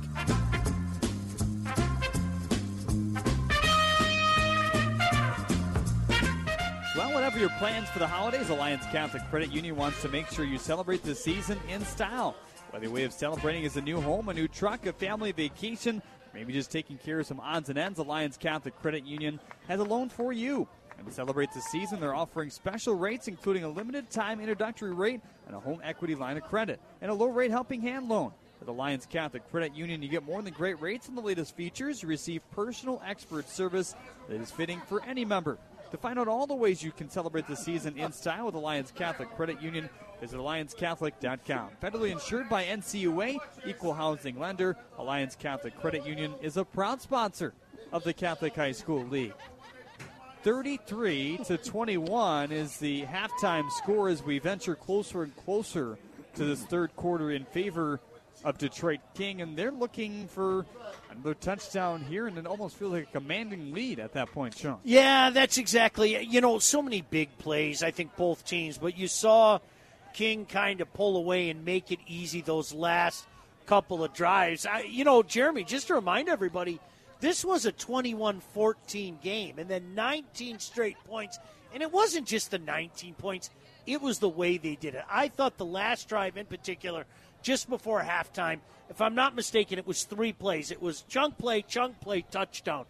Well, whatever your plans for the holidays, Alliance Catholic Credit Union wants to make sure you celebrate the season in style. Whether your way of celebrating is a new home, a new truck, a family vacation, maybe just taking care of some odds and ends, Alliance Catholic Credit Union has a loan for you. And to celebrate the season, they're offering special rates, including a limited-time introductory rate and a home equity line of credit and a low-rate helping hand loan. At Alliance Catholic Credit Union, you get more than great rates and the latest features. You receive personal expert service that is fitting for any member. To find out all the ways you can celebrate the season in style with Alliance Catholic Credit Union, visit AllianceCatholic.com. Federally insured by NCUA, equal housing lender, Alliance Catholic Credit Union is a proud sponsor of the Catholic High School League. 33-21 is the halftime score as we venture closer and closer to this third quarter in favor of Detroit King, and they're looking for another touchdown here, and it almost feels like a commanding lead at that point, Sean. Yeah, that's exactly, you know, so many big plays, I think, both teams, but you saw King kind of pull away and make it easy those last couple of drives. Jeremy, just to remind everybody, this was a 21-14 game, and then 19 straight points, and it wasn't just the 19 points. It was the way they did it. I thought the last drive in particular, just before halftime, if I'm not mistaken, it was three plays. It was chunk play, touchdown.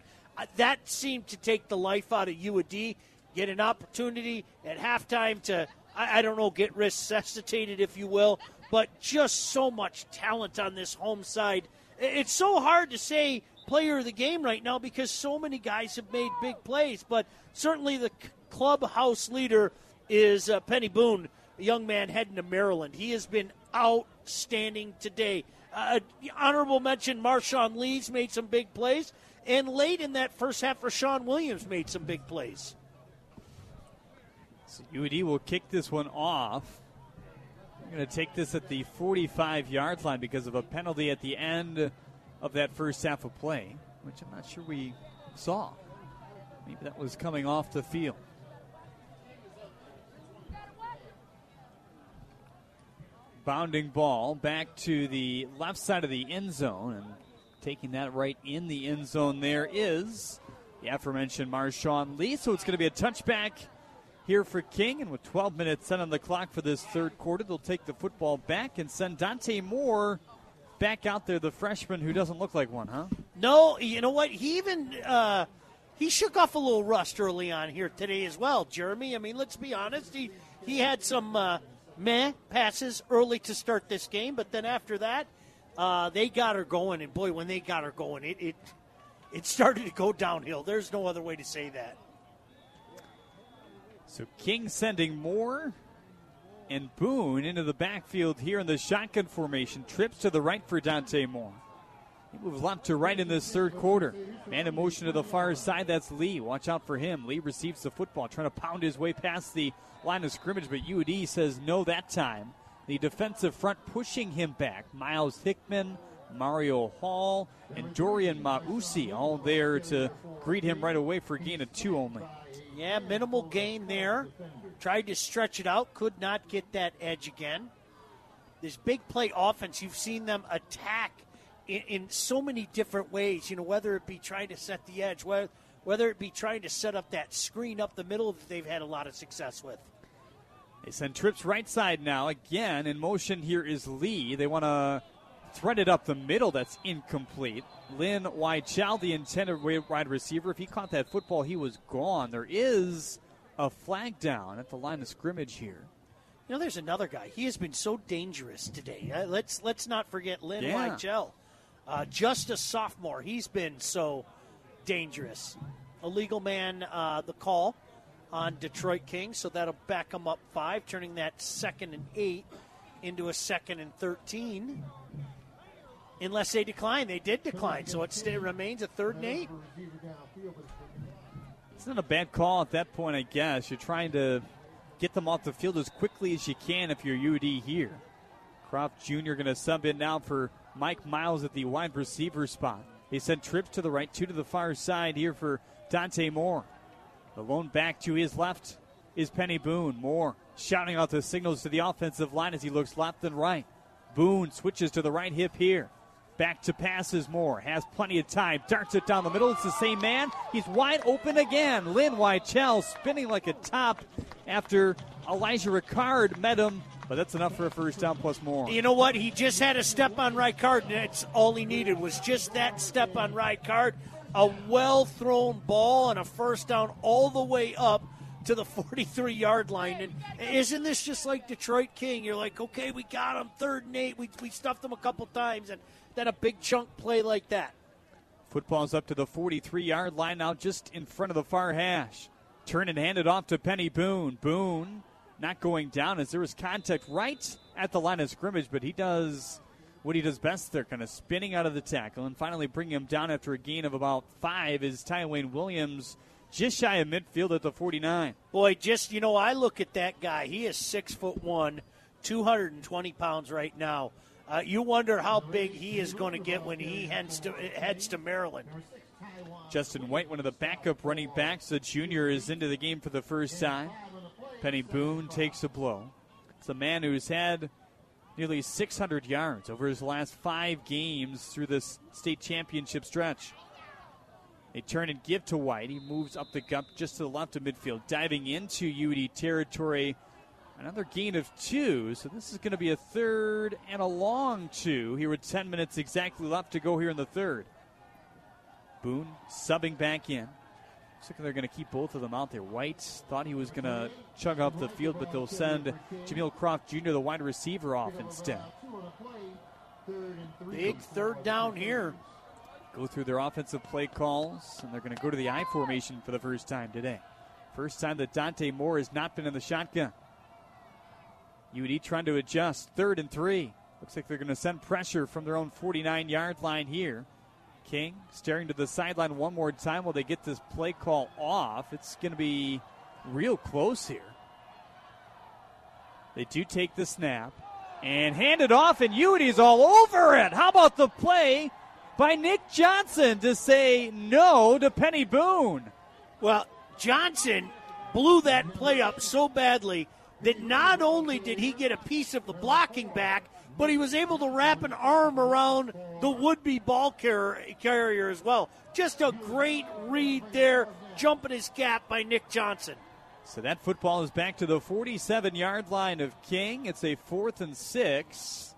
That seemed to take the life out of UAD, get an opportunity at halftime to, get resuscitated, if you will, but just so much talent on this home side. It's so hard to say player of the game right now because so many guys have made big plays, but certainly the clubhouse leader is Penny Boone, a young man heading to Maryland. He has been outstanding today. Honorable mention, Marshawn Lee's made some big plays, and late in that first half, Rashawn Williams made some big plays. So UAD will kick this one off. I'm going to take this at the 45-yard line because of a penalty at the end of that first half of play, which I'm not sure we saw. Maybe that was coming off the field. Bounding ball back to the left side of the end zone, and taking that right in the end zone there is the aforementioned Marshawn Lee. So it's going to be a touchback here for King, and with 12 minutes set on the clock for this third quarter, they'll take the football back and send Dante Moore back out there, the freshman who doesn't look like one, huh? No, you know what? He even he shook off a little rust early on here today as well, Jeremy. I mean, let's be honest. He had some... passes early to start this game, but then after that, they got her going, and boy, when they got her going, it started to go downhill. There's no other way to say that. So King sending Moore and Boone into the backfield here in the shotgun formation. Trips to the right for Dante Moore. He moves left to right in this third quarter. Man in motion to the far side, that's Lee. Watch out for him. Lee receives the football, trying to pound his way past the line of scrimmage, but UD says no that time. The defensive front pushing him back. Miles Hickman, Mario Hall, and Dorian Mausi all there to greet him right away for a gain of two only. Yeah, minimal gain there. Tried to stretch it out, could not get that edge again. This big play offense, you've seen them attack in so many different ways, you know, whether it be trying to set the edge, whether it be trying to set up that screen up the middle that they've had a lot of success with. They send trips right side now. Again, in motion here is Lee. They want to thread it up the middle. That's incomplete. Lynn Weichel, the intended wide receiver, if he caught that football, he was gone. There is a flag down at the line of scrimmage here. You know, there's another guy. He has been so dangerous today. Let's not forget Lynn Weichel. Just a sophomore. He's been so dangerous. Illegal man, the call on Detroit King, so that'll back them up 5, turning that 2nd and 8 into a 2nd and 13. Unless they decline. They did decline, so it remains a 3rd and 8. It's not a bad call at that point, I guess. You're trying to get them off the field as quickly as you can if you're UD here. Croft Jr. going to sub in now for Mike Miles at the wide receiver spot. They sent trips to the right, two to the far side here for Dante Moore. The lone back to his left is Penny Boone. Moore shouting out the signals to the offensive line as he looks left and right. Boone switches to the right hip here. Back to passes Moore. Has plenty of time. Darts it down the middle. It's the same man. He's wide open again. Lynn Weichel spinning like a top after Elijah Ricard met him. But that's enough for a first down plus more. You know what? He just had a step on Ricard, and that's all he needed was just that step on Ricard. A well-thrown ball and a first down all the way up to the 43-yard line. And isn't this just like Detroit King? You're like, okay, we got him 3rd and 8. We stuffed him a couple times, and then a big chunk play like that. Football's up to the 43-yard line now, just in front of the far hash. Turn and hand it off to Penny Boone. Boone not going down as there was contact right at the line of scrimmage, but he does what he does best there, kind of spinning out of the tackle and finally bringing him down after a gain of about 5 is Tywayne Williams, just shy of midfield at the 49. Boy, just, you know, I look at that guy. He is 6'1", 220 pounds right now. You wonder how big he is going to get when he heads to Maryland. Justin White, one of the backup running backs, the junior, is into the game for the first time. Penny Boone takes a blow. It's a man who's had nearly 600 yards over his last 5 games through this state championship stretch. They turn and give to White. He moves up the gut just to the left of midfield, diving into UD territory. Another gain of 2, so this is going to be a third and a long 2 here with 10 minutes exactly left to go here in the third. Boone subbing back in. Looks like they're going to keep both of them out there. White thought he was going to chug off the field, but they'll send Jameel Croft Jr., the wide receiver, off instead. Big third down here. Go through their offensive play calls, and they're going to go to the I formation for the first time today. First time that Dante Moore has not been in the shotgun. UD trying to adjust. 3rd and 3. Looks like they're going to send pressure from their own 49-yard line here. King staring to the sideline one more time while they get this play call off. It's going to be real close here. They do take the snap and hand it off, and UD's all over it. How about the play by Nick Johnson to say no to Penny Boone? Well, Johnson blew that play up so badly that not only did he get a piece of the blocking back, but he was able to wrap an arm around the would-be ball carrier as well. Just a great read there, jumping his gap by Nick Johnson. So that football is back to the 47-yard line of King. It's a 4th and 6.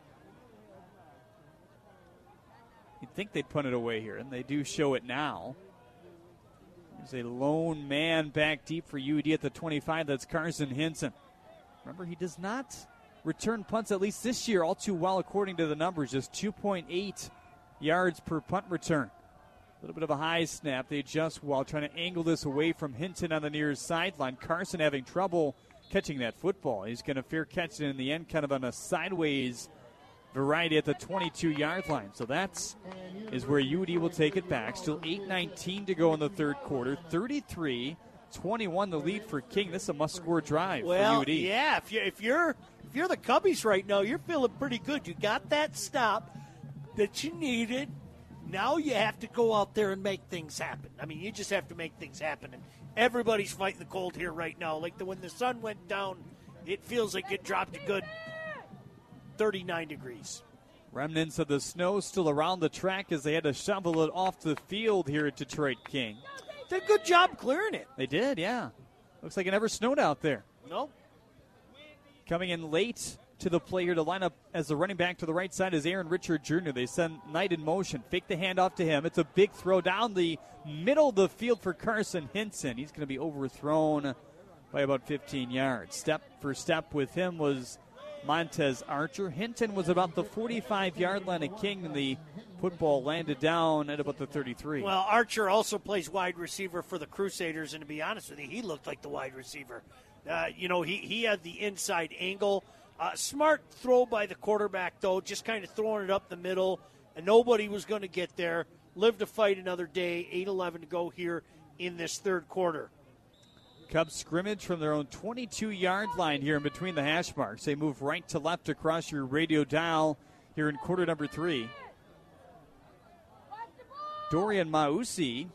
You'd think they'd punt it away here, and they do show it now. There's a lone man back deep for UD at the 25. That's Carson Hinton. Remember, he does not return punts, at least this year, all too well according to the numbers. Just 2.8 yards per punt return. A little bit of a high snap. They adjust while trying to angle this away from Hinton on the near sideline. Carson having trouble catching that football. He's going to fair catch it in the end, kind of on a sideways variety at the 22-yard line. So that is where UD will take it back. Still 8:19 to go in the third quarter. 33-21 the lead for King. This is a must-score drive for UD. Yeah, if you're the Cubbies right now, you're feeling pretty good. You got that stop that you needed. Now you have to go out there and make things happen. I mean, you just have to make things happen. And everybody's fighting the cold here right now. Like when the sun went down, it feels like it dropped a good 39 degrees. Remnants of the snow still around the track as they had to shovel it off the field here at Detroit King. Did a good job clearing it. They did, yeah. Looks like it never snowed out there. Nope. Coming in late to the play here to line up as the running back to the right side is Aaron Richard Jr. They send Knight in motion. Fake the handoff to him. It's a big throw down the middle of the field for Carson Hinton. He's going to be overthrown by about 15 yards. Step for step with him was Montez Archer. Hinton was about the 45-yard line of King, and the football landed down at about the 33. Well, Archer also plays wide receiver for the Crusaders, and to be honest with you, he looked like the wide receiver. He had the inside angle. Smart throw by the quarterback, though, just kind of throwing it up the middle, and nobody was going to get there. Lived to fight another day. 8:11 to go here in this third quarter. Cubs scrimmage from their own 22-yard line here in between the hash marks. They move right to left across your radio dial here in quarter number 3. Dorian Mausi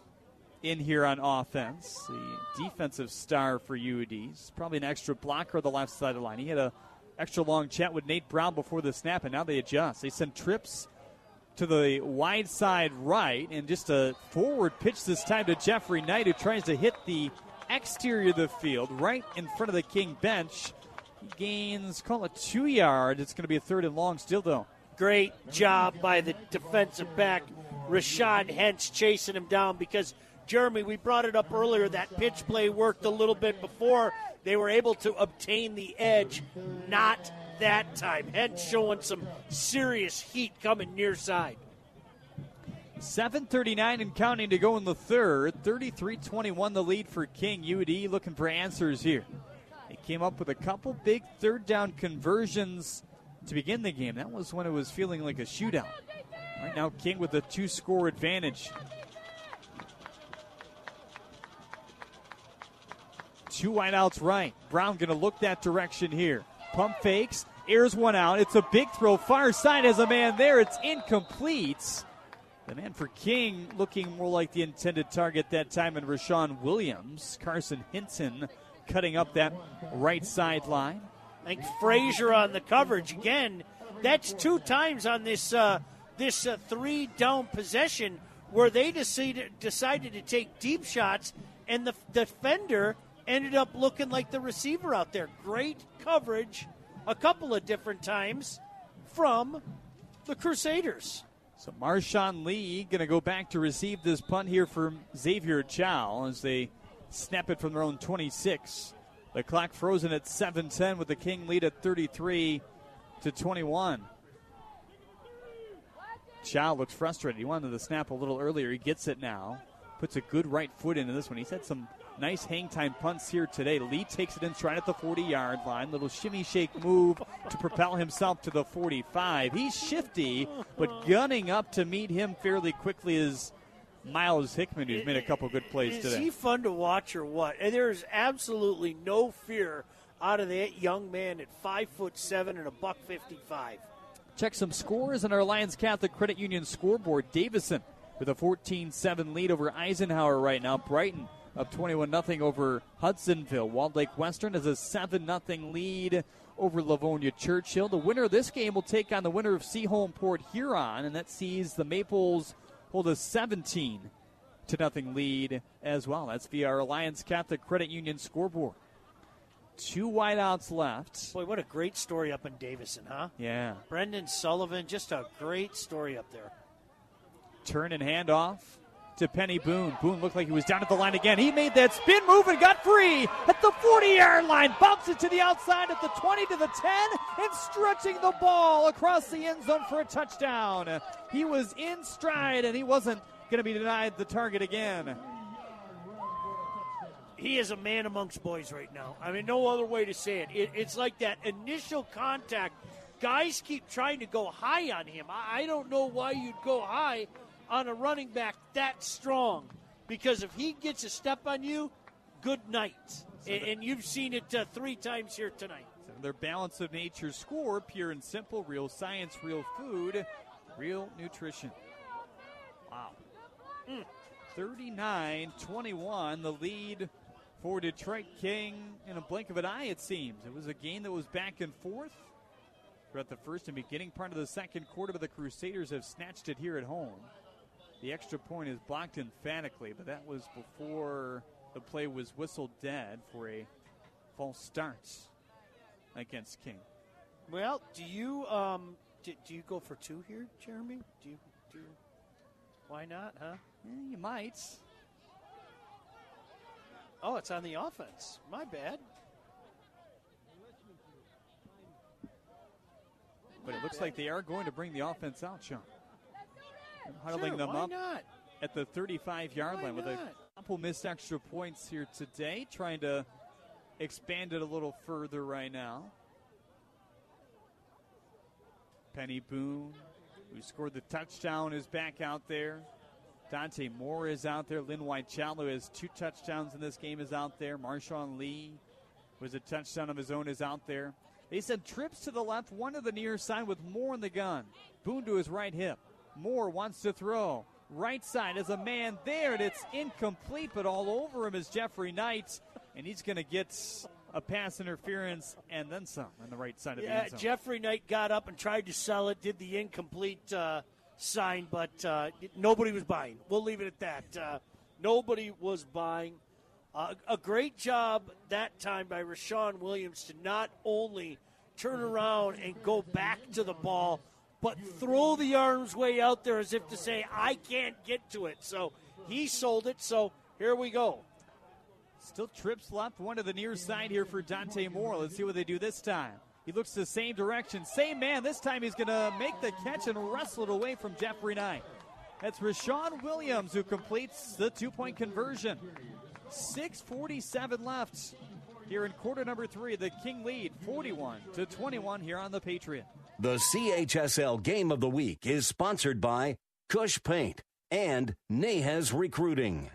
in here on offense, the defensive star for UD. He's probably an extra blocker on the left side of the line. He had an extra long chat with Nate Brown before the snap, and now they adjust. They send trips to the wide side right, and just a forward pitch this time to Jeffrey Knight, who tries to hit the exterior of the field, right in front of the King bench. He gains, call it 2 yards. It's going to be a 3rd and long still, though. Great job by the defensive back, Rashawn Hentz, chasing him down because, Jeremy, we brought it up earlier, that pitch play worked a little bit before. They were able to obtain the edge. Not that time. Hentz showing some serious heat coming near side. 7:39 and counting to go in the third. 33-21 the lead for King. UD looking for answers here. They came up with a couple big third down conversions to begin the game. That was when it was feeling like a shootout. Right now King with a 2-score advantage. 2 wideouts right. Brown going to look that direction here. Pump fakes. airs one out. It's a big throw. Far side has a man there. It's incomplete. The man for King looking more like the intended target that time in Rashawn Williams. Carson Hinton cutting up that right sideline. I think Frazier on the coverage again. That's two times on this this three-down possession where they decided to take deep shots, and the defender ended up looking like the receiver out there. Great coverage a couple of different times from the Crusaders. So Marshawn Lee going to go back to receive this punt here from Xavier Chow as they snap it from their own 26. The clock frozen at 7:10 with the King lead at 33-21. Chow looks frustrated. He wanted the snap a little earlier. He gets it now. Puts a good right foot into this one. He's had some nice hang time punts here today. Lee takes it in stride at the 40-yard line. Little shimmy shake move to propel himself to the 45. He's shifty, but gunning up to meet him fairly quickly is Miles Hickman, who's made a couple good plays today. Is he fun to watch or what? And there is absolutely no fear out of that young man at 5'7" and a $155. Check some scores on our Alliance Catholic Credit Union scoreboard. Davison with a 14-7 lead over Eisenhower right now. Brighton up 21-0 over Hudsonville. Walled Lake Western has a 7-0 lead over Livonia Churchill. The winner of this game will take on the winner of Seaholm Port Huron, and that sees the Maples hold a 17-0 lead as well. That's via our Alliance Catholic Credit Union scoreboard. Two wideouts left. Boy, what a great story up in Davison, huh? Yeah. Brendan Sullivan, just a great story up there. Turn and handoff to Penny Boone. Boone looked like he was down at the line again. He made that spin move and got free at the 40-yard line. Bumps it to the outside at the 20 to the 10 and stretching the ball across the end zone for a touchdown. He was in stride, and he wasn't going to be denied the target again. He is a man amongst boys right now. I mean, no other way to say it. It's like that initial contact. Guys keep trying to go high on him. I don't know why you'd go high on a running back that strong, because if he gets a step on you, good night. And you've seen it three times here tonight. So their Balance of Nature score, pure and simple, real science, real food, real nutrition. Wow. 39-21, the lead for Detroit King in a blink of an eye, it seems. It was a game that was back and forth throughout the first and beginning part of the second quarter, but the Crusaders have snatched it here at home. The extra point is blocked emphatically, but that was before the play was whistled dead for a false start against King. Well, do you go for two here, Jeremy? Do you, why not, huh? Yeah, you might. Oh, it's on the offense. My bad. But it looks like they are going to bring the offense out, Sean. Huddling them up not? At the 35-yard line with a couple missed extra points here today. Trying to expand it a little further right now. Penny Boone, who scored the touchdown, is back out there. Dante Moore is out there. Lynn Whitechalu has two touchdowns in this game is out there. Marshawn Lee, who has a touchdown of his own, is out there. They send trips to the left, one to the near side with Moore in the gun. Boone to his right hip. Moore wants to throw. Right side is a man there, and it's incomplete, but all over him is Jeffrey Knight, and he's going to get a pass interference and then some on the right side of the end zone. Jeffrey Knight got up and tried to sell it, did the incomplete sign, but nobody was buying. We'll leave it at that. Nobody was buying. A great job that time by Rashawn Williams to not only turn around and go back to the ball, but throw the arms way out there as if to say, I can't get to it. So he sold it, so here we go. Still trips left, one to the near side here for Dante Moore. Let's see what they do this time. He looks the same direction, same man. This time he's going to make the catch and wrestle it away from Jeffrey Knight. That's Rashawn Williams who completes the two-point conversion. 6:47 left here in quarter number three. The King lead 41-21 here on the Patriot. The CHSL Game of the Week is sponsored by Cush Paint and Nahez Recruiting.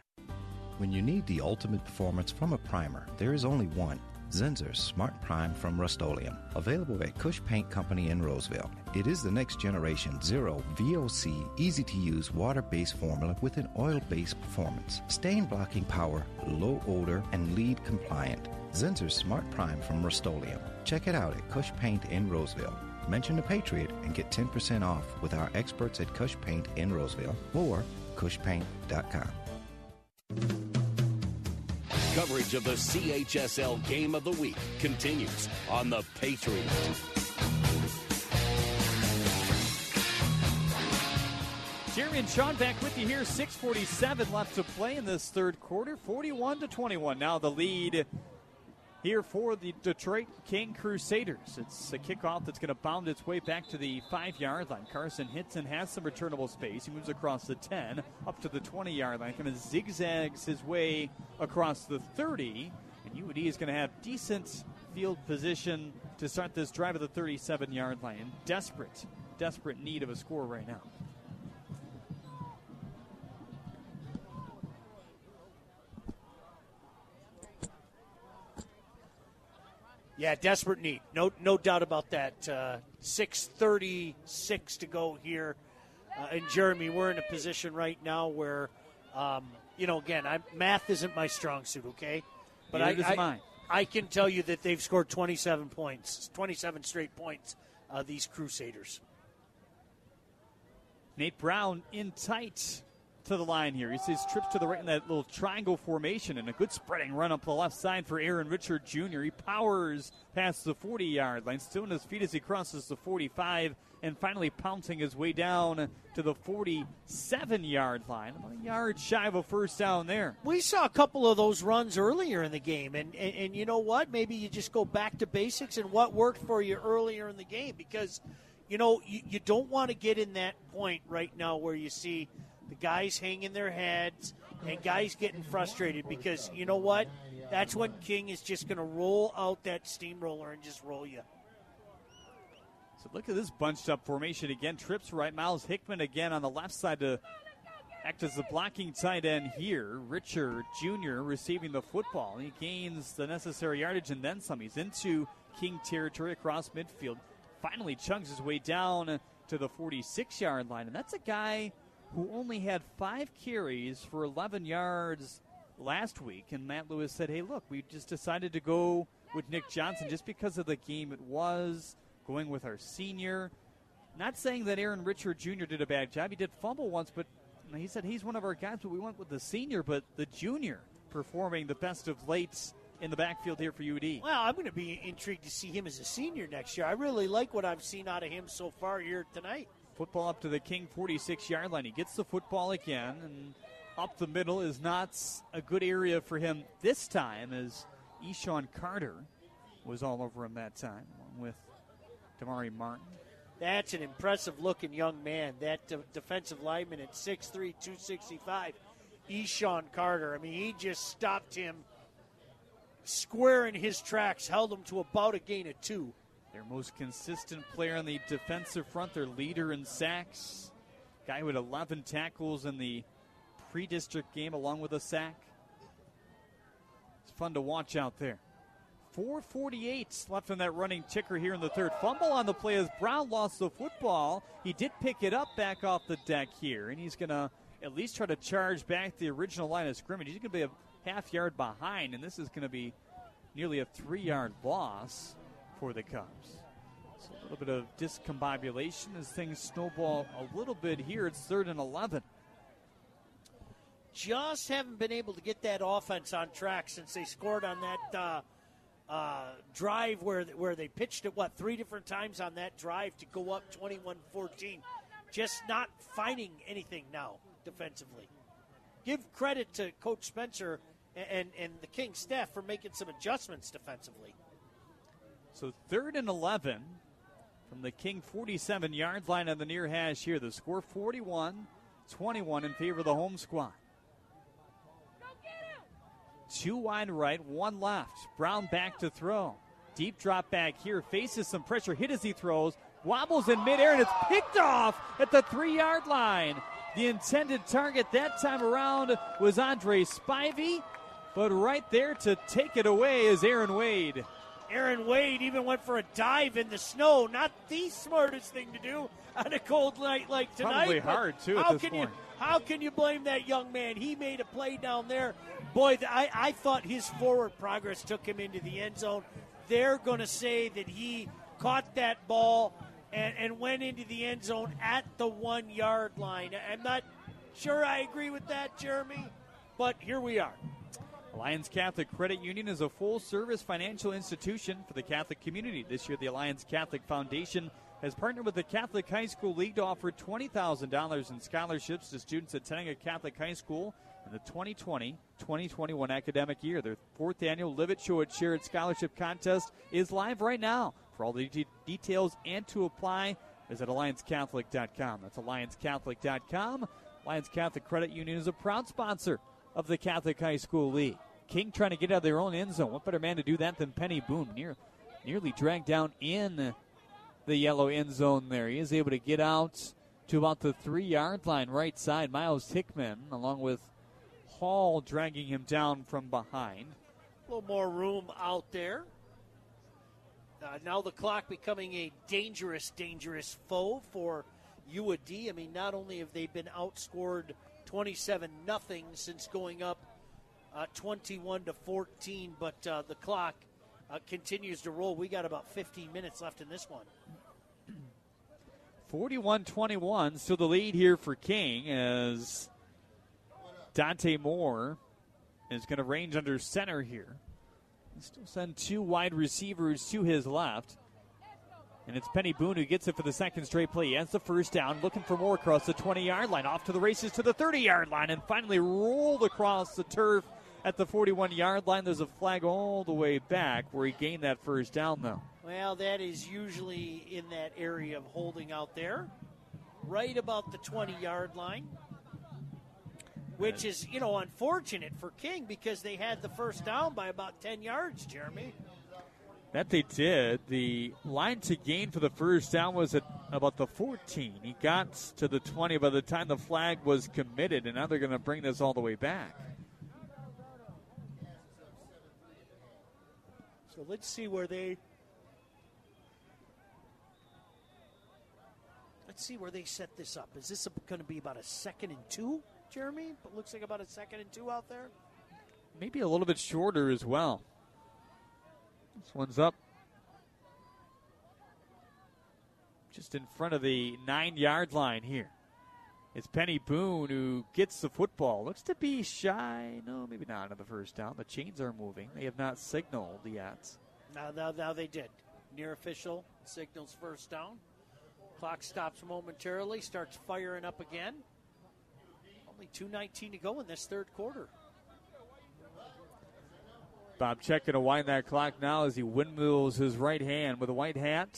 When you need the ultimate performance from a primer, there is only one, Zenzer Smart Prime from Rust-Oleum, available at Cush Paint Company in Roseville. It is the next generation zero VOC, easy-to-use water-based formula with an oil-based performance, stain blocking power, low odor, and lead compliant. Zenzer Smart Prime from Rust-Oleum. Check it out at Cush Paint in Roseville. Mention The Patriot and get 10% off with our experts at Cush Paint in Roseville or cushpaint.com. Coverage of the CHSL Game of the Week continues on The Patriot. Jerry and Sean back with you here. 6:47 left to play in this third quarter. 41-21. Now the lead here for the Detroit King Crusaders. It's a kickoff that's going to bound its way back to the 5-yard line. Carson Hinton has some returnable space. He moves across the 10 up to the 20-yard line. Kind of zigzags his way across the 30. And UD is going to have decent field position to start this drive at the 37-yard line. In desperate need of a score right now. Yeah, desperate need. No doubt about that. 6:36 to go here. And, Jeremy, we're in a position right now where, again, math isn't my strong suit, okay? But I can tell you that they've scored 27 points, 27 straight points, these Crusaders. Nate Brown in tight to the line here. He sees trips to the right in that little triangle formation, and a good spreading run up the left side for Aaron Richard Jr. He powers past the 40-yard line, still on his feet as he crosses the 45, and finally pouncing his way down to the 47-yard line. About a yard shy of a first down there. We saw a couple of those runs earlier in the game, and you know what? Maybe you just go back to basics and what worked for you earlier in the game, because, you don't want to get in that point right now where you see the guys hanging their heads and guys getting frustrated, because you know what? That's when King is just going to roll out that steamroller and just roll you. So look at this bunched up formation again. Trips right. Miles Hickman again on the left side to act as the blocking tight end here. Richard Jr. receiving the football. He gains the necessary yardage and then some. He's into King territory across midfield. Finally chugs his way down to the 46-yard line. And that's a guy who only had 5 carries for 11 yards last week. And Matt Lewis said, hey, look, we just decided to go with Nick Johnson just because of the game it was, going with our senior. Not saying that Aaron Richard Jr. did a bad job. He did fumble once, but he said he's one of our guys, but we went with the senior, but the junior performing the best of late in the backfield here for UD. Well, I'm going to be intrigued to see him as a senior next year. I really like what I've seen out of him so far here tonight. Football up to the King 46-yard line. He gets the football again, and up the middle is not a good area for him this time, as Eshawn Carter was all over him that time, along with Damari Martin. That's an impressive-looking young man, that defensive lineman at 6'3", 265, Eshawn Carter. I mean, he just stopped him square in his tracks, held him to about a gain of 2. Their most consistent player on the defensive front, their leader in sacks. Guy with 11 tackles in the pre-district game along with a sack. It's fun to watch out there. 4:48 left on that running ticker here in the third. Fumble on the play as Brown lost the football. He did pick it up back off the deck here, and he's going to at least try to charge back the original line of scrimmage. He's going to be a half yard behind, and this is going to be nearly a 3-yard loss for the Cubs. So a little bit of discombobulation as things snowball a little bit here. It's 3rd and 11. Just haven't been able to get that offense on track since they scored on that drive where they pitched it, 3 different times on that drive to go up 21-14. Just not finding anything now defensively. Give credit to Coach Spencer and the King staff for making some adjustments defensively. So 3rd and 11 from the King 47-yard line on the near hash here. The score 41-21 in favor of the home squad. 2 wide right, 1 left. Brown back to throw. Deep drop back here. Faces some pressure. Hit as he throws. Wobbles in midair, and it's picked off at the 3-yard line. The intended target that time around was Andre Spivey, But right there to take it away is Aaron Wade. Aaron Wade even went for a dive in the snow. Not the smartest thing to do on a cold night like tonight. Probably hard, too, at this point. How can you blame that young man? He made a play down there. Boy, I thought his forward progress took him into the end zone. They're going to say that he caught that ball and went into the end zone at the 1 yard line. I'm not sure I agree with that, Jeremy, but here we are. Alliance Catholic Credit Union is a full-service financial institution for the Catholic community. This year, the Alliance Catholic Foundation has partnered with the Catholic High School League to offer $20,000 in scholarships to students attending a Catholic high school in the 2020-2021 academic year. Their fourth annual Live It, Show It, Share It scholarship contest is live right now. For all the details and to apply, visit AllianceCatholic.com. That's AllianceCatholic.com. Alliance Catholic Credit Union is a proud sponsor of the Catholic High School League. King trying to get out of their own end zone. What better man to do that than Penny Boone? Nearly dragged down in the yellow end zone there. He is able to get out to about the 3 yard line right side. Miles Hickman along with Hall dragging him down from behind. A little more room out there. Now the clock becoming a dangerous, dangerous foe for UAD. I mean, not only have they been outscored 27-0 since going up 21-14, but the clock continues to roll. We got about 15 minutes left in this one. 41-21, still the lead here for King as Dante Moore is going to range under center here. He'll still send two wide receivers to his left. And it's Penny Boone who gets it for the second straight play. He has the first down, looking for more across the 20-yard line. Off to the races to the 30-yard line and finally rolled across the turf at the 41-yard line. There's a flag all the way back where he gained that first down, though. Well, that is usually in that area of holding out there, right about the 20-yard line, which is, unfortunate for King because they had the first down by about 10 yards, Jeremy. That they did. The line to gain for the first down was at about the 14. He got to the 20 by the time the flag was committed, and now they're going to bring this all the way back. So let's see where they... Let's see where they set this up. Is this going to be about a 2nd and 2, Jeremy? It looks like about a 2nd and 2 out there. Maybe a little bit shorter as well. This one's up just in front of the 9 yard line here. It's Penny Boone who gets the football. Looks to be shy. No, maybe not on the first down. The chains are moving. They have not signaled yet. Now they did. Near official signals first down. Clock stops momentarily. Starts firing up again. Only 2:19 to go in this third quarter. Bob Check going to wind that clock now as he windmills his right hand with a white hat.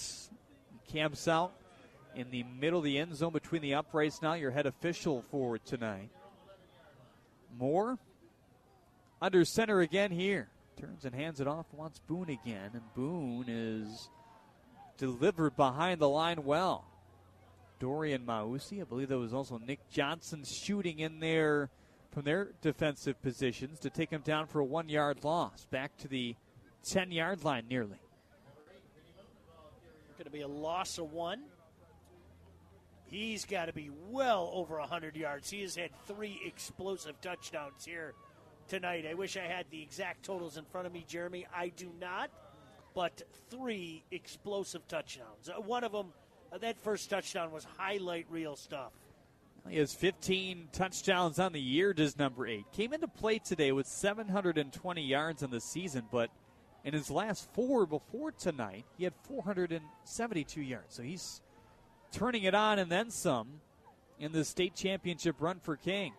He camps out in the middle of the end zone between the uprights now, your head official for tonight. Moore under center again here. Turns and hands it off, wants Boone again, and Boone is delivered behind the line well. Dorian Mausi, I believe that was also Nick Johnson shooting in there from their defensive positions to take him down for a 1 yard loss. Back to the 10-yard line nearly. Going to be a loss of one. He's got to be well over 100 yards. He has had 3 explosive touchdowns here tonight. I wish I had the exact totals in front of me, Jeremy. I do not, but 3 explosive touchdowns. One of them, that first touchdown was highlight reel stuff. He has 15 touchdowns on the year, does number 8. Came into play today with 720 yards on the season, but in his last 4 before tonight, he had 472 yards. So he's turning it on and then some in the state championship run for King.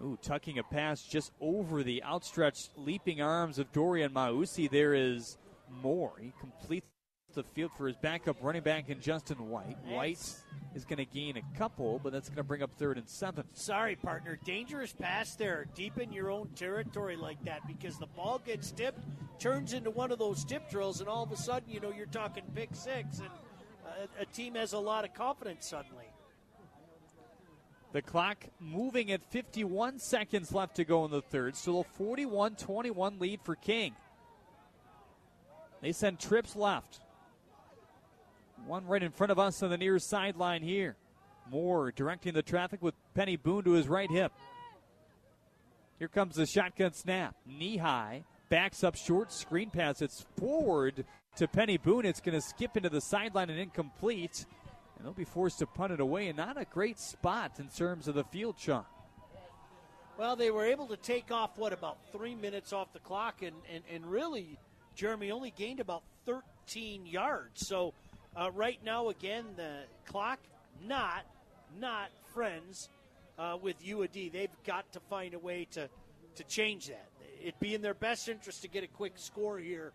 Ooh, tucking a pass just over the outstretched, leaping arms of Dorian Mausi. There is Moore. He completes the field for his backup running back in Justin White. White is going to gain a couple, but that's going to bring up 3rd and 7. Sorry, partner. Dangerous pass there. Deep in your own territory like that because the ball gets tipped, turns into one of those tip drills, and all of a sudden, you're talking pick six, and a team has a lot of confidence suddenly. The clock moving at 51 seconds left to go in the third. Still a 41-21 lead for King. They send trips left. One right in front of us on the near sideline here. Moore directing the traffic with Penny Boone to his right hip. Here comes the shotgun snap. Knee high. Backs up short. Screen pass. It's forward to Penny Boone. It's going to skip into the sideline and incomplete. And they'll be forced to punt it away, and not a great spot in terms of the field, Sean. Well, they were able to take off, about 3 minutes off the clock, and really, Jeremy only gained about 13 yards. So right now, again, the clock, not friends with UAD. They've got to find a way to change that. It'd be in their best interest to get a quick score here,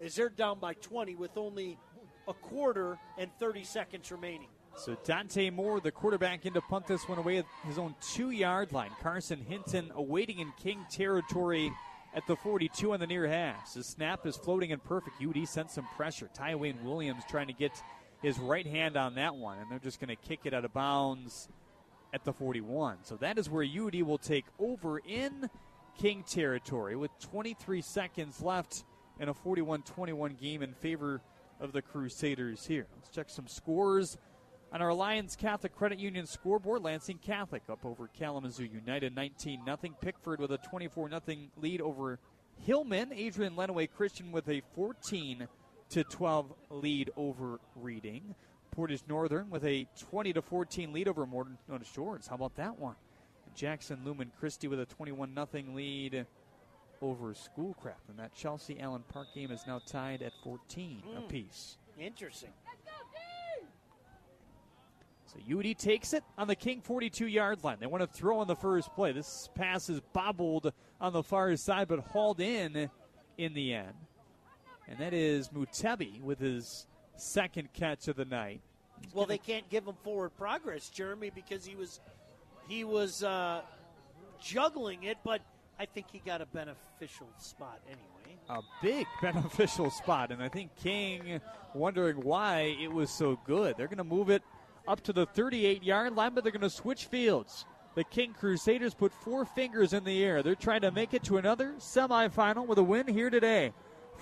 as they're down by 20 with only a quarter and 30 seconds remaining. So Dante Moore, the quarterback, in to punt this one away at his own 2-yard line. Carson Hinton awaiting in King territory at the 42 on the near half. His snap is floating and perfect. UD sent some pressure. Tywayne Williams trying to get his right hand on that one, and they're just going to kick it out of bounds at the 41. So that is where UD will take over in King territory with 23 seconds left and a 41-21 game in favor of the Crusaders here. Let's check some scores on our Alliance Catholic Credit Union scoreboard. Lansing Catholic up over Kalamazoo United 19-0. Pickford with a 24-0 lead over Hillman. Adrian Lenaway Christian with a 14-12 lead over Reading. Portage Northern with a 20-14 lead over Mordecai Shores. How about that one? Jackson Lumen Christie with a 21-0 lead over Schoolcraft, and that Chelsea Allen Park game is now tied at 14 apiece. Interesting. So UD takes it on the King 42-yard line. They want to throw on the first play. This pass is bobbled on the far side, but hauled in the end. And that is Mutebi with his second catch of the night. Well, they can't give him forward progress, Jeremy, because he was juggling it, but I think he got a beneficial spot anyway. A big beneficial spot, and I think King wondering why it was so good. They're going to move it up to the 38-yard line, but they're going to switch fields. The King Crusaders put four fingers in the air. They're trying to make it to another semifinal with a win here today.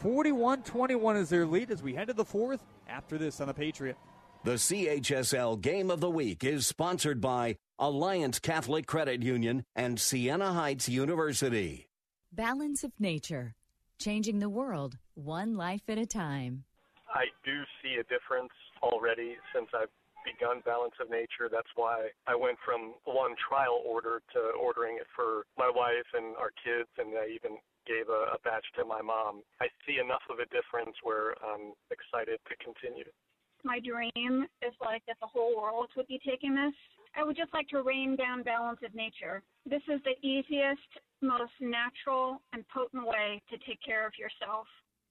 41-21 is their lead as we head to the fourth after this on the Patriot. The CHSL Game of the Week is sponsored by Alliance Catholic Credit Union and Siena Heights University. Balance of Nature, changing the world one life at a time. I do see a difference already since I've begun Balance of Nature. That's why I went from one trial order to ordering it for my wife and our kids, and I even gave a batch to my mom. I see enough of a difference where I'm excited to continue. My dream is like that the whole world would be taking this. I would just like to rain down Balance of Nature. This is the easiest, most natural, and potent way to take care of yourself.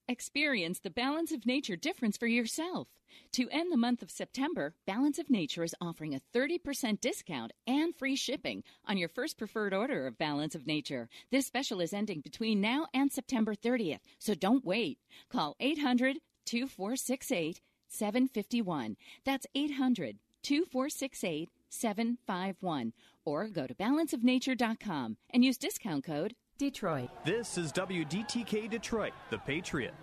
Experience the Balance of Nature difference for yourself. To end the month of September, Balance of Nature is offering a 30% discount and free shipping on your first preferred order of Balance of Nature. This special is ending between now and September 30th, so don't wait. Call 800-2468-751. That's 800-2468-751. 751, or go to balanceofnature.com and use discount code Detroit. This is WDTK Detroit, the Patriot.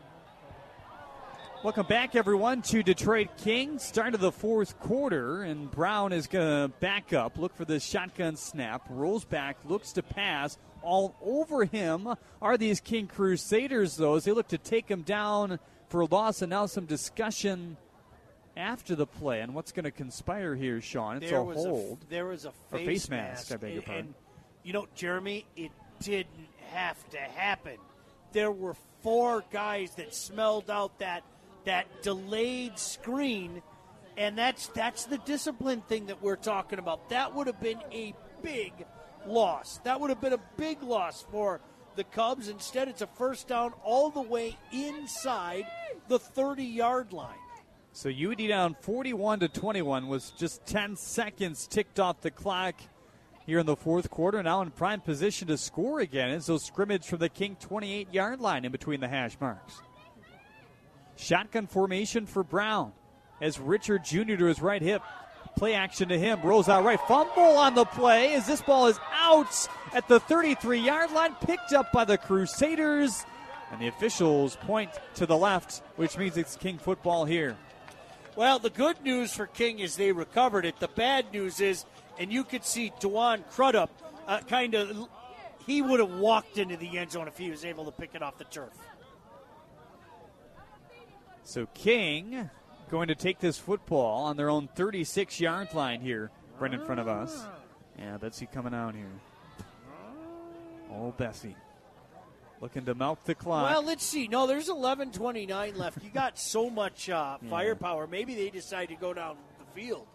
Welcome back, everyone, to Detroit King. Start of the fourth quarter, and Brown is going to back up, look for the shotgun snap, rolls back, looks to pass. All over him are these King Crusaders, though, as they look to take him down for a loss, and now some discussion after the play, and what's going to conspire here, Sean? It's a hold. There was a face mask. I beg your pardon. And, you know, Jeremy, it didn't have to happen. There were four guys that smelled out that delayed screen, and that's the discipline thing that we're talking about. That would have been a big loss. That would have been a big loss for the Cubs. Instead, it's a first down all the way inside the 30-yard line. So UD down 41-21 was just 10 seconds ticked off the clock here in the fourth quarter. Now in prime position to score again. And so scrimmage from the King 28-yard line in between the hash marks. Shotgun formation for Brown as Richard Jr. to his right hip. Play action to him. Rolls out right. Fumble on the play as this ball is out at the 33-yard line. Picked up by the Crusaders. And the officials point to the left, which means it's King football here. Well, the good news for King is they recovered it. The bad news is, and you could see Dewan Crudup kind of, he would have walked into the end zone if he was able to pick it off the turf. So King going to take this football on their own 36-yard line here, right in front of us. Yeah, Betsy coming out here. Oh, Bessie. Looking to melt the clock. Well, let's see. No, there's 11:29 left. You got so much firepower. Maybe they decide to go down the field.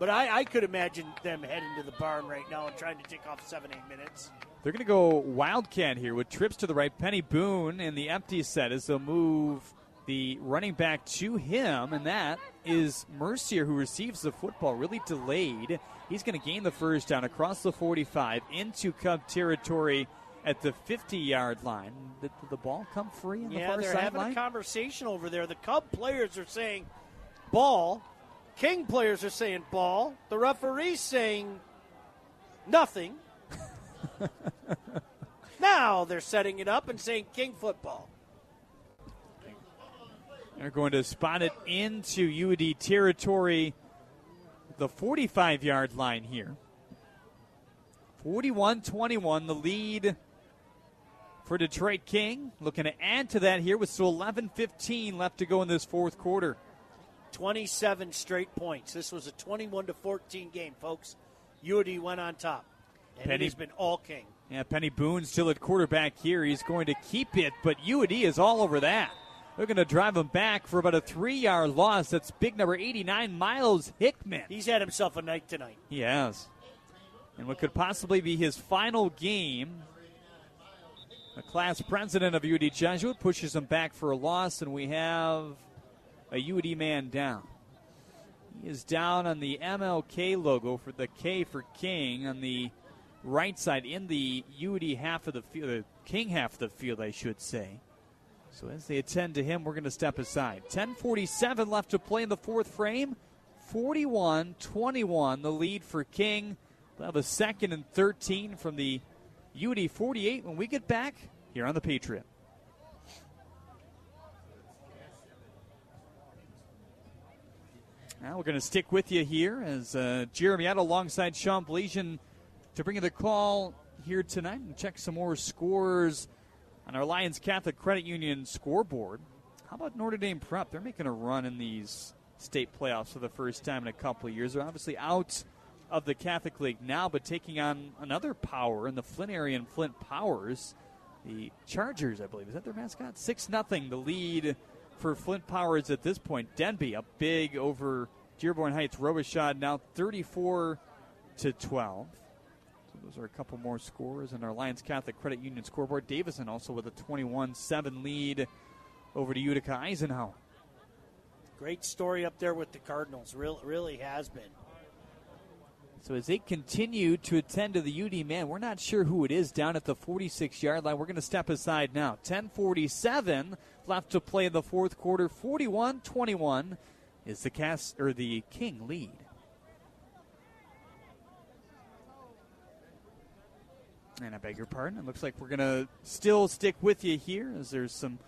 But I could imagine them heading to the barn right now and trying to take off 7-8 minutes. They're going to go Wildcat here with trips to the right. Penny Boone in the empty set as they'll move the running back to him. And that is Mercier, who receives the football, really delayed. He's going to gain the first down across the 45 into Cub territory at the 50-yard line. Did the ball come free on the far sideline? Yeah, they're having a conversation over there. The Cub players are saying ball. King players are saying ball. The referee's saying nothing. Now they're setting it up and saying King football. They're going to spot it into UD territory, the 45-yard line here. 41-21, the lead for Detroit King. Looking to add to that here with still 11:15 left to go in this fourth quarter. 27 straight points. This was a 21-14 game, folks. UD went on top. And Penny, it has been all King. Yeah, Penny Boone still at quarterback here. He's going to keep it, but UD is all over that. They're going to drive him back for about a 3-yard loss. That's big number 89, Miles Hickman. He's had himself a night tonight. He has. And what could possibly be his final game. The class president of UD Jesuit pushes him back for a loss, and we have a UD man down. He is down on the MLK logo for the K for King on the right side in the UD half of the field, the King half of the field, I should say. So as they attend to him, we're going to step aside. 10:47 left to play in the fourth frame. 41-21, the lead for King. They'll have a 2nd and 13 from the UD 48 when we get back here on the Patriot. Now we're going to stick with you here as Jeremy Addo alongside Sean Blasian to bring you the call here tonight and check some more scores on our Alliance Catholic Credit Union scoreboard. How about Notre Dame Prep? They're making a run in these state playoffs for the first time in a couple of years. They're obviously out of the Catholic League now, but taking on another power in the Flint area and Flint Powers. The Chargers, I believe. Is that their mascot? 6-0 the lead for Flint Powers at this point. Denby up big over Dearborn Heights. Robichaud now 34-12. So those are a couple more scores in our Alliance Catholic Credit Union scoreboard. Davison also with a 21-7 lead over to Utica Eisenhower. Great story up there with the Cardinals. Really has been. So as they continue to attend to the UD man, we're not sure who it is down at the 46-yard line. We're going to step aside now. 10:47 left to play in the fourth quarter. 41-21 is the King lead. And I beg your pardon. It looks like we're going to still stick with you here as there's some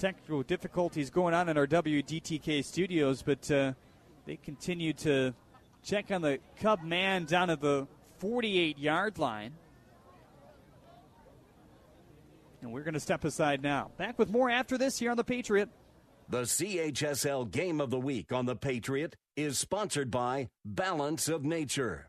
technical difficulties going on in our WDTK studios, but they continue to check on the Cub man down at the 48-yard line. And we're going to step aside now. Back with more after this here on The Patriot. The CHSL Game of the Week on The Patriot is sponsored by Balance of Nature.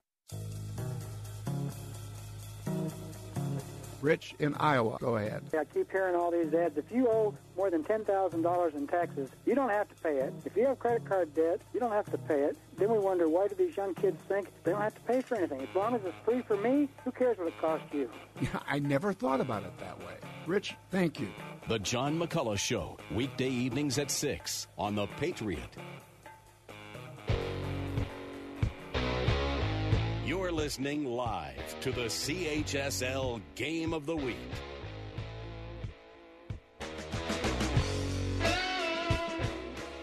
Rich in Iowa. Go ahead. I keep hearing all these ads. If you owe more than $10,000 in taxes, you don't have to pay it. If you have credit card debt, you don't have to pay it. Then we wonder, why do these young kids think they don't have to pay for anything? As long as it's free for me, who cares what it costs you? Yeah, I never thought about it that way. Rich, thank you. The John McCullough Show, weekday evenings at 6 on The Patriot. You're listening live to the CHSL Game of the Week.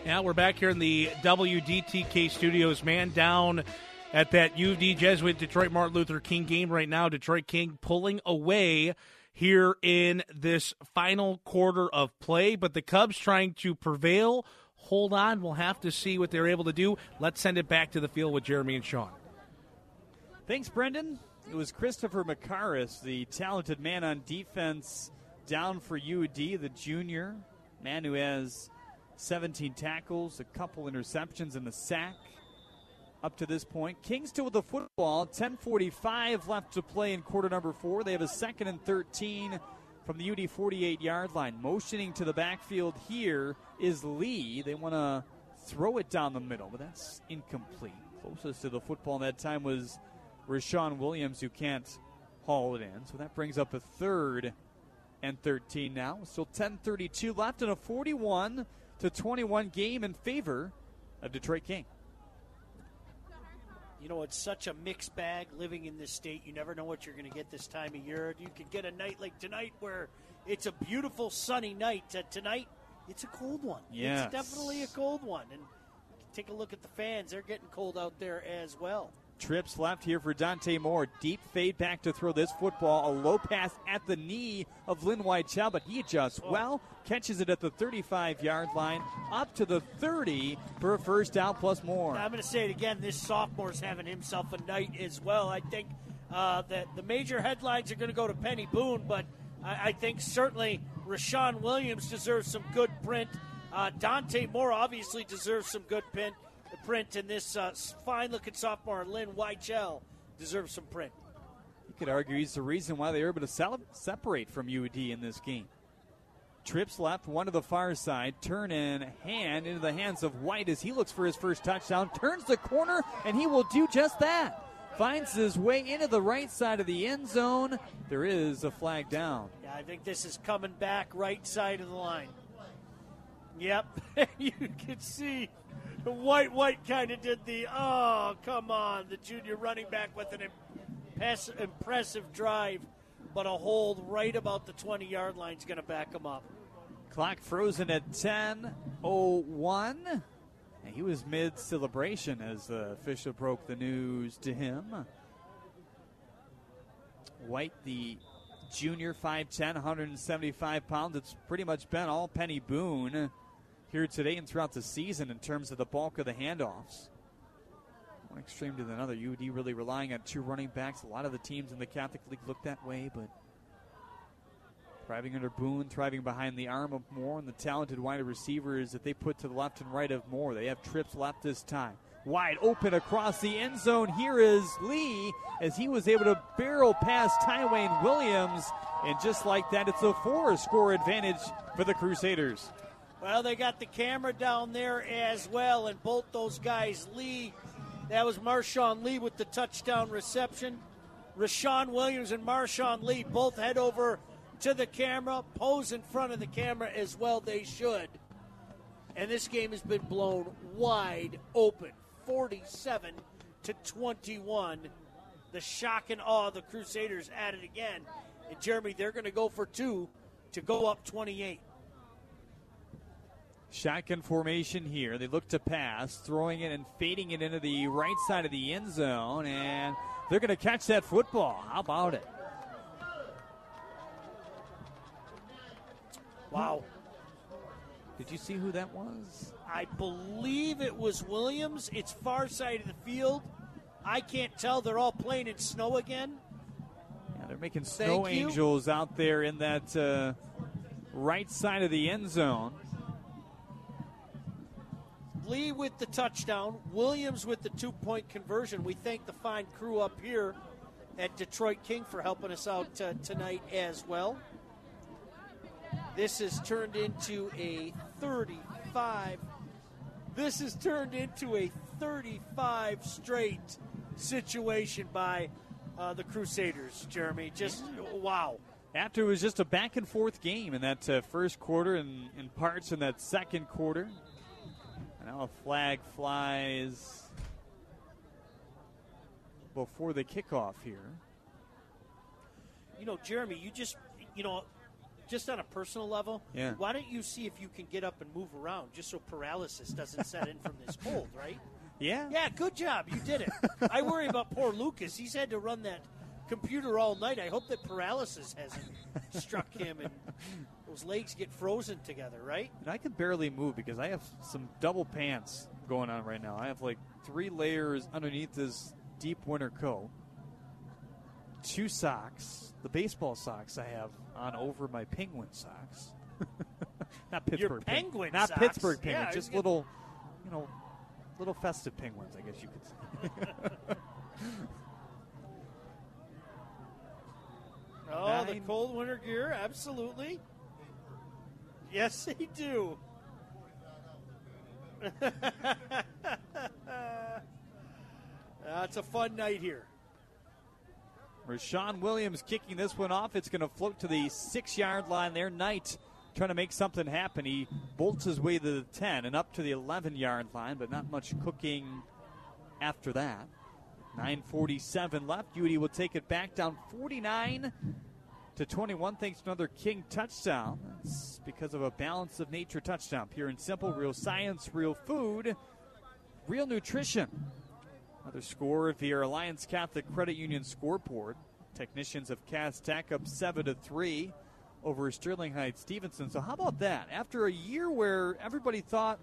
Now we're back here in the WDTK studios. Man down at that UD Jesuit Detroit Martin Luther King game right now. Detroit King pulling away here in this final quarter of play, but the Cubs trying to prevail. Hold on. We'll have to see what they're able to do. Let's send it back to the field with Jeremy and Sean. Thanks, Brendan. It was Christopher Makaris, the talented man on defense down for UD, the junior, man who has 17 tackles, a couple interceptions in the sack up to this point. Kings still with the football, 10:45 left to play in quarter number 4. They have a second and 13 from the UD 48-yard line. Motioning to the backfield here is Lee. They want to throw it down the middle, but that's incomplete. Closest to the football that time was Rashawn Williams, who can't haul it in. So that brings up a third and 13 now. Still 10:32 left in a 41-21 game in favor of Detroit King. You know, it's such a mixed bag living in this state. You never know what you're going to get this time of year. You could get a night like tonight where it's a beautiful sunny night. Tonight, it's a cold one. Yes. It's definitely a cold one. And take a look at the fans. They're getting cold out there as well. Trips left here for Dante Moore. Deep fade back to throw this football. A low pass at the knee of Lynn Whitechow, but he adjusts well. Catches it at the 35-yard line, up to the 30 for a first down plus Moore. I'm going to say it again. This sophomore's having himself a night as well. I think that the major headlines are going to go to Penny Boone, but I think certainly Rashawn Williams deserves some good print. Dante Moore obviously deserves some good print. The print in this fine-looking sophomore, Lynn Whitechell, deserves some print. You could argue he's the reason why they were able to separate from UD in this game. Trips left, one to the far side, turn and hand into the hands of White as he looks for his first touchdown, turns the corner, and he will do just that. Finds his way into the right side of the end zone. There is a flag down. Yeah, I think this is coming back right side of the line. Yep, you can see. White kind of did the, oh, come on, the junior running back with an impressive drive, but a hold right about the 20-yard line is going to back him up. Clock frozen at 10:01. And he was mid-celebration as the official broke the news to him. White, the junior, 5'10", 175 pounds. It's pretty much been all Penny Boone here today and throughout the season in terms of the bulk of the handoffs. One extreme to another. UD really relying on two running backs. A lot of the teams in the Catholic League look that way, but thriving under Boone, thriving behind the arm of Moore, and the talented wide receivers that they put to the left and right of Moore. They have trips left this time. Wide open across the end zone. Here is Lee as he was able to barrel past Tywayne Williams. And just like that, it's a 4-score advantage for the Crusaders. Well, they got the camera down there as well, and both those guys, Lee, that was Marshawn Lee with the touchdown reception. Rashawn Williams and Marshawn Lee both head over to the camera, pose in front of the camera as well they should. And this game has been blown wide open, 47-21. The shock and awe of the Crusaders at it again. And, Jeremy, they're going to go for two to go up 28. Shotgun formation here. They look to pass, throwing it and fading it into the right side of the end zone, and they're going to catch that football. How about it? Wow. Did you see who that was? I believe it was Williams. It's far side of the field. I can't tell. They're all playing in snow again. Yeah, they're making snow angels out there in that right side of the end zone. Lee with the touchdown, Williams with the two-point conversion. We thank the fine crew up here at Detroit King for helping us out tonight as well. This has turned into a 35 straight situation by the Crusaders, Jeremy. Just wow. After it was just a back-and-forth game in that first quarter and in parts in that second quarter. Now a flag flies before the kickoff here. You know, Jeremy, just on a personal level, yeah. Why don't you see if you can get up and move around just so paralysis doesn't set in from this cold, right? Yeah. Yeah, good job. You did it. I worry about poor Lucas. He's had to run that computer all night. I hope that paralysis hasn't struck him and those legs get frozen together, right? And I can barely move because I have some double pants going on right now. I have like 3 layers underneath this deep winter coat, 2 socks, the baseball socks I have on over my Penguin socks. Not Pittsburgh. Your Penguin socks. Not Pittsburgh Penguins, yeah, just little, you know, little festive penguins, I guess you could say. Oh, 9. The cold winter gear, absolutely. Yes, they do. It's a fun night here. Rashawn Williams kicking this one off. It's going to float to the 6-yard line there. Knight trying to make something happen. He bolts his way to the 10 and up to the 11-yard line, but not much cooking after that. 9:47 left. UD will take it back down 49-21 thanks to another King touchdown. That's because of a Balance of Nature touchdown. Pure and simple, real science, real food, real nutrition. Another score via Alliance Catholic Credit Union scoreboard. Technicians of Cass Tech up 7-3 over Sterling Heights-Stevenson. So how about that? After a year where everybody thought,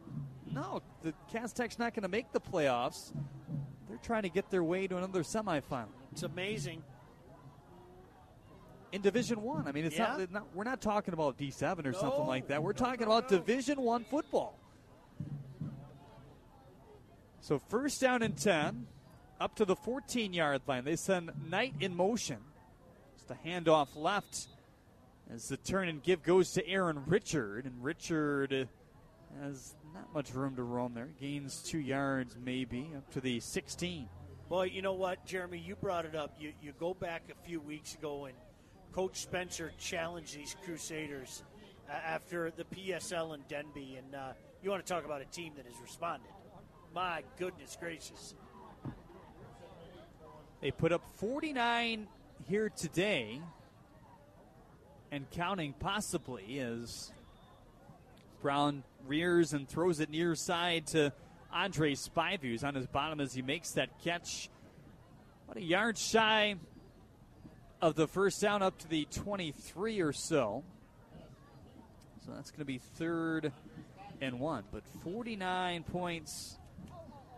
no, the Cass Tech's not going to make the playoffs, they're trying to get their way to another semifinal. It's amazing. In Division I. I mean, it's not. We're not talking about D7 or something like that. We're talking about Division I football. So first down and 10, up to the 14-yard line. They send Knight in motion. Just a handoff left as the turn and give goes to Aaron Richard. And Richard has not much room to roam there. Gains 2 yards maybe up to the 16. Boy, you know what, Jeremy, you brought it up. You go back a few weeks ago and Coach Spencer challenged these Crusaders after the PSL in Denby. And you want to talk about a team that has responded. My goodness gracious. They put up 49 here today and counting possibly as Brown rears and throws it near side to Andre Spivey, who's on his bottom as he makes that catch. About a yard shy of the first down up to the 23 or so. So that's going to be 3rd and 1. But 49 points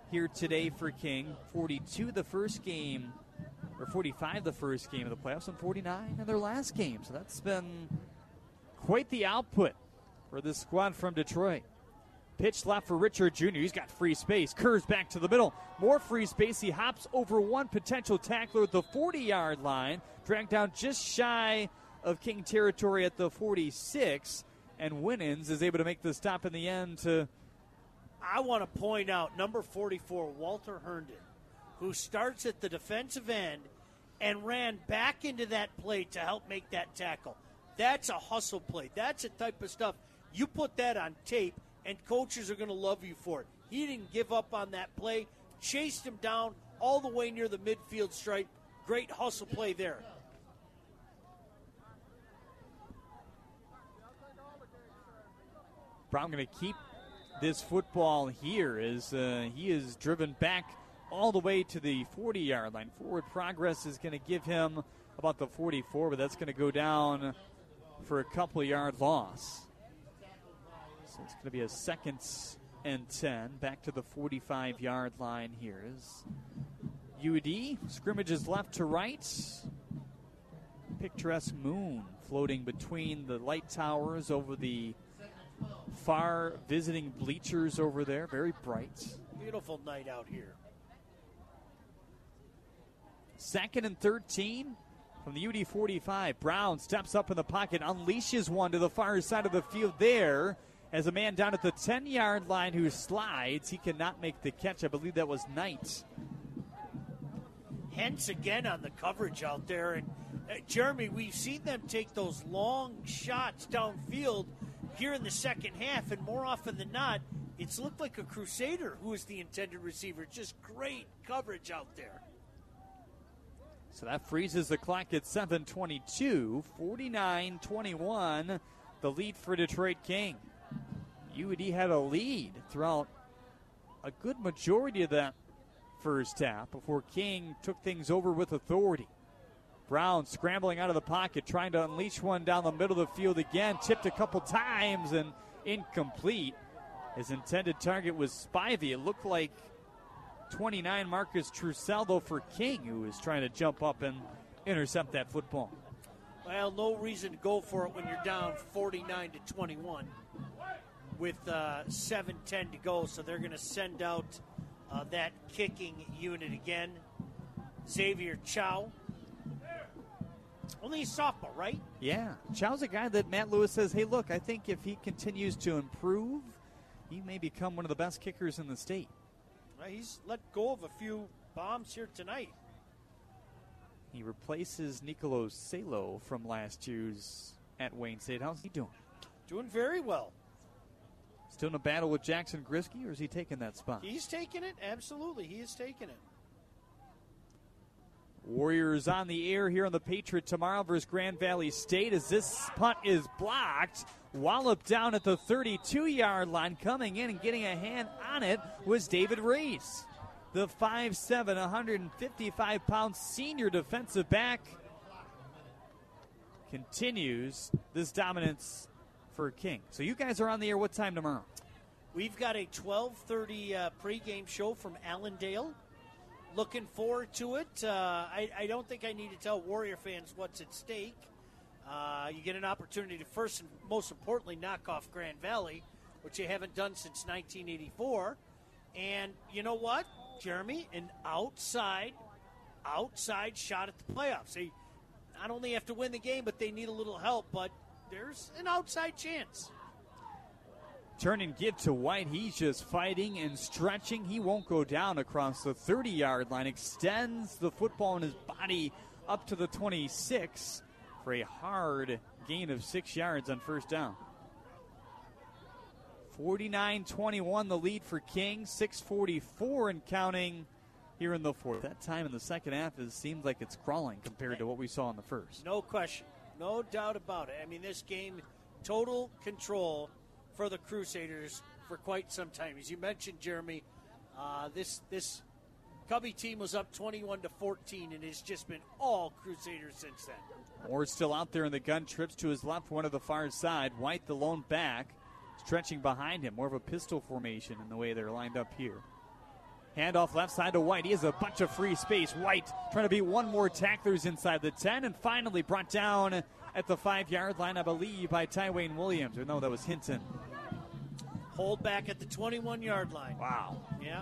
here today for King. 42 the first game, or 45 the first game of the playoffs, and 49 in their last game. So that's been quite the output for this squad from Detroit. Pitch left for Richard Jr. He's got free space. Curves back to the middle. More free space. He hops over one potential tackler at the 40-yard line. Dragged down just shy of King territory at the 46. And Winans is able to make the stop in the end to... I want to point out number 44, Walter Herndon, who starts at the defensive end and ran back into that play to help make that tackle. That's a hustle play. That's the type of stuff. You put that on tape, and coaches are going to love you for it. He didn't give up on that play. Chased him down all the way near the midfield stripe. Great hustle play there. Brown going to keep this football here as he is driven back all the way to the 40-yard line. Forward progress is going to give him about the 44, but that's going to go down for a couple-yard loss. So it's going to be a 2nd and 10, back to the 45-yard line here. As UD scrimmages left to right. Picturesque moon floating between the light towers over the far visiting bleachers over there. Very bright. Beautiful night out here. 2nd and 13 from the UD 45. Brown steps up in the pocket, unleashes one to the far side of the field there. As a man down at the 10-yard line who slides, he cannot make the catch. I believe that was Knight. Hence again on the coverage out there. And Jeremy, we've seen them take those long shots downfield here in the second half, and more often than not, it's looked like a Crusader who is the intended receiver. Just great coverage out there. So that freezes the clock at 7:22, 49-21, the lead for Detroit King. UD had a lead throughout a good majority of that first half before King took things over with authority. Brown scrambling out of the pocket, trying to unleash one down the middle of the field again. Tipped a couple times and incomplete. His intended target was Spivey. It looked like 29 Marcus Trusaldo for King, who is trying to jump up and intercept that football. Well, no reason to go for it when you're down 49-21 with 7:10 to go. So they're going to send out that kicking unit again. Xavier Chow. Only a sophomore, right? Yeah. Chow's a guy that Matt Lewis says, hey, look, I think if he continues to improve, he may become one of the best kickers in the state. Well, he's let go of a few bombs here tonight. He replaces Niccolo Salo from last year's at Wayne State. How's he doing? Doing very well. Still in a battle with Jackson Grisky, or is he taking that spot? He's taking it. Absolutely, he is taking it. Warriors on the air here on the Patriot tomorrow versus Grand Valley State as this punt is blocked. Wallop down at the 32-yard line. Coming in and getting a hand on it was David Reese. The 5'7", 155-pound senior defensive back continues this dominance for King. So you guys are on the air what time tomorrow? We've got a 12:30 pregame show from Allendale. Looking forward to it. I don't think I need to tell Warrior fans what's at stake. You get an opportunity to first and most importantly knock off Grand Valley, which you haven't done since 1984. And you know what, Jeremy? An outside shot at the playoffs. They not only have to win the game, but they need a little help. But there's an outside chance. Turn and give to White. He's just fighting and stretching. He won't go down across the 30-yard line. Extends the football in his body up to the 26 for a hard gain of 6 yards on first down. 49-21 the lead for King. 6:44 and counting here in the fourth. That time in the second half seems like it's crawling compared to what we saw in the first. No question. No doubt about it. I mean, this game, total control for the Crusaders for quite some time. As you mentioned, Jeremy, this Cubby team was up 21-14 and it's just been all Crusaders since then. Moore's still out there in the gun, trips to his left, one of the far side. White, the lone back, stretching behind him. More of a pistol formation in the way they're lined up here. Handoff left side to White. He has a bunch of free space. White trying to beat one more tackler's inside the 10 and finally brought down at the 5-yard line, I believe, by Tywayne Williams. Or no, that was Hinton. Hold back at the 21-yard line. Wow. Yeah.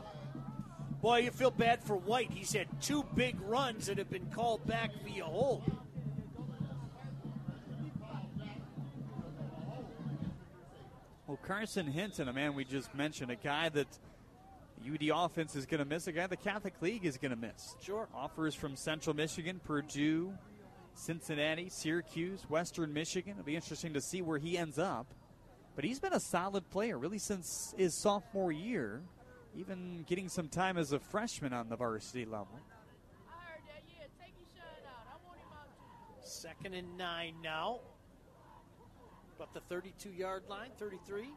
Boy, you feel bad for White. He's had two big runs that have been called back via hold. Well, Carson Hinton, a man we just mentioned, a guy that UD offense is going to miss, a guy the Catholic League is going to miss. Sure. Offers from Central Michigan, Purdue, Cincinnati, Syracuse, Western Michigan. It'll be interesting to see where he ends up. But he's been a solid player really since his sophomore year, even getting some time as a freshman on the varsity level. I heard that, yeah. Take your shot out. I want him out. 2nd and 9 now. About the 32-yard line, 33.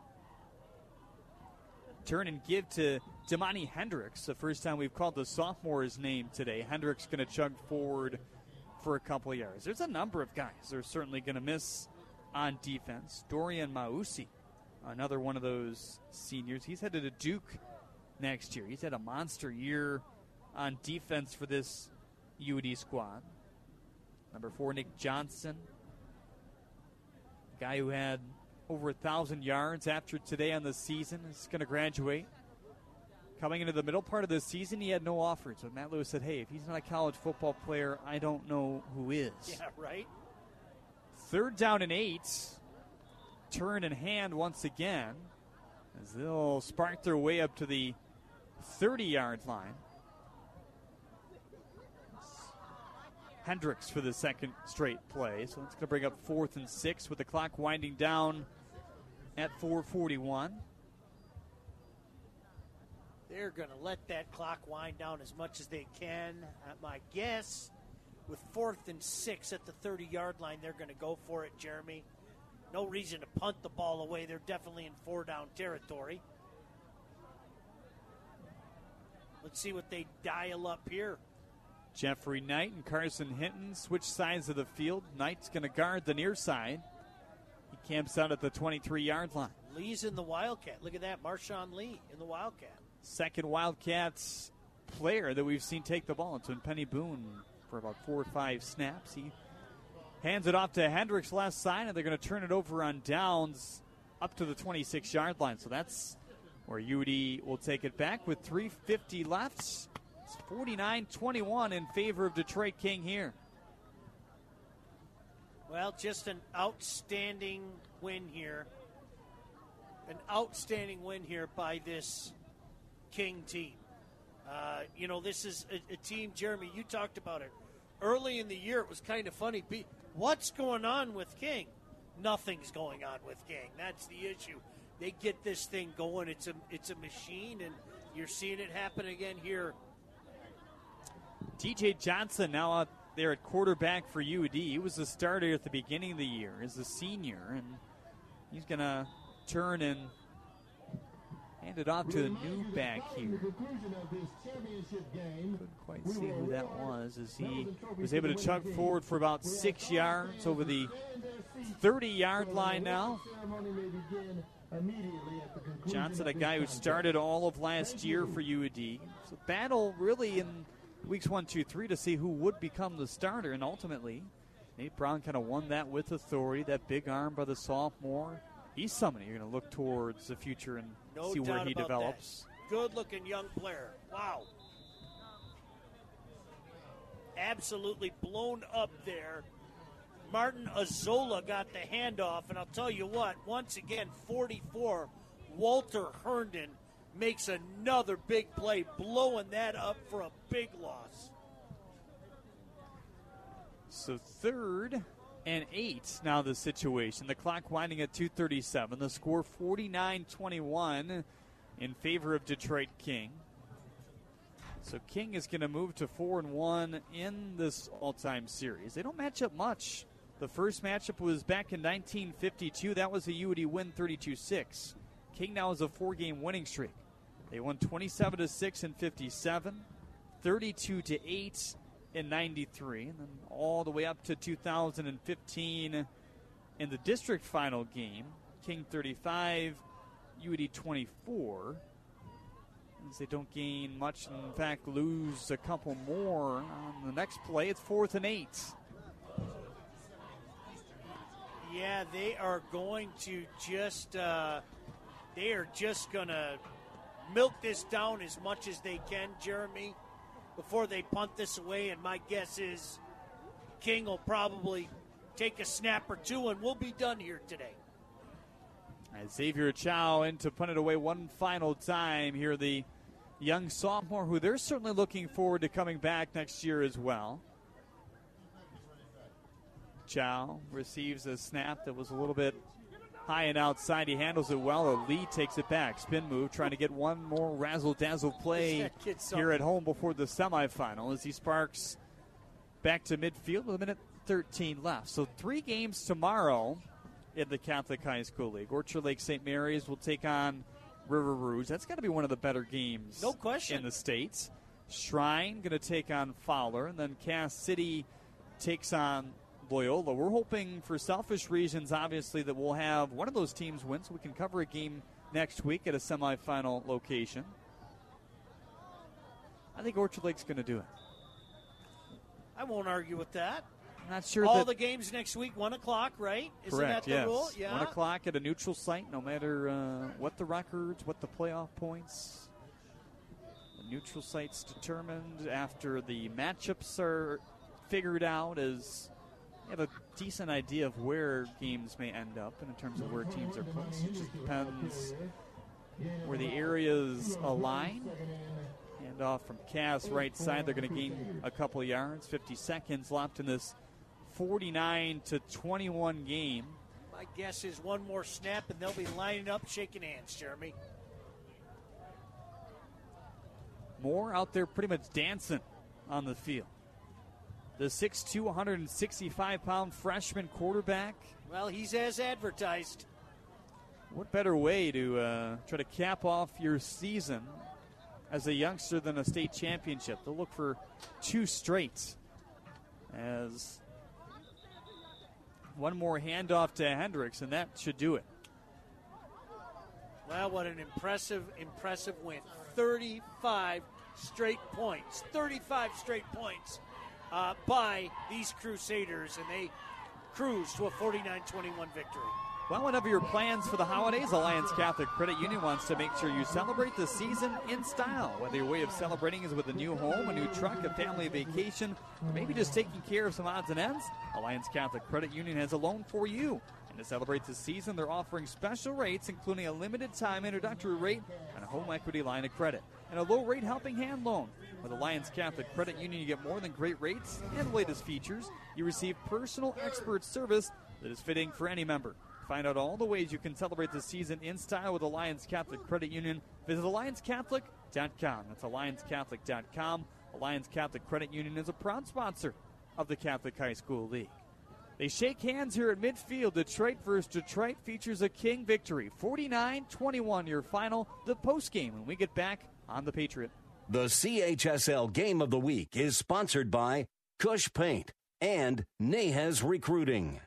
Turn and give to Damani Hendricks, the first time we've called the sophomore's name today. Hendricks going to chug forward for a couple of yards. There's a number of guys they're certainly going to miss on defense. Dorian Mausi, another one of those seniors. He's headed to Duke next year. He's had a monster year on defense for this UD squad. Number 4, Nick Johnson, guy who had over 1,000 yards after today on the season, is going to graduate. Coming into the middle part of the season, he had no offers. So Matt Lewis said, hey, if he's not a college football player, I don't know who is. Yeah, right. 3rd down and 8. Turn in hand once again as they'll spark their way up to the 30-yard line. Hendricks for the second straight play. So it's going to bring up 4th and 6 with the clock winding down at 4:41. They're going to let that clock wind down as much as they can. At my guess, with 4th and 6 at the 30-yard line, they're going to go for it, Jeremy. No reason to punt the ball away. They're definitely in four-down territory. Let's see what they dial up here. Jeffrey Knight and Carson Hinton switch sides of the field. Knight's going to guard the near side. He camps out at the 23-yard line. Lee's in the Wildcat. Look at that, Marshawn Lee in the Wildcat. Second Wildcats player that we've seen take the ball. It's been Penny Boone for about 4 or 5 snaps. He hands it off to Hendricks left side, and they're going to turn it over on downs up to the 26-yard line. So that's where UD will take it back with 3:50 left. It's 49-21 in favor of Detroit King here. Well, just an outstanding win here. An outstanding win here by this King team. This is a team, Jeremy, you talked about it. Early in the year, it was kind of funny. What's going on with King? Nothing's going on with King. That's the issue. They get this thing going. It's a machine, and you're seeing it happen again here. TJ Johnson now out there at quarterback for UD. He was a starter at the beginning of the year as a senior, and he's going to turn and hand it off to the new back here. Couldn't quite see who that was as he was able to chug forward for about 6 yards over the 30-yard line now. Johnson, a guy who started all of last year for UD. So battle really in weeks 1, 2, 3 to see who would become the starter, and ultimately Nate Brown kind of won that with authority, that big arm by the sophomore. He's somebody you're going to look towards the future and see where he develops. Good-looking young player. Wow. Absolutely blown up there. Martin Azola got the handoff, and I'll tell you what, once again, 44, Walter Herndon makes another big play, blowing that up for a big loss. So 3rd and 8 now the situation. The clock winding at 2:37. The score 49-21 in favor of Detroit King. So King is going to move to 4-1 in this all-time series. They don't match up much. The first matchup was back in 1952. That was a UD win 32-6. King now is a 4-game winning streak. They won 27-6 in 57, 32-8 in 93, and then all the way up to 2015 in the district final game. King 35, UD 24. As they don't gain much, and in fact lose a couple more on the next play. It's 4th and 8. Yeah, they are going to just they are just going to milk this down as much as they can, Jeremy, before they punt this away, and my guess is King will probably take a snap or two, and we'll be done here today. And Xavier Chow in to punt it away one final time here. The young sophomore, who they're certainly looking forward to coming back next year as well. Chow receives a snap that was a little bit high and outside. He handles it well. Lee takes it back. Spin move, trying to get one more razzle-dazzle play here at home before the semifinal as he sparks back to midfield with a minute 13 left. So 3 games tomorrow in the Catholic High School League. Orchard Lake St. Mary's will take on River Rouge. That's got to be one of the better games in the States. Shrine going to take on Fowler, and then Cass City takes on Loyola. We're hoping, for selfish reasons, obviously, that we'll have one of those teams win so we can cover a game next week at a semifinal location. I think Orchard Lake's going to do it. I won't argue with that. I'm not sure. All the games next week, 1 o'clock, right? Correct, isn't that the rule? Yeah. 1 o'clock at a neutral site, no matter what the records, what the playoff points. The neutral site's determined after the matchups are figured out as... have a decent idea of where games may end up and in terms of where teams are placed. It just depends where the areas align. Hand off from Cass, right side. They're going to gain a couple yards. 50 seconds left in this 49-21 game. My guess is one more snap and they'll be lining up, shaking hands, Jeremy. Moore out there pretty much dancing on the field. The 6'2", 165-pound freshman quarterback. Well, he's as advertised. What better way to try to cap off your season as a youngster than a state championship. They'll look for two straights as one more handoff to Hendricks, and that should do it. Wow, what an impressive win. 35 straight points. 35 straight points by these Crusaders, and they cruise to a 49-21 victory. Well, whatever your plans for the holidays, Alliance Catholic Credit Union wants to make sure you celebrate the season in style. Whether your way of celebrating is with a new home, a new truck, a family vacation, or maybe just taking care of some odds and ends, Alliance Catholic Credit Union has a loan for you. And to celebrate the season, they're offering special rates, including a limited-time introductory rate and a home equity line of credit, and a low-rate helping hand loan. With Alliance Catholic Credit Union, you get more than great rates and the latest features. You receive personal expert service that is fitting for any member. Find out all the ways you can celebrate the season in style with Alliance Catholic Credit Union. Visit AllianceCatholic.com. That's AllianceCatholic.com. Alliance Catholic Credit Union is a proud sponsor of the Catholic High School League. They shake hands here at midfield. Detroit versus Detroit features a King victory. 49-21, your final, the postgame, when we get back on The Patriot. The CHSL Game of the Week is sponsored by Cush Paint and Nahez Recruiting.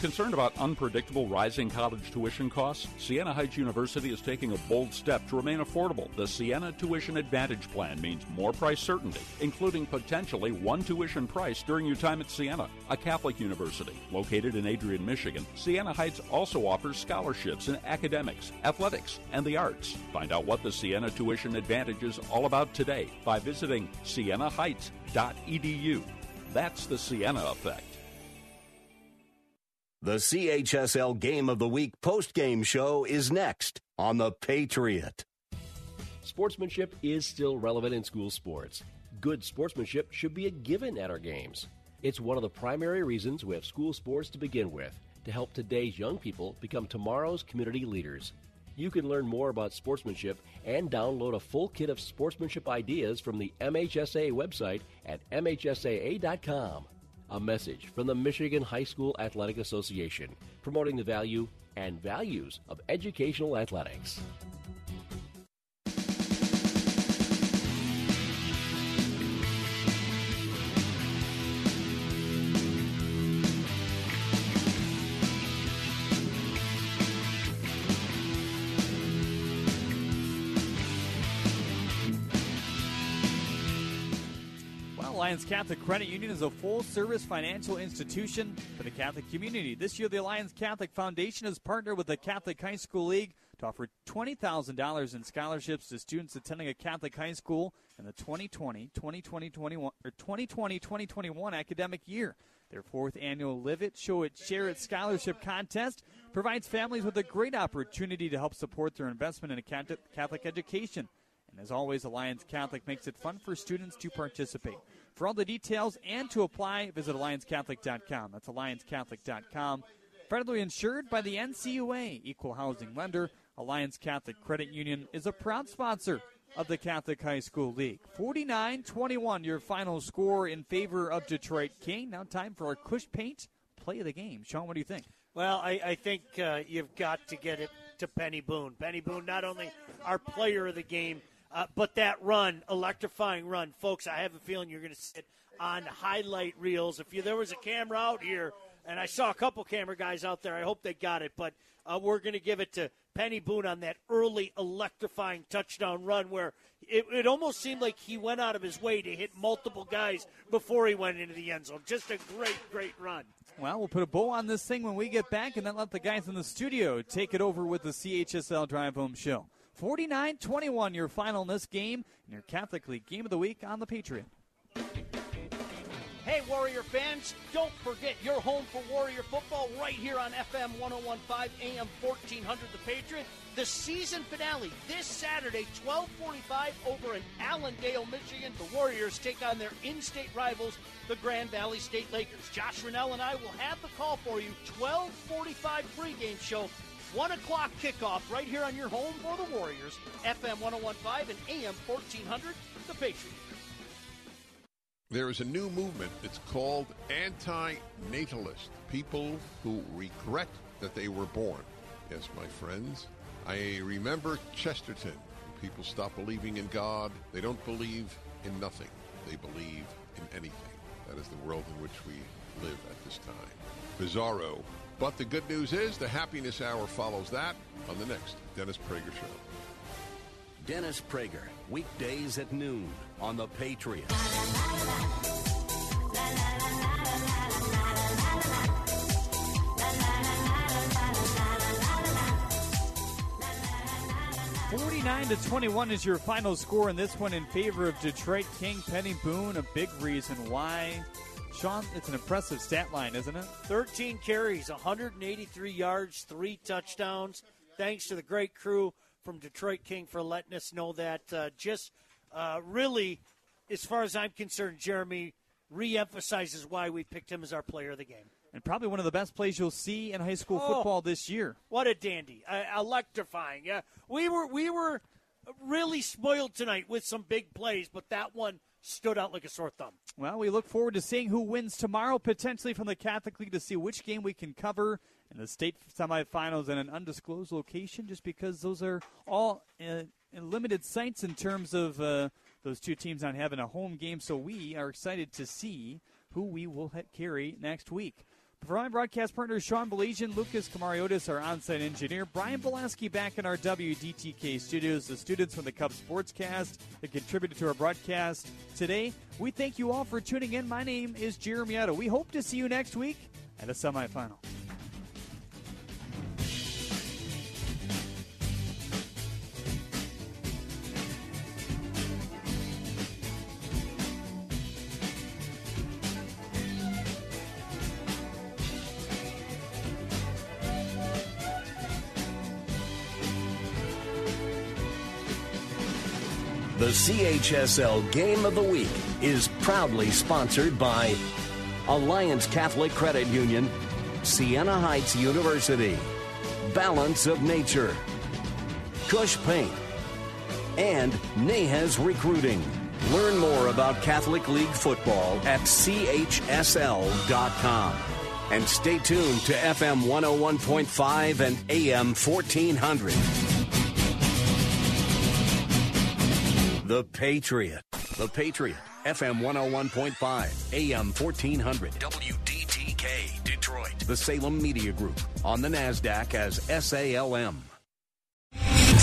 Concerned about unpredictable rising college tuition costs? Siena Heights University is taking a bold step to remain affordable. The Siena Tuition Advantage Plan means more price certainty, including potentially one tuition price during your time at Siena, a Catholic university located in Adrian, Michigan. Siena Heights also offers scholarships in academics, athletics, and the arts. Find out what the Siena Tuition Advantage is all about today by visiting sienaheights.edu. That's the Siena Effect. The CHSL Game of the Week post-game show is next on The Patriot. Sportsmanship is still relevant in school sports. Good sportsmanship should be a given at our games. It's one of the primary reasons we have school sports to begin with, to help today's young people become tomorrow's community leaders. You can learn more about sportsmanship and download a full kit of sportsmanship ideas from the MHSAA website at MHSAA.com. A message from the Michigan High School Athletic Association, promoting the value and values of educational athletics. Alliance Catholic Credit Union is a full-service financial institution for the Catholic community. This year, the Alliance Catholic Foundation has partnered with the Catholic High School League to offer $20,000 in scholarships to students attending a Catholic high school in the 2020-2021 academic year. Their fourth annual Live It, Show It, Share It scholarship contest provides families with a great opportunity to help support their investment in a Catholic education. And as always, Alliance Catholic makes it fun for students to participate. For all the details and to apply, visit AllianceCatholic.com. That's AllianceCatholic.com. Federally insured by the NCUA, Equal Housing Lender. Alliance Catholic Credit Union is a proud sponsor of the Catholic High School League. 49-21, your final score in favor of Detroit King. Now time for our Cush Paint play of the game. Sean, what do you think? Well, I think you've got to get it to Penny Boone. Penny Boone, not only our player of the game, but that run, electrifying run, folks, I have a feeling you're going to sit on highlight reels. If there was a camera out here, and I saw a couple camera guys out there, I hope they got it. But we're going to give it to Penny Boone on that early electrifying touchdown run where it almost seemed like he went out of his way to hit multiple guys before he went into the end zone. Just a great, great run. Well, we'll put a bow on this thing when we get back and then let the guys in the studio take it over with the CHSL Drive Home Show. 49-21, your final in this game, and your Catholic League Game of the Week on The Patriot. Hey, Warrior fans, don't forget you're home for Warrior football right here on FM 101.5 AM 1400, The Patriot. The season finale this Saturday, 12:45 over in Allendale, Michigan. The Warriors take on their in-state rivals, the Grand Valley State Lakers. Josh Rennell and I will have the call for you, 12:45 pregame show, 1 o'clock kickoff right here on your home for the Warriors, FM 101.5 and AM 1400, The Patriot. There is a new movement. It's called anti-natalist, people who regret that they were born. Yes, my friends, I remember Chesterton, People stop believing in God. They don't believe in nothing. They believe in anything. That is the world in which we live at this time. Bizarro. But the good news is the happiness hour follows that on the next Dennis Prager Show. Dennis Prager, weekdays at noon on The Patriot. To 21 is your final score in this one in favor of Detroit King. Penny Boone, a big reason why. Sean, it's an impressive stat line, isn't it? 13 carries, 183 yards, 3 touchdowns. Thanks to the great crew from Detroit King for letting us know that. Really, as far as I'm concerned, Jeremy reemphasizes why we picked him as our player of the game. And probably one of the best plays you'll see in high school football this year. What a dandy. Electrifying. Yeah, we were really spoiled tonight with some big plays, but that one stood out like a sore thumb. Well, we look forward to seeing who wins tomorrow, potentially from the Catholic League, to see which game we can cover in the state semifinals in an undisclosed location, just because those are all in limited sites in terms of those two teams not having a home game. So we are excited to see who we will carry next week. For my broadcast partners, Sean Belasian, Lucas Camariotis, our on-site engineer, Brian Pulaski back in our WDTK studios, the students from the Cub Sportscast that contributed to our broadcast today. We thank you all for tuning in. My name is Jeremy Otto. We hope to see you next week at a semifinal. The CHSL Game of the Week is proudly sponsored by Alliance Catholic Credit Union, Siena Heights University, Balance of Nature, Cush Paint, and Nahez Recruiting. Learn more about Catholic League football at chsl.com. And stay tuned to FM 101.5 and AM 1400. The Patriot. The Patriot. FM 101.5. AM 1400. WDTK, Detroit. The Salem Media Group. On the NASDAQ as SALM.